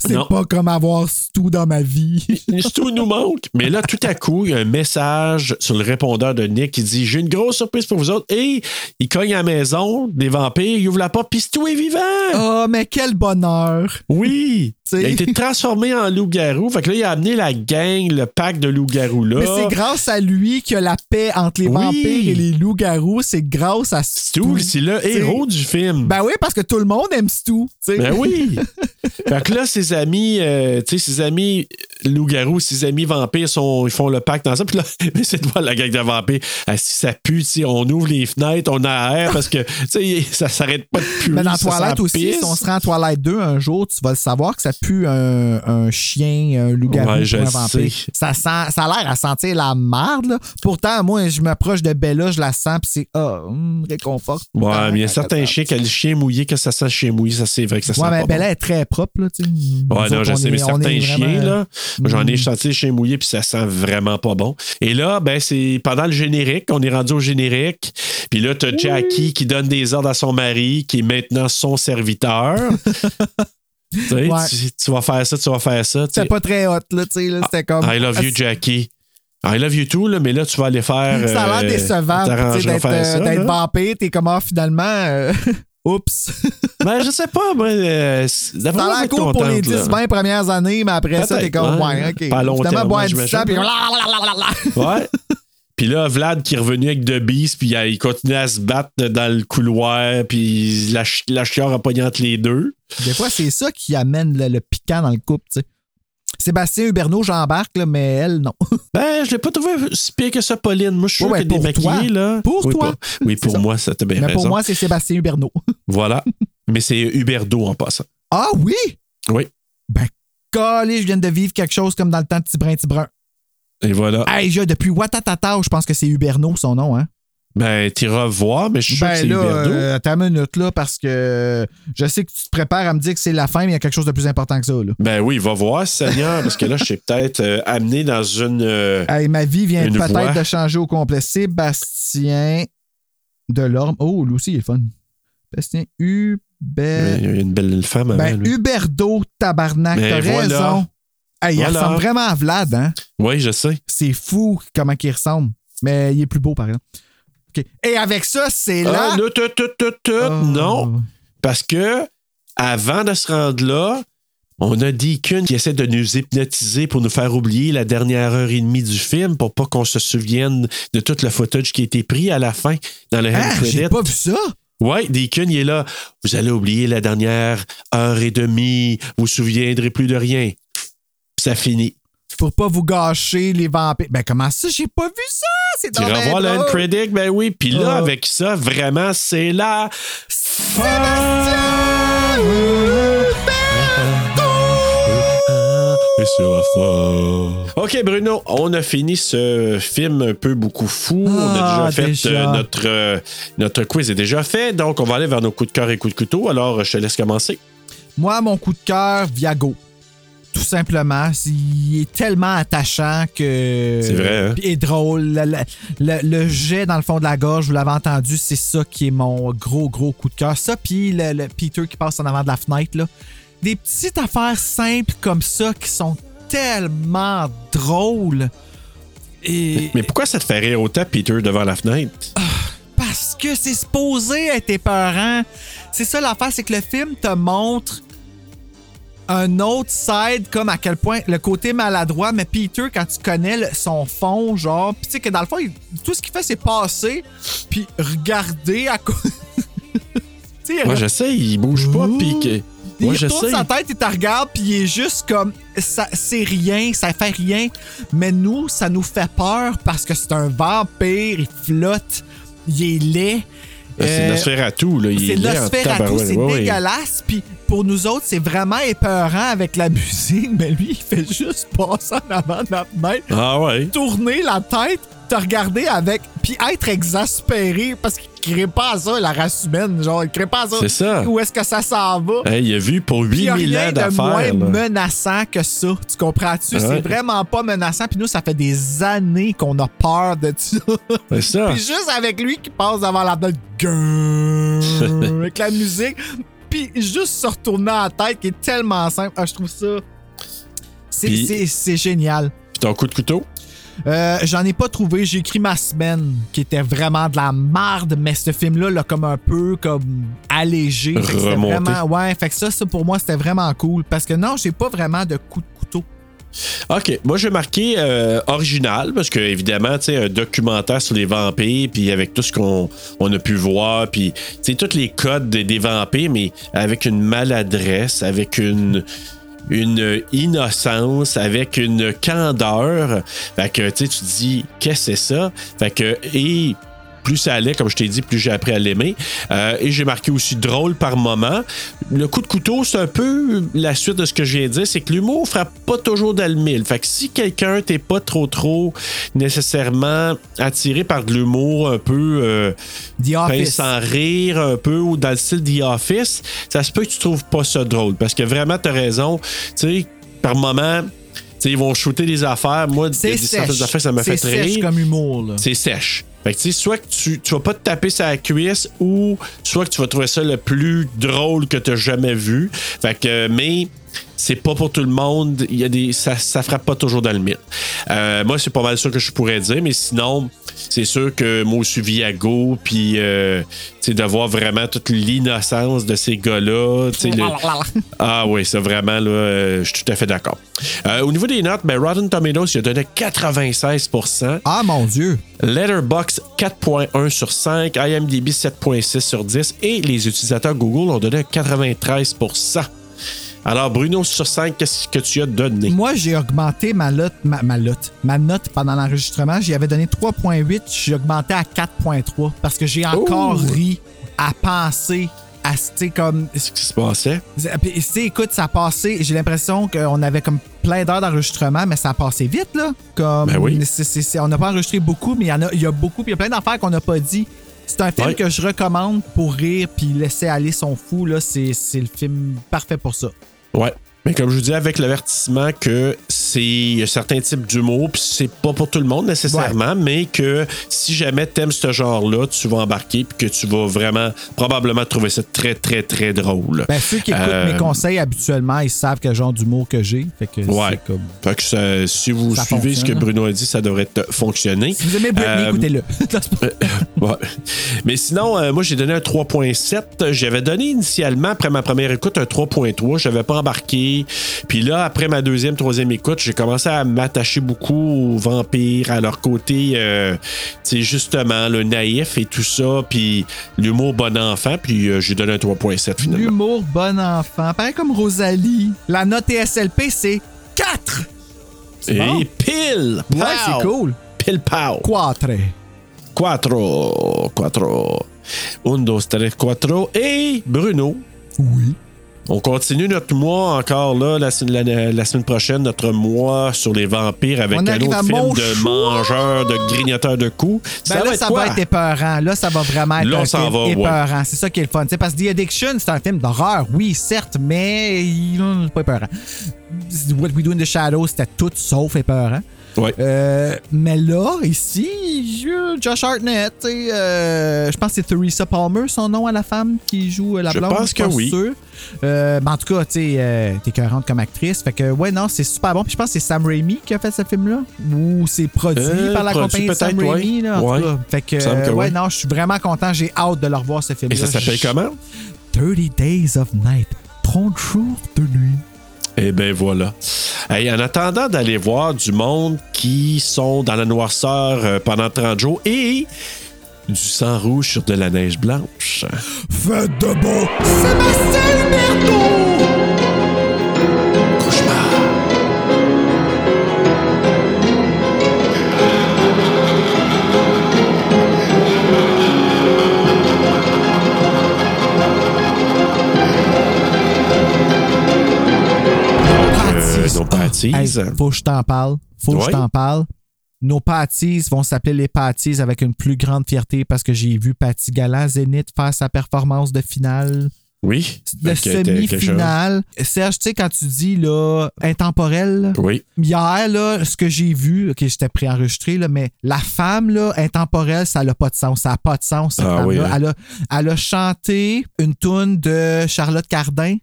C'est non. Pas comme avoir Stu dans ma vie. Stu nous manque. Mais là, tout à coup, il y a un message sur le répondeur de Nick qui dit j'ai une grosse surprise pour vous autres. Et il cogne à la maison. Des vampires, il ouvre la porte, puis tout est vivant! Oh, mais quel bonheur! Oui! Il a été transformé en loup-garou. Fait que là, il a amené la gang, le pack de loup-garou-là. Mais c'est grâce à lui qu'il y a la paix entre les vampires et les loups-garous. C'est grâce à Stu. Stu, c'est le héros du film. Ben oui, parce que tout le monde aime Stu. T'sais. Ben oui! Fait que là, ses amis loup-garou, ses amis vampires, ils font le pack dans ça. Puis là, c'est de voir la gang de vampires. Si ça pue, on ouvre les fenêtres, on aère parce que ça s'arrête pas de puer. Mais dans Twilight aussi, si on se rend à Twilight 2 un jour, tu vas le savoir que ça pue un chien, un loup-garou, un vampire. Ça a l'air à sentir la merde, là. Pourtant, moi, je m'approche de Bella, je la sens, puis c'est réconfort. Ouais, mais il y a certains chiens qui ont le chien mouillé, que ça sent le chien mouillé, ça c'est vrai que ça sent pas Bella bon. Est très propre, là, tu sais. Ouais, non, je sais, mais certains chiens, là, j'en ai senti le chien mouillé, puis ça sent vraiment pas bon. Et là, ben, c'est pendant le générique, on est rendu au générique, puis là, t'as Jackie qui donne des ordres à son mari, qui est maintenant son serviteur. Tu vas faire ça, tu vas faire ça. C'était pas très hot, là, tu sais, là, c'était comme... I love you, Jackie. I love you too, là, mais là, tu vas aller faire... Ça a l'air décevant, tu sais, d'être vampire, t'es comme, finalement... Oups! Ben, je sais pas, moi. Ça a l'air cool pour les 10-20 premières années, mais après ça, t'es comme, ouais, OK. Pas longtemps, moi, je me... Ouais. Puis là, Vlad qui est revenu avec The Beast, puis il continue à se battre dans le couloir, puis la chieur a pogné entre les deux. Des fois, c'est ça qui amène le piquant dans le couple, tu sais. Sébastien Huberneau, j'embarque, là, mais elle, non. Ben, je l'ai pas trouvé si pire que ça, Pauline. Moi, je suis sûr que démaquillée, là. Pour toi. Oui, pour moi, ça t'a bien raison. Mais pour moi, c'est Sébastien Huberneau. Voilà. Mais c'est Huberdeau en passant. Ah oui? Oui. Ben, collé, je viens de vivre quelque chose comme dans le temps de Tibrin. Et voilà. Hey, depuis Watatata, je pense que c'est Huberneau, son nom, hein? Ben, t'iras voir, mais je suis sûr que c'est Huberdeau. Attends une minute, là, parce que je sais que tu te prépares à me dire que c'est la fin, mais il y a quelque chose de plus important que ça, là. Ben oui, va voir, Seigneur, parce que là, je suis peut-être amené dans une... ma vie vient peut-être de changer au complet. Sébastien Delorme. Oh, lui aussi, il est fun. Sébastien Hubert... Il y a une belle femme avant, lui. Huberdeau, tabarnak, t'as raison. Hey, il ressemble vraiment à Vlad, hein? Oui, je sais. C'est fou comment il ressemble. Mais il est plus beau, par exemple. Okay. Et avec ça, c'est là... Non, parce que avant de se rendre là, on a Deacon qui essaie de nous hypnotiser pour nous faire oublier la dernière heure et demie du film pour pas qu'on se souvienne de tout le footage qui a été pris à la fin dans le hand credit. J'ai pas vu ça! Oui, Deacon, il est là. Vous allez oublier la dernière heure et demie. Vous ne vous souviendrez plus de rien. Ça finit. Pour pas vous gâcher les vampires. Ben comment ça, j'ai pas vu ça? C'est dans le revois le critic, ben oui. Puis là, avec ça, vraiment, c'est là. OK, Bruno, on a fini ce film un peu beaucoup fou. Notre quiz est déjà fait. Donc, on va aller vers nos coups de cœur et coups de couteau. Alors, je te laisse commencer. Moi, mon coup de cœur, Viago. Tout simplement, il est tellement attachant que... C'est vrai, hein? Et drôle. Le jet dans le fond de la gorge, vous l'avez entendu, c'est ça qui est mon gros coup de cœur. Ça, puis le Peter qui passe en avant de la fenêtre, là. Des petites affaires simples comme ça qui sont tellement drôles. Et... Mais pourquoi ça te fait rire autant, Peter, devant la fenêtre? Parce que c'est supposé être épeurant. C'est ça l'affaire, c'est que le film te montre un autre side, comme à quel point le côté maladroit, mais Peter, quand tu connais son fond, genre, pis tu sais que dans le fond, tout ce qu'il fait, c'est passer, puis regarder à quoi. Moi, je sais, il bouge pas, pis. Il retourne sa tête, il te regarde, pis il est juste comme. C'est rien, ça fait rien. Mais nous, ça nous fait peur parce que c'est un vampire, il flotte, il est laid. C'est Nosferatu, là. C'est Nosferatu, c'est dégueulasse. Puis pour nous autres, c'est vraiment épeurant avec la musique. Mais lui, il fait juste passer en avant de la fenêtre. Ah ouais. Tourner la tête, te regarder avec. Puis être exaspéré parce qu'il crée pas à ça, la race humaine. Genre, il crée pas à ça. C'est ça. Où est-ce que ça s'en va? Hey, il a vu pour 8000 ans d'affaires. C'est moins menaçant que ça. Tu comprends-tu? Ah ouais. C'est vraiment pas menaçant. Puis nous, ça fait des années qu'on a peur de ça. C'est ça. Puis juste avec lui qui passe devant la tête. Avec la musique. Puis juste se retourner à la tête qui est tellement simple. Ah, je trouve ça... C'est génial. Puis ton coup de couteau? J'en ai pas trouvé. J'ai écrit ma semaine qui était vraiment de la merde, mais ce film-là l'a comme un peu comme allégé. Remonté. Fait que ça, pour moi, c'était vraiment cool. Parce que non, j'ai pas vraiment de coup de couteau. OK. Moi, j'ai marqué original, parce que évidemment, tu sais, un documentaire sur les vampires, puis avec tout ce qu'on a pu voir, puis tu sais, tous les codes des vampires, mais avec une maladresse, avec une innocence, avec une candeur. Fait que, tu sais, tu te dis, qu'est-ce que c'est ça? Fait que, et plus ça allait, comme je t'ai dit, plus j'ai appris à l'aimer. Et j'ai marqué aussi drôle par moment. Le coup de couteau, c'est un peu la suite de ce que je viens de dire, c'est que l'humour frappe pas toujours dans le mille. Fait que si quelqu'un t'es pas trop nécessairement attiré par de l'humour un peu sans rire, un peu, ou dans le style The Office, ça se peut que tu trouves pas ça drôle. Parce que vraiment, t'as raison, tu sais, par moment... T'sais, ils vont shooter des affaires. Moi, certaines affaires, ça m'a fait rire. C'est sèche comme humour, là. C'est sèche. Fait que, tu sais, soit que tu vas pas te taper sur la cuisse, ou soit que tu vas trouver ça le plus drôle que t'as jamais vu. Fait que, mais c'est pas pour tout le monde. Ça frappe pas toujours dans le mille. Moi, c'est pas mal ça que je pourrais dire, mais sinon, c'est sûr que moi, je suis Viago, puis de voir vraiment toute l'innocence de ces gars-là. Ah oui, c'est vraiment, là, je suis tout à fait d'accord. Au niveau des notes, ben, Rotten Tomatoes, il a donné 96%. Ah, mon Dieu! Letterboxd, 4.1 sur 5. IMDb, 7.6 sur 10. Et les utilisateurs Google ont donné 93%. Alors, Bruno, sur 5, qu'est-ce que tu as donné? Moi, j'ai augmenté ma note pendant l'enregistrement. J'y avais donné 3.8, j'ai augmenté à 4.3 parce que j'ai encore ri à penser à... Qu'est-ce qui se passait? Écoute, ça a passé. J'ai l'impression qu'on avait comme plein d'heures d'enregistrement, mais ça a passé vite, là. Comme, ben oui. On n'a pas enregistré beaucoup, mais il y a beaucoup. Il y a plein d'affaires qu'on n'a pas dit. C'est un film que je recommande pour rire puis laisser aller son fou. Là, c'est le film parfait pour ça. Ouais, mais comme je vous dis, avec l'avertissement que c'est un certain type d'humour, puis c'est pas pour tout le monde nécessairement, mais que si jamais t'aimes ce genre-là, tu vas embarquer puis que tu vas vraiment probablement trouver ça très, très, très drôle. Ben, ceux qui écoutent mes conseils habituellement, ils savent quel genre d'humour que j'ai. Fait que c'est comme... Fait que ça, si vous suivez ce que Bruno a dit, ça devrait fonctionner. Si vous aimez Britney, écoutez-le. Mais sinon, moi, j'ai donné un 3.7. J'avais donné initialement, après ma première écoute, un 3.3. J'avais pas embarqué. Puis là, après ma deuxième, troisième écoute, j'ai commencé à m'attacher beaucoup aux vampires, à leur côté, justement, le naïf et tout ça, puis l'humour bon enfant, puis j'ai donné un 3.7 finalement. L'humour bon enfant, pareil comme Rosalie. La note TSLP, c'est 4! C'est et bon? Pile! Ouais, pow. C'est cool! Pile pow! Quattro. Un, dos, tres, quattro. Et Bruno. Oui. On continue notre mois encore là, la semaine prochaine, notre mois sur les vampires avec un autre film de mangeurs, de grignoteurs de coups. Ben là, ça va être épeurant. Là, ça va vraiment être épeurant. Ouais. C'est ça qui est le fun. T'sais, parce que The Addiction, c'est un film d'horreur, oui, certes, mais pas épeurant. What We Do in the Shadows, c'était tout sauf épeurant. Ouais. Mais là, ici, Josh Hartnett, je pense que c'est Theresa Palmer, son nom à la femme qui joue la blonde. Je pense que oui. Sûr. Mais en tout cas, t'es cohérente comme actrice. Fait que, ouais, non, c'est super bon. Puis je pense que c'est Sam Raimi qui a fait ce film-là. Ou c'est produit par la compagnie de Sam Raimi. Là, en tout cas. Fait que ouais, non, je suis vraiment content. J'ai hâte de le revoir, ce film-là. Et ça s'appelle comment? 30 Days of Night. 30 jours de nuit. Eh bien, voilà. Hey, en attendant d'aller voir du monde qui sont dans la noirceur pendant 30 jours et du sang rouge sur de la neige blanche. Faites de beau! Sébastien Huberto! Cauchemar! Nos pâtisses. Hey, faut que je t'en parle. Nos pâtisses vont s'appeler les pâtisses avec une plus grande fierté parce que j'ai vu Patty Galland Zénith faire sa performance de finale. Oui. De semi-finale. Serge, tu sais, quand tu dis là, intemporel, oui. Hier, là, ce que j'ai vu, ok, j'étais préenregistré, là, mais la femme, là, intemporelle, ça n'a pas de sens. Ça n'a pas de sens, cette femme-là. Oui, hein. Elle a chanté une toune de Charlotte Cardin.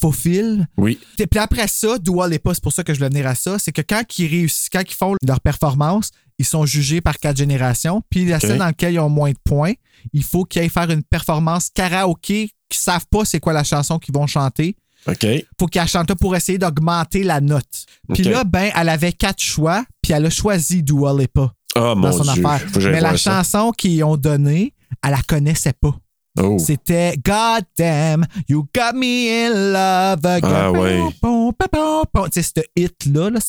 Faux fil. Oui. Et puis après ça, Dua Lipa, c'est pour ça que je veux venir à ça, c'est que quand ils font leur performance, ils sont jugés par 4 générations, puis la scène dans laquelle ils ont moins de points, il faut qu'ils aillent faire une performance karaoké qu'ils savent pas c'est quoi la chanson qu'ils vont chanter. OK. Pour qu'elle chante pour essayer d'augmenter la note. Puis là, ben, elle avait 4 choix, puis elle a choisi Dua Lipa dans son affaire. Mais la chanson qu'ils ont donnée, elle la connaissait pas. Oh. C'était God damn, you got me in love again. Ah ouais. Tu sais, ce hit-là, là,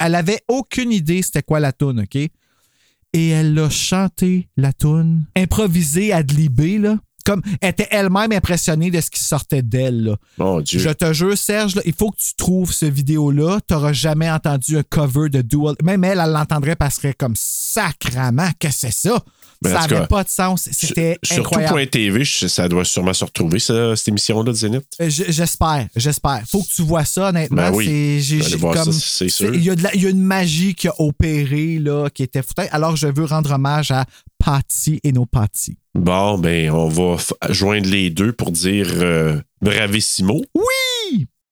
elle avait aucune idée c'était quoi la toune, OK? Et elle a chanté la toune, improvisée, ad-libée, là. Comme elle était elle-même impressionnée de ce qui sortait d'elle, là. Mon Dieu. Je te jure, Serge, là, il faut que tu trouves ce vidéo-là. T'auras jamais entendu un cover de Dual. Même elle l'entendrait parce qu'elle serait comme sacrament, que c'est ça? Mais ça n'avait pas de sens. C'était incroyable. Sur tout.tv, ça doit sûrement se retrouver, cette émission-là de Zénith. J'espère. Faut que tu vois ça, honnêtement. Ben oui, c'est sûr. Il y a une magie qui a opéré, là, qui était foutue. Alors, je veux rendre hommage à Patty et nos Patty. Bon, ben, on va joindre les deux pour dire bravissimo. Oui!